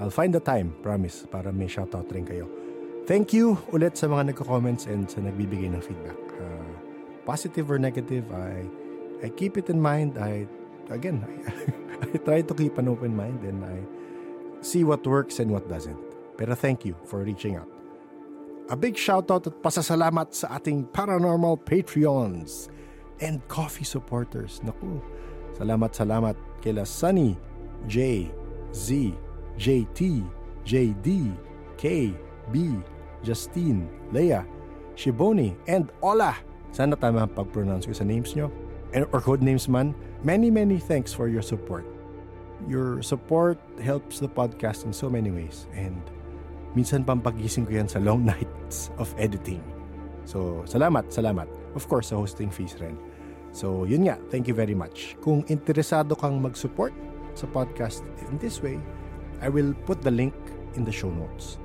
I'll find the time, promise, para may shoutout rin kayo. Thank you ulit sa mga nagko-comments and sa nagbibigay ng feedback. Uh, positive or negative, I, I keep it in mind. I, again, I, I try to keep an open mind and I see what works and what doesn't. Pero thank you for reaching out. A big shoutout at pasasalamat sa ating paranormal Patreons and coffee supporters. Naku, salamat, salamat kila Sunny, J, Z, J T, J D, K, B, Justine, Leia, Shiboni, and Ola. Sana tama ang pag-pronounce ko sa names nyo or code names man. Many, many thanks for your support. Your support helps the podcast in so many ways. And minsan pampagising ko yan sa long nights of editing. So, salamat, salamat. Of course, sa hosting fees rin. So, yun nga. Thank you very much. Kung interesado kang mag-support sa podcast in this way, I will put the link in the show notes.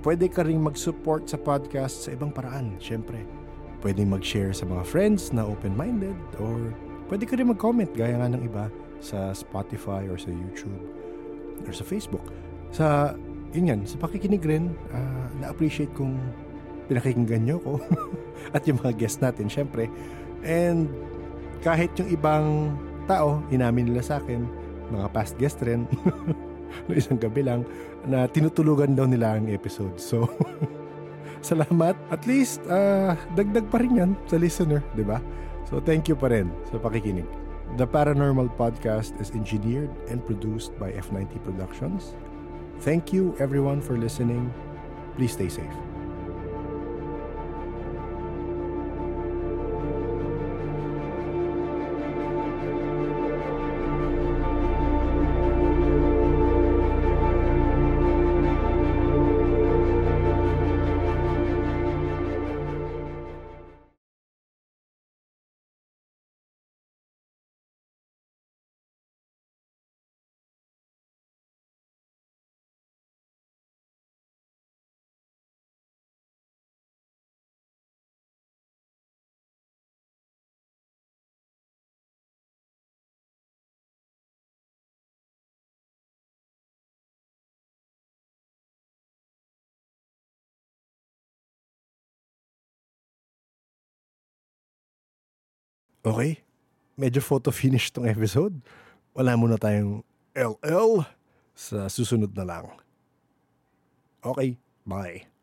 Pwede ka rin mag-support sa podcast sa ibang paraan, syempre. Pwede mag-share sa mga friends na open-minded or pwede ka rin mag-comment gaya nga ng iba sa Spotify or sa YouTube or sa Facebook. Sa, yun yan, sa pakikinig rin, uh, na-appreciate kung pinakikinggan nyo ko at yung mga guests natin, syempre. And kahit yung ibang tao, inamin nila sa akin, mga past guest rin, no isang gabi lang, na tinutulugan daw nila ang episode. So, salamat. At least, uh, dagdag pa rin yan sa listener, di ba? So, thank you pa rin sa pakikinig. The Paranormal Podcast is engineered and produced by F ninety Productions. Thank you, everyone, for listening. Please stay safe. okay, medyo photo finish tong episode. Wala muna tayong L L sa susunod na lang. Okay, bye.